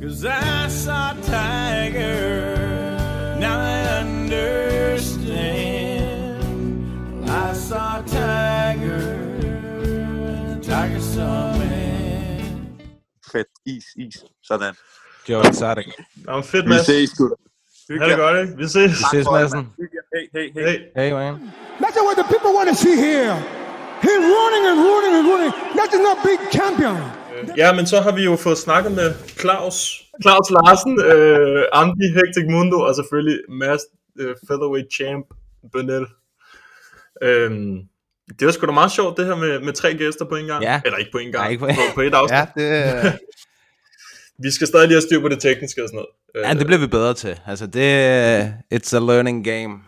'Cause I saw a tiger, now I understand. I saw a tiger, and the tiger saw man. Fedt. Is. Sådan. Joe Exotic. Jamen, fedt, Mads. Vi ses, gutter. Hej, det godt, ikke? Vi ses, Madsen. Hey, man. That's what the people want to see here. He's running. That's not big champion. Ja, men så har vi jo fået snakket med Claus Larsen, Amdi, Hectic Mundo og selvfølgelig Mads featherweight champ Burnell. Det var sgu da meget sjovt, det her med 3 gæster på en gang. Ja. Eller ikke på en gang, ja, på et afsnit. Ja, det... Vi skal stadig lige have styr på det tekniske og sådan noget. Ja, det bliver vi bedre til. Altså, it's a learning game.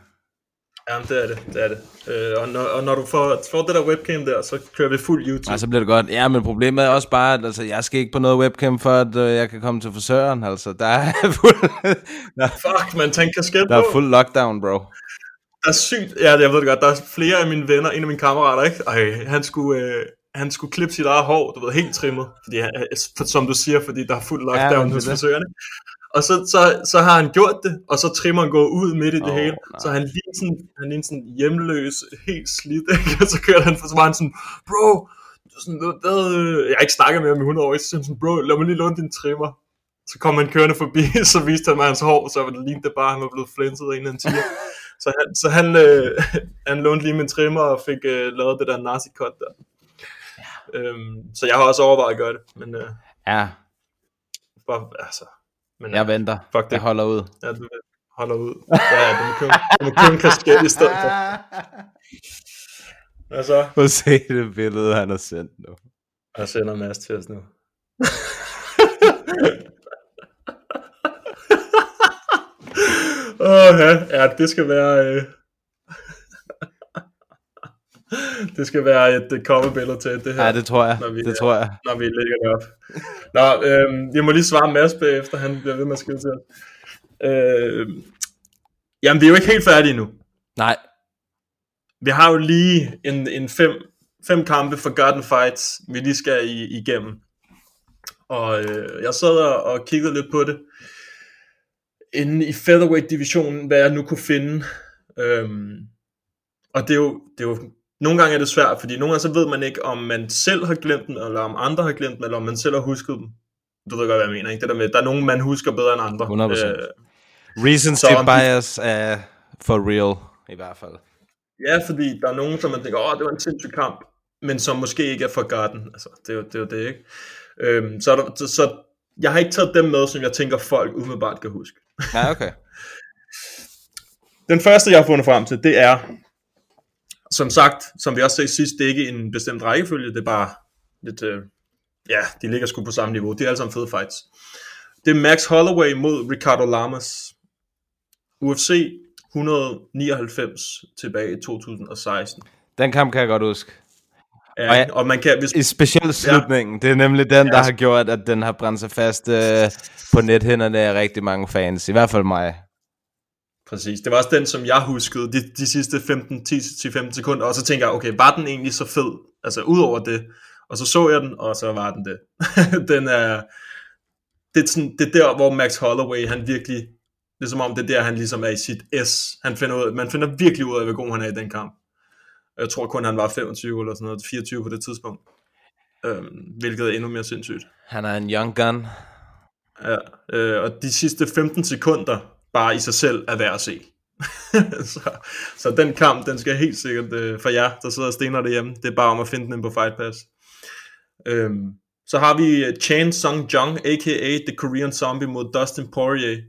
Jamen, det er det. Og når du får det der webcam der, så kører vi fuld YouTube. Ja, så bliver det godt. Ja, men problemet er også bare, at jeg skal ikke på noget webcam, for at jeg kan komme til frisøren. Altså, der er fuld... Fuck, man, tænk kasket på. Der er fuld lockdown, bro. Der er sygt... Ja, jeg ved det godt. Der er flere af mine venner, en af mine kammerater, ikke? Ej, han skulle klippe sit eget hår, helt trimmet, fordi som du siger, fordi der er fuld lockdown hos frisørerne. Og så har han gjort det, og så trimmer han går ud midt i det hele. Nej. Så han ligner sådan hjemløs, helt slidt, ikke? Og så kører han, så var han sådan, bro, jeg har ikke snakket med ham i 100 år, så siger han sådan, bro, lad mig lige låne din trimmer. Så kom han kørende forbi, så viste han mig hans hår, så lignede det bare, han var blevet flænset af en eller anden tiger. Så han lånte lige min trimmer og fik lavet det der nazi-cut der. Så jeg har også overvejet at gøre det, men ja. Bare, altså, men, jeg venter. Fuck det. Jeg holder ud. Ja, du holder ud. Ja, du må købe en kasket i stedet for. Hvad så? Prøv at se det billede, han har sendt nu. Jeg sender Mads til os nu. Ja, det skal være... Det skal være et coverbillede til det her. Ja, det tror jeg. Når vi lægger det op. Nå, jeg må lige svare Mads bagefter, han bliver ved med at skrive til. Jamen, vi er jo ikke helt færdige nu. Nej. Vi har jo lige en 5 kampe for Garden Fights, vi lige skal igennem. Og jeg sad og kiggede lidt på det. Inden i featherweight-divisionen, hvad jeg nu kunne finde. Og det er jo nogle gange er det svært, fordi nogle gange så ved man ikke, om man selv har glemt dem, eller om andre har glemt dem, eller om man selv har husket dem. Du ved godt, hvad jeg mener, ikke? Det der med, der er nogen, man husker bedre end andre. 100%. Recency bias er for real, i hvert fald. Ja, fordi der er nogen, som man tænker, det var en sindssyg kamp, men som måske ikke er forgotten. Altså, det er jo det, ikke? Så jeg har ikke taget dem med, som jeg tænker, folk umiddelbart kan huske. Ja, okay. Den første, jeg har fundet frem til, det er... Som sagt, som vi også sagde sidst, det er ikke en bestemt rækkefølge, det er bare lidt, de ligger sgu på samme niveau. Det er alle sammen fede fights. Det er Max Holloway mod Ricardo Lamas. UFC 199 tilbage i 2016. Den kamp kan jeg godt huske. Ja, og man kan, hvis... specielt slutningen, ja. Det er nemlig den, der har gjort, at den har brændt sig fast på nethænderne af rigtig mange fans, i hvert fald mig. Præcis, det var også den, som jeg huskede de sidste 10-15 sekunder, og så tænker jeg, okay, var den egentlig så fed, altså ud over det, og så jeg den, og så var den det. Den er... Det er der, hvor Max Holloway, han virkelig... Det er som om, det er der, han ligesom er i sit S. Man finder virkelig ud af, hvor god han er i den kamp. Jeg tror kun, han var 25 eller sådan noget, 24 på det tidspunkt. Hvilket er endnu mere sindssygt. Han er en young gun. Ja, og de sidste 15 sekunder bare i sig selv er værd at se. så den kamp, den skal helt sikkert for jer, der sidder og stener derhjemme. Det er bare om at finde den på Fight Pass. Så har vi Chan Sung Jung, a.k.a. The Korean Zombie, mod Dustin Poirier.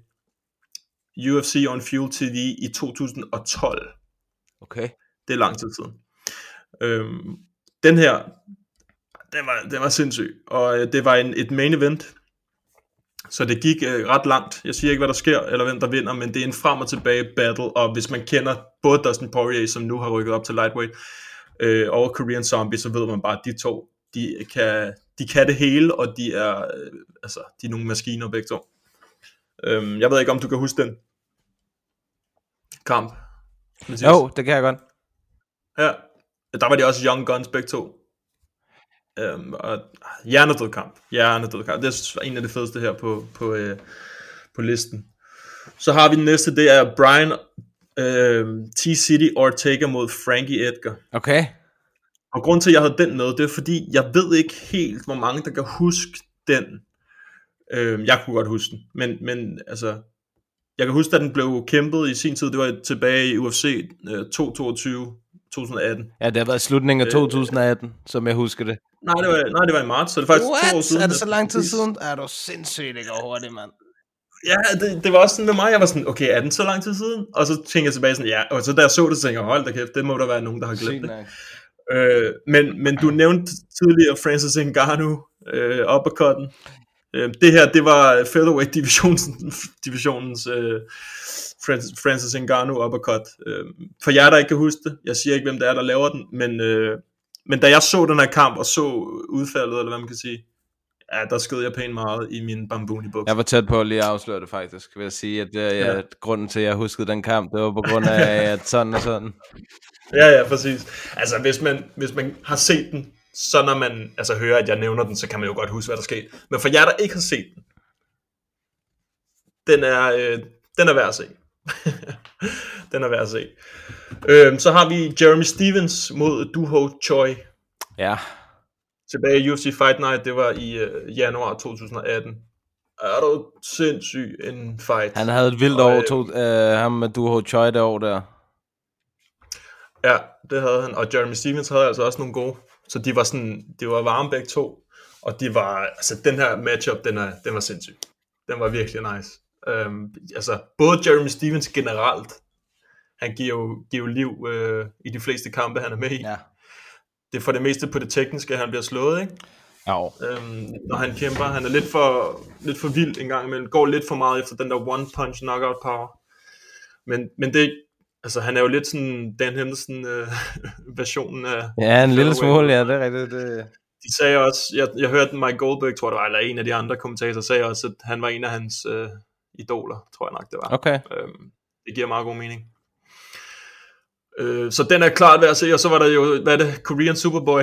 UFC on Fuel TV i 2012. Okay. Det er lang tid siden. Den her, den var sindssyg. Og det var et main event. Så det gik ret langt. Jeg siger ikke, hvad der sker, eller hvem der vinder, men det er en frem og tilbage battle. Og hvis man kender både Dustin Poirier, som nu har rykket op til lightweight, og Korean Zombie, så ved man bare, at de to, de kan det hele, og de er nogle maskiner begge to. Jeg ved ikke, om du kan huske den kamp. Jo, det kan jeg godt. Ja, der var de også young guns begge to. Og hjernedød kamp. Det er en af de fedeste her på listen. Så har vi den næste, det er Brian T-City Ortega mod Frankie Edgar. Okay. Og grunden til, at jeg havde den med, det er fordi, jeg ved ikke helt, hvor mange, der kan huske den. Jeg kunne godt huske den, men altså, jeg kan huske, at den blev kæmpet i sin tid. Det var tilbage i UFC 222 2018. Ja, det har været slutningen af 2018, som jeg husker det. Nej, det var i marts, så det er faktisk 2 år siden. Er det så lang tid siden? Er du sindssygt ikke hurtigt, mand? Ja, det var også sådan med mig. Jeg var sådan, okay, er den så lang tid siden? Og så tænkte jeg tilbage sådan, ja. Og så da jeg så det, så tænkte jeg, hold da kæft, det må der være nogen, der har glemt det. Men du nævnte tidligere Francis Ngannou, uppercutten. Det her, det var featherweight divisionens Francis Ngannou uppercut. For jer, der ikke kan huske det, jeg siger ikke, hvem det er, der laver den, men da jeg så den her kamp og så udfaldet, eller hvad man kan sige, ja, der skød jeg pænt meget i min bambuni-bukser. Jeg var tæt på at lige afsløre det faktisk, vil jeg sige, at grunden til, at jeg huskede den kamp, det var på grund af at sådan og sådan. Ja, præcis. Altså, hvis man har set den, så når man altså hører, at jeg nævner den, så kan man jo godt huske, hvad der skete. Men for jer, der ikke har set den, den er værd at se. Den er værd at se. Så har vi Jeremy Stevens mod Duho Choi. Ja. Tilbage i UFC Fight Night, det var i januar 2018. Er du sindssyg en fight? Han havde et vildt ham med Duho Choi det år der. Ja, det havde han. Og Jeremy Stevens havde altså også nogle gode. Så de var sådan, det var varme begge to, og de var, altså den her matchup, den var sindssyg. Den var virkelig nice. Altså både Jeremy Stevens generelt, han giver jo liv i de fleste kampe, han er med i. Ja. Det er for det meste på det tekniske, han bliver slået, ikke? Ja. Når han kæmper, han er lidt for vild en gang imellem, går lidt for meget efter den der one punch knockout power. Men det altså, han er jo lidt sådan Dan Henderson-versionen af... Ja, en lille smule, ja, det er rigtigt. Det... De sagde også, jeg hørte Mike Goldberg, tror jeg det var, eller en af de andre kommentatorer, sagde også, at han var en af hans idoler, tror jeg nok det var. Okay. Det giver meget god mening. Så den er klart værd at se, og så var der jo, hvad er det, Korean Superboy,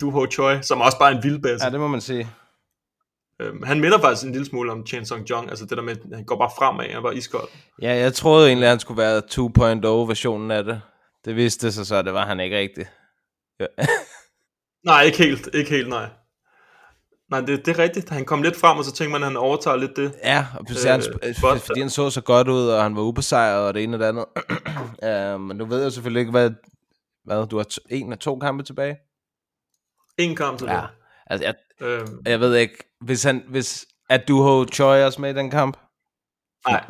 Duho Choi, som også bare er en vildbæs. Ja, det må man sige. Han minder faktisk en lille smule om Chan Sung Jung, altså det der med, han går bare fremad, han var iskold. Ja, jeg troede egentlig, han skulle være 2.0-versionen af det. Det viste sig så, det var han ikke rigtigt. Ja. Nej, ikke helt, nej. Nej, det er rigtigt. Han kom lidt frem, og så tænkte man, at han overtager lidt det. Ja, og fordi han så godt ud, og han var ubesejret, og det ene og det andet. Men nu ved jeg selvfølgelig ikke, hvad du har en af to kampe tilbage? En kamp tilbage. Ja. Altså, jeg ved ikke, hvis er Duho Choi også med i den kamp?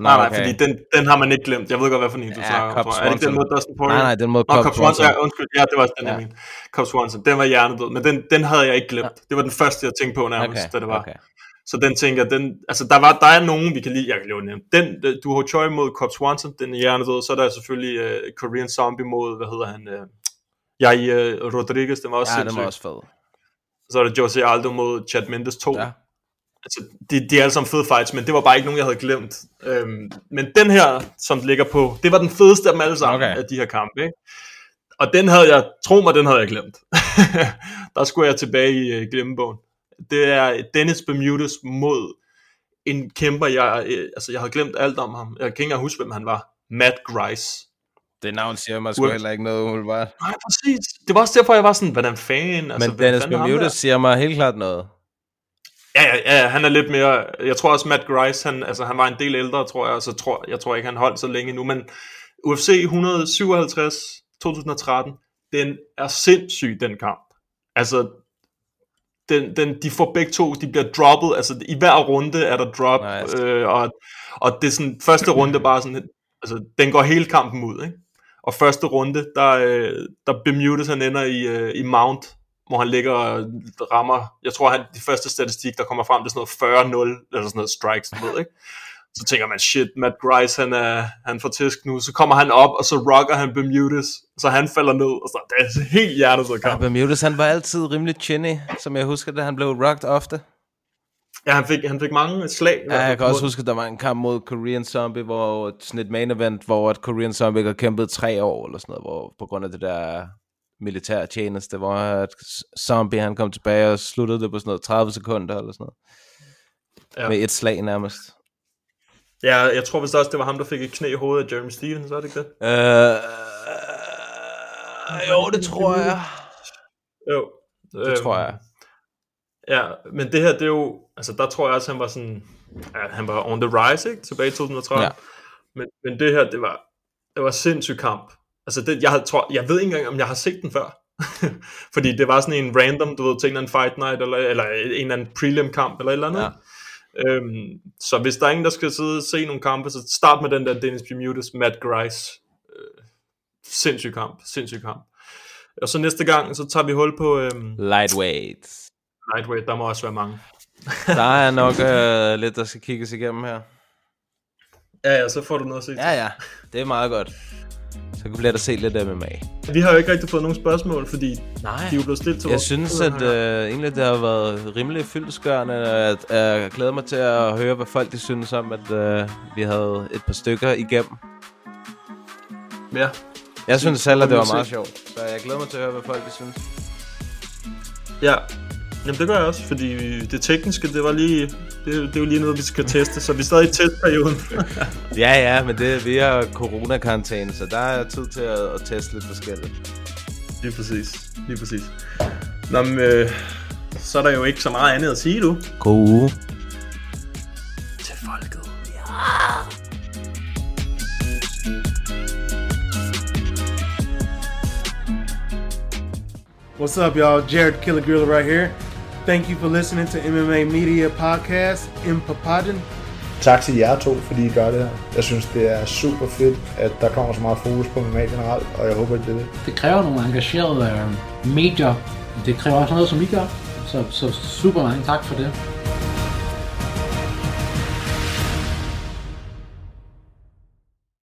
Nej, okay. Fordi den har man ikke glemt. Jeg ved godt, hvad for en du snakker om. Er det ikke den mod Dustin Poirier? Nej, den mod Cobb Swanson. Ja, undskyld, ja, det var også den, jeg mente. Cobb Swanson, den var hjernedød, men den havde jeg ikke glemt. Ja. Det var den første, jeg tænkte på nærmest, da det var. Okay. Så den tænker, altså der er nogen, vi kan lide, jeg kan lide den. Den Duho Choi mod Cobb Swanson, den er hjernedød. Så er der selvfølgelig Korean Zombie mod, hvad hedder han, Ja, i Rodriguez, det var også sindssygt. Ja, det var også fed. Så er det Jose Aldo mod Chad Mendes 2. Ja. Altså, de er alle sammen fede fights, men det var bare ikke nogen, jeg havde glemt. Men den her, som ligger på, det var den fedeste af dem alle sammen, okay, af de her kampe, ikke? Og den havde jeg, tro mig, den havde jeg glemt. Der skulle jeg tilbage i glemmebogen. Det er Dennis Bermudez mod en kæmper, jeg havde glemt alt om ham. Jeg kan ikke engang huske, hvem han var. Matt Grice. Det navn siger mig sgu heller ikke noget, umiddelbart. Nej, præcis. Det var også derfor, jeg var sådan, hvordan fanden? Altså, men Dennis Bermudez siger mig helt klart noget. Ja, han er lidt mere, jeg tror også Matt Grice, han var en del ældre, tror jeg, og så tror jeg ikke, han holdt så længe nu, men UFC 157, 2013, den er sindssyg, den kamp. Altså, de får begge to, de bliver droppet, altså i hver runde er der drop, og det er sådan, første runde bare sådan, altså den går hele kampen ud, ikke? Og første runde, der Bermudez, han ender i mount, hvor han ligger og rammer, jeg tror, de første statistik, der kommer frem, det er sådan noget 40-0, eller sådan noget strikes, ved, ikke? Så tænker man, shit, Matt Grice, han får tæsk nu, så kommer han op, og så rocker han Bermudez, så han falder ned, og så det er helt hjertet, så kamp. Ja, Bermudez, han var altid rimelig chinny, som jeg husker det, han blev rocked ofte. Ja, han fik mange slag. Ja, jeg kan også huske, at der var en kamp mod Korean Zombie, hvor sådan et main event, hvor et Korean Zombie har kæmpet 3 år, eller sådan noget, hvor på grund af det der militær tjeneste, hvor Zombie han kom tilbage og sluttede det på sådan noget 30 sekunder eller sådan noget. Ja. Med et slag nærmest. Ja, jeg tror vist også, det var ham, der fik et knæ i hovedet af Jeremy Stevens, var det ikke det? Jo, det tror jeg. Jo. Det tror jeg. Ja, men det her, det er jo, altså der tror jeg også, han var sådan, ja, han var on the rise, ikke? Tilbage i 2013. Ja. Men det her, det var sindssyg kamp. Altså det, jeg ved ikke engang, om jeg har set den før. Fordi det var sådan en random, du ved, til en eller anden fight night, eller en eller anden prelim kamp, eller et eller andet. Ja. Så hvis der er ingen, der skal sidde og se nogle kampe, så start med den der Dennis Bermudez, Matt Grice. Sindssyg kamp. Og så næste gang, så tager vi hul på... Lightweight, der må også være mange. Der er nok lidt, der skal kigges igennem her. Ja, så får du noget at se til. Ja, det er meget godt. Så kan vi lade se lidt MMA. Vi har jo ikke rigtig fået nogen spørgsmål, fordi de er jo blevet stillet til vores. Jeg synes, at egentlig det har været rimelig fyldestgørende. Jeg glæder mig til at høre, hvad folk de synes om, at vi havde et par stykker igennem. Ja. Jeg synes selv, at det var meget sjovt. Så jeg glæder mig til at høre, hvad folk de synes. Ja. Jamen det gør jeg også, fordi det tekniske, det var lige, det er jo lige noget, vi skal teste, så vi er stadig i testperioden. ja, men det er via coronakarantæne, så der er tid til at teste lidt forskelligt. Lige præcis. Nå, men, så er der jo ikke så meget andet at sige, du. God uge. Til folket. Ja. What's up, y'all? Jared Killer Griller right here. Thank you for listening to MMA Media Podcast in Papadon. Tak til jer to, fordi I gør det her. Jeg synes, det er super fedt, at der kommer så meget fokus på MMA generelt, og jeg håber, at det er det. Det kræver nogle engagerede medier. Det kræver også noget, som I gør. Så super mange tak for det.